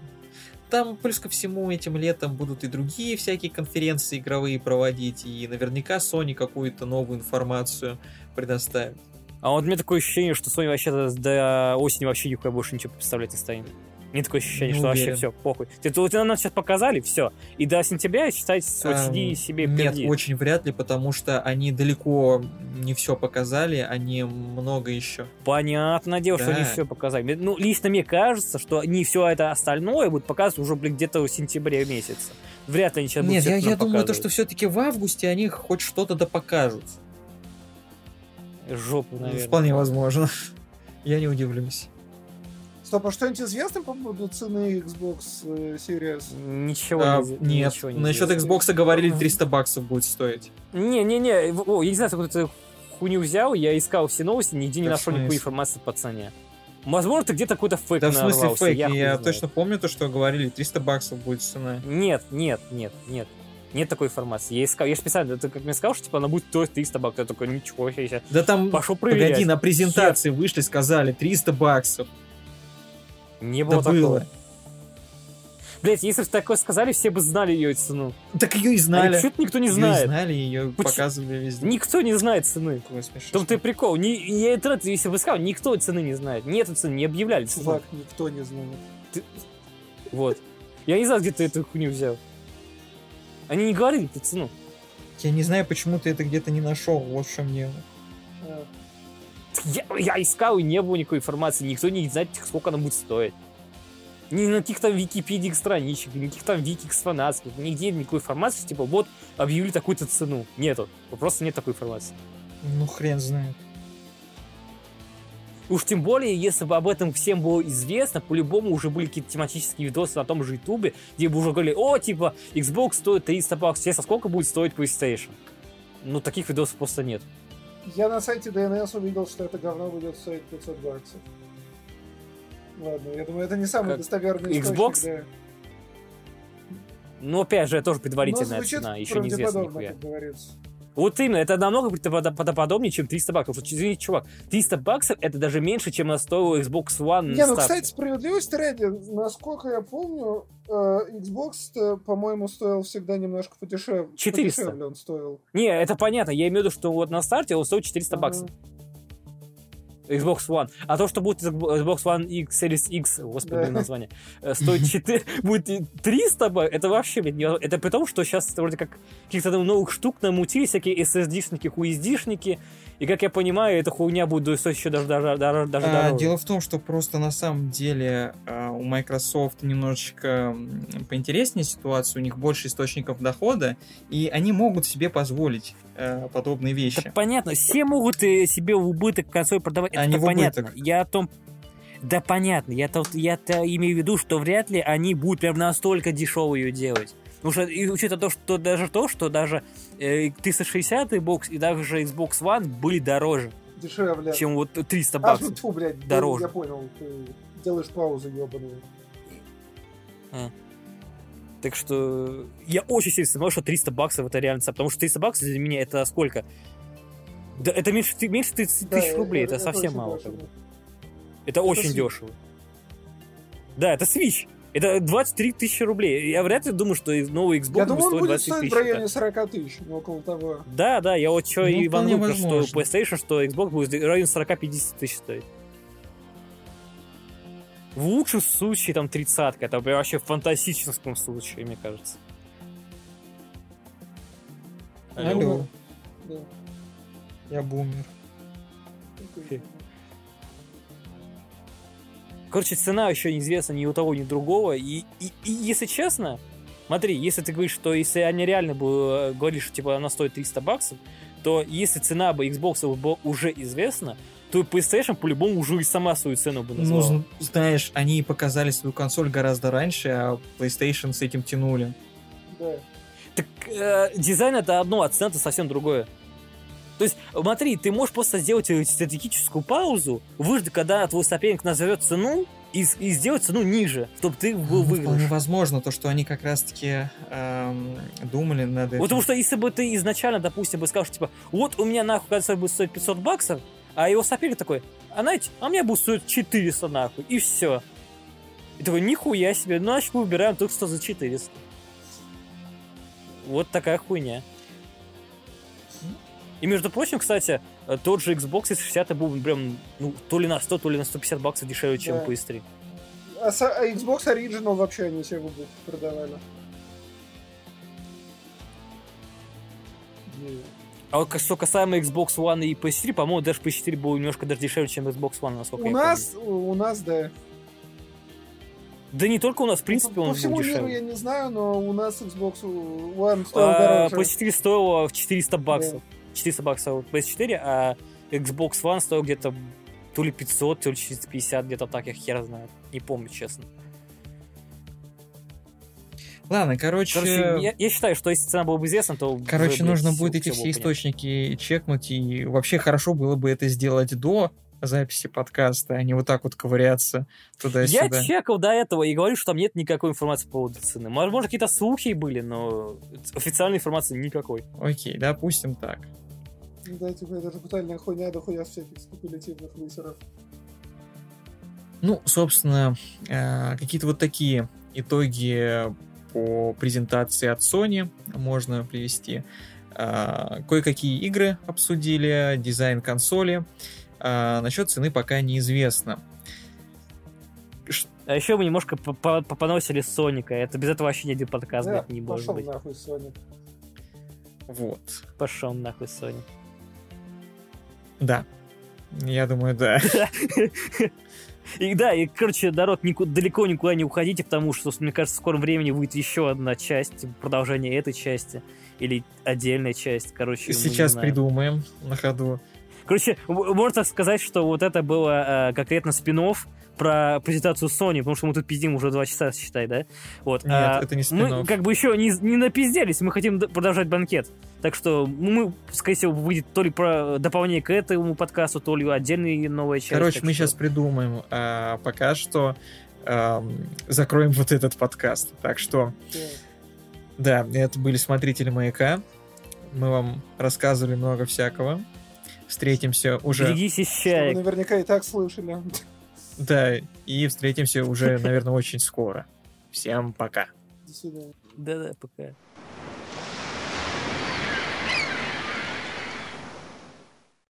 Там, плюс ко всему, этим летом будут и другие всякие конференции игровые проводить, и наверняка Sony какую-то новую информацию предоставит. А вот у меня такое ощущение, что Sony вообще до, до осени вообще никуда больше ничего представлять не станет. Мне такое ощущение, не что уверен. Вообще все, похуй. Ты, вот нам сейчас показали, все. И до сентября, считай, вот эм, сиди и себе перди. Нет, очень вряд ли, потому что они далеко не все показали, они много еще. Понятное дело, да. Что они все показали. Ну, лично мне кажется, что они все это остальное будут показывать уже, блин, где-то в сентябре месяце. Вряд ли они сейчас нет, будут я, я думаю, то, что все-таки в августе они хоть что-то да покажут. Жопу, наверное. Вполне возможно. Я не удивлюсь. Стоп, а что-нибудь известно по поводу цены Xbox Series? Ничего а, не Нет, ничего не насчет Xbox говорили триста баксов будет стоить. Не-не-не, я не знаю, какую-то хуйню взял, я искал все новости, нигде не нашел никакой информации по цене. Возможно, ты где-то какой-то фейк нарвался. Да, в смысле фейк? Я, я точно помню то, что говорили, триста баксов будет цена. Нет, нет, нет, нет. Нет такой информации. Я искал, я же специально, ты как мне сказал, что типа она будет стоить триста баксов. Я такой, ничего себе. Да там, пошел проверять. Погоди, на презентации Все. Вышли, сказали триста баксов. Не было да такого. Было. Блять, если бы такое сказали, все бы знали ее цену. Так ее и знали. А что-то никто не знает. Ее знали, ее Поч... показывали везде. Никто не знает цены. Там ты прикол. Не, я это, если бы сказал, никто цены не знает. Нету цены, не объявляли цены. Фак, никто не знает. Ты... Вот. Я не знаю, где ты эту хуйню взял. Они не говорили про цену. Я не знаю, почему ты это где-то не нашел. Вот в чем дело. Я, я искал, и не было никакой информации. Никто не знает, сколько она будет стоить. Ни на каких там Википедиях страничек, никаких там Викикс фанатских, нигде никакой информации, типа, вот, объявили такую-то цену. Нету. Просто нет такой информации. Ну, хрен знает. Уж тем более, если бы об этом всем было известно, по-любому уже были какие-то тематические видосы на том же Ютубе, где бы уже говорили, о, типа, Xbox стоит триста баксов, а сколько будет стоить PlayStation? Ну, таких видосов просто нет. Я на сайте ди эн эс увидел, что это говно будет стоить пятьсот баксов. Ладно, я думаю, это не самый как достоверный Xbox? Источник. Ну, опять же, это тоже предварительная цена, еще неизвестно нихуя. Вот именно, это намного подоподобнее, чем триста баксов. Извини, чувак, триста баксов это даже меньше, чем она стоила Xbox One. Не, ну, кстати, справедливости ради, насколько я помню, Xbox, по-моему, стоил всегда немножко подешевле. четыреста. Подешевле он стоил. Не, это понятно, я имею в виду, что вот на старте он стоит четыреста баксов. Xbox One. А то, что будет Xbox One X, Series X, господи, да. Название, стоит четыре, будет триста баксов, это вообще, это при том, что сейчас вроде как каких-то новых штук намутили, всякие эс эс ди-шники, хуиздишники, и, как я понимаю, эта хуйня будет стоить еще даже, даже, даже, даже а, дороже. Дело в том, что просто на самом деле у Microsoft немножечко поинтереснее ситуация, у них больше источников дохода, и они могут себе позволить подобные вещи. Это понятно, все могут себе в убыток консоль продавать. Это они понятно. Я о том... Да, понятно. Я-то, я-то имею в виду, что вряд ли они будут прям настолько дешево ее делать. Потому что, и, учитывая то, что даже то, что даже э, триста шестьдесят Xbox и даже Xbox One были дороже. Дешевле. Чем вот триста баксов. А, тьфу, блядь, дороже. Я понял, ты делаешь паузу, ёбаную. А. Так что я очень сильно сомневаюсь, что триста баксов это реально. Потому что триста баксов для меня это сколько? Да, это меньше, меньше тридцати да, тысяч рублей, это, это совсем мало. Это, это очень Switch. Дешево. Да, это Switch. Это двадцать три тысячи рублей. Я вряд ли думаю, что новый Xbox я будет думаю, стоить двадцать тысяч. Я думаю, он будет стоить в районе сорок тысяч, около того. Да, да, я вот что ну, и ванну, что PlayStation, что Xbox будет в районе сорок-пятьдесят тысяч стоить. В лучшем случае там тридцатка. Это вообще в фантастическом случае, мне кажется. Алло. Алло. Да. Я бумер. Короче, цена еще неизвестна ни у того, ни у другого. И, и, и если честно, смотри, если ты говоришь, что если они реально бы говорили, что типа она стоит триста баксов, то если цена бы Xbox была уже известна, то PlayStation по-любому уже и сама свою цену бы назвала. Ну, знаешь, они показали свою консоль гораздо раньше, а PlayStation с этим тянули. Да. Так э, дизайн это одно, а цена это совсем другое. То есть, смотри, ты можешь просто сделать стратегическую паузу, выждать, когда твой соперник назовет цену, и, и сделать цену ниже, чтобы ты был выигрыш. Вполне возможно, то, что они как раз-таки эм, думали над этим. Потому что если бы ты изначально, допустим, бы сказал, что типа, вот у меня нахуй консоль будет стоить пятьсот баксов, а его соперник такой, а знаете, а у меня будет стоить четыреста нахуй, и все. И такой, нихуя себе, ну значит мы выбираем только что за четыреста. Вот такая хуйня. И, между прочим, кстати, тот же Xbox шестьдесят был прям, ну, то ли на сто, то ли на сто пятьдесят баксов дешевле, чем да. пи эс три. А, со, а Xbox Original вообще они себе бы продавали. А вот что касаемо Xbox One и пи эс три, по-моему, даже пи эс четыре был немножко даже дешевле, чем Xbox One, насколько у я нас, помню. У нас, да. Да не только у нас, в принципе, ну, он был дешевле. По всему миру я не знаю, но у нас Xbox One стоил а, дороже. пи эс четыре стоило в четыреста баксов. Да. четыреста баксов пи эс четыре, а Xbox One стоил где-то то ли пятьсот, то ли четыреста пятьдесят, где-то так, я хер знаю. Не помню, честно. Ладно, короче... короче я, я считаю, что если цена была бы известна, то... Короче, нужно будет эти все источники чекнуть, и вообще хорошо было бы это сделать до записи подкаста, а не вот так вот ковыряться туда-сюда. Я чекал до этого и говорю, что там нет никакой информации по поводу цены. Может, какие-то слухи были, но официальной информации никакой. Окей, допустим так. Да, типа, это же тотальная хуйня, дохуя всяких спекулятивных высеров. Ну, собственно, какие-то вот такие итоги по презентации от Sony можно привести. Кое-какие игры обсудили, дизайн консоли. Насчет цены пока неизвестно. А еще мы немножко попоносили Соника. Это без этого вообще ни подкаст да, не может быть. Пошел нахуй Соник. Вот. Пошел нахуй Соник. Да. Я думаю, да. И да, и, короче, народ, никуда, далеко никуда не уходите, потому что, мне кажется, в скором времени будет еще одна часть, продолжение этой части, или отдельная часть, короче. Сейчас придумаем на ходу. Короче, можно сказать, что вот это было э, конкретно спин-офф про презентацию Sony, потому что мы тут пиздим уже два часа, считай, да? Вот. Нет, а это не спин-офф. Мы как бы еще не, не напизделись, мы хотим продолжать банкет. Так что мы, скорее всего, выйдет то ли про дополнение к этому подкасту, то ли отдельная новая часть. Короче, мы что... сейчас придумаем. А пока что а, закроем вот этот подкаст. Так что, да, это были смотрители «Маяка». Мы вам рассказывали много всякого. Встретимся уже... Берегись из чаек. Вы наверняка и так слышали. Да, и встретимся уже, наверное, очень скоро. Всем пока. До свидания. Да-да, пока.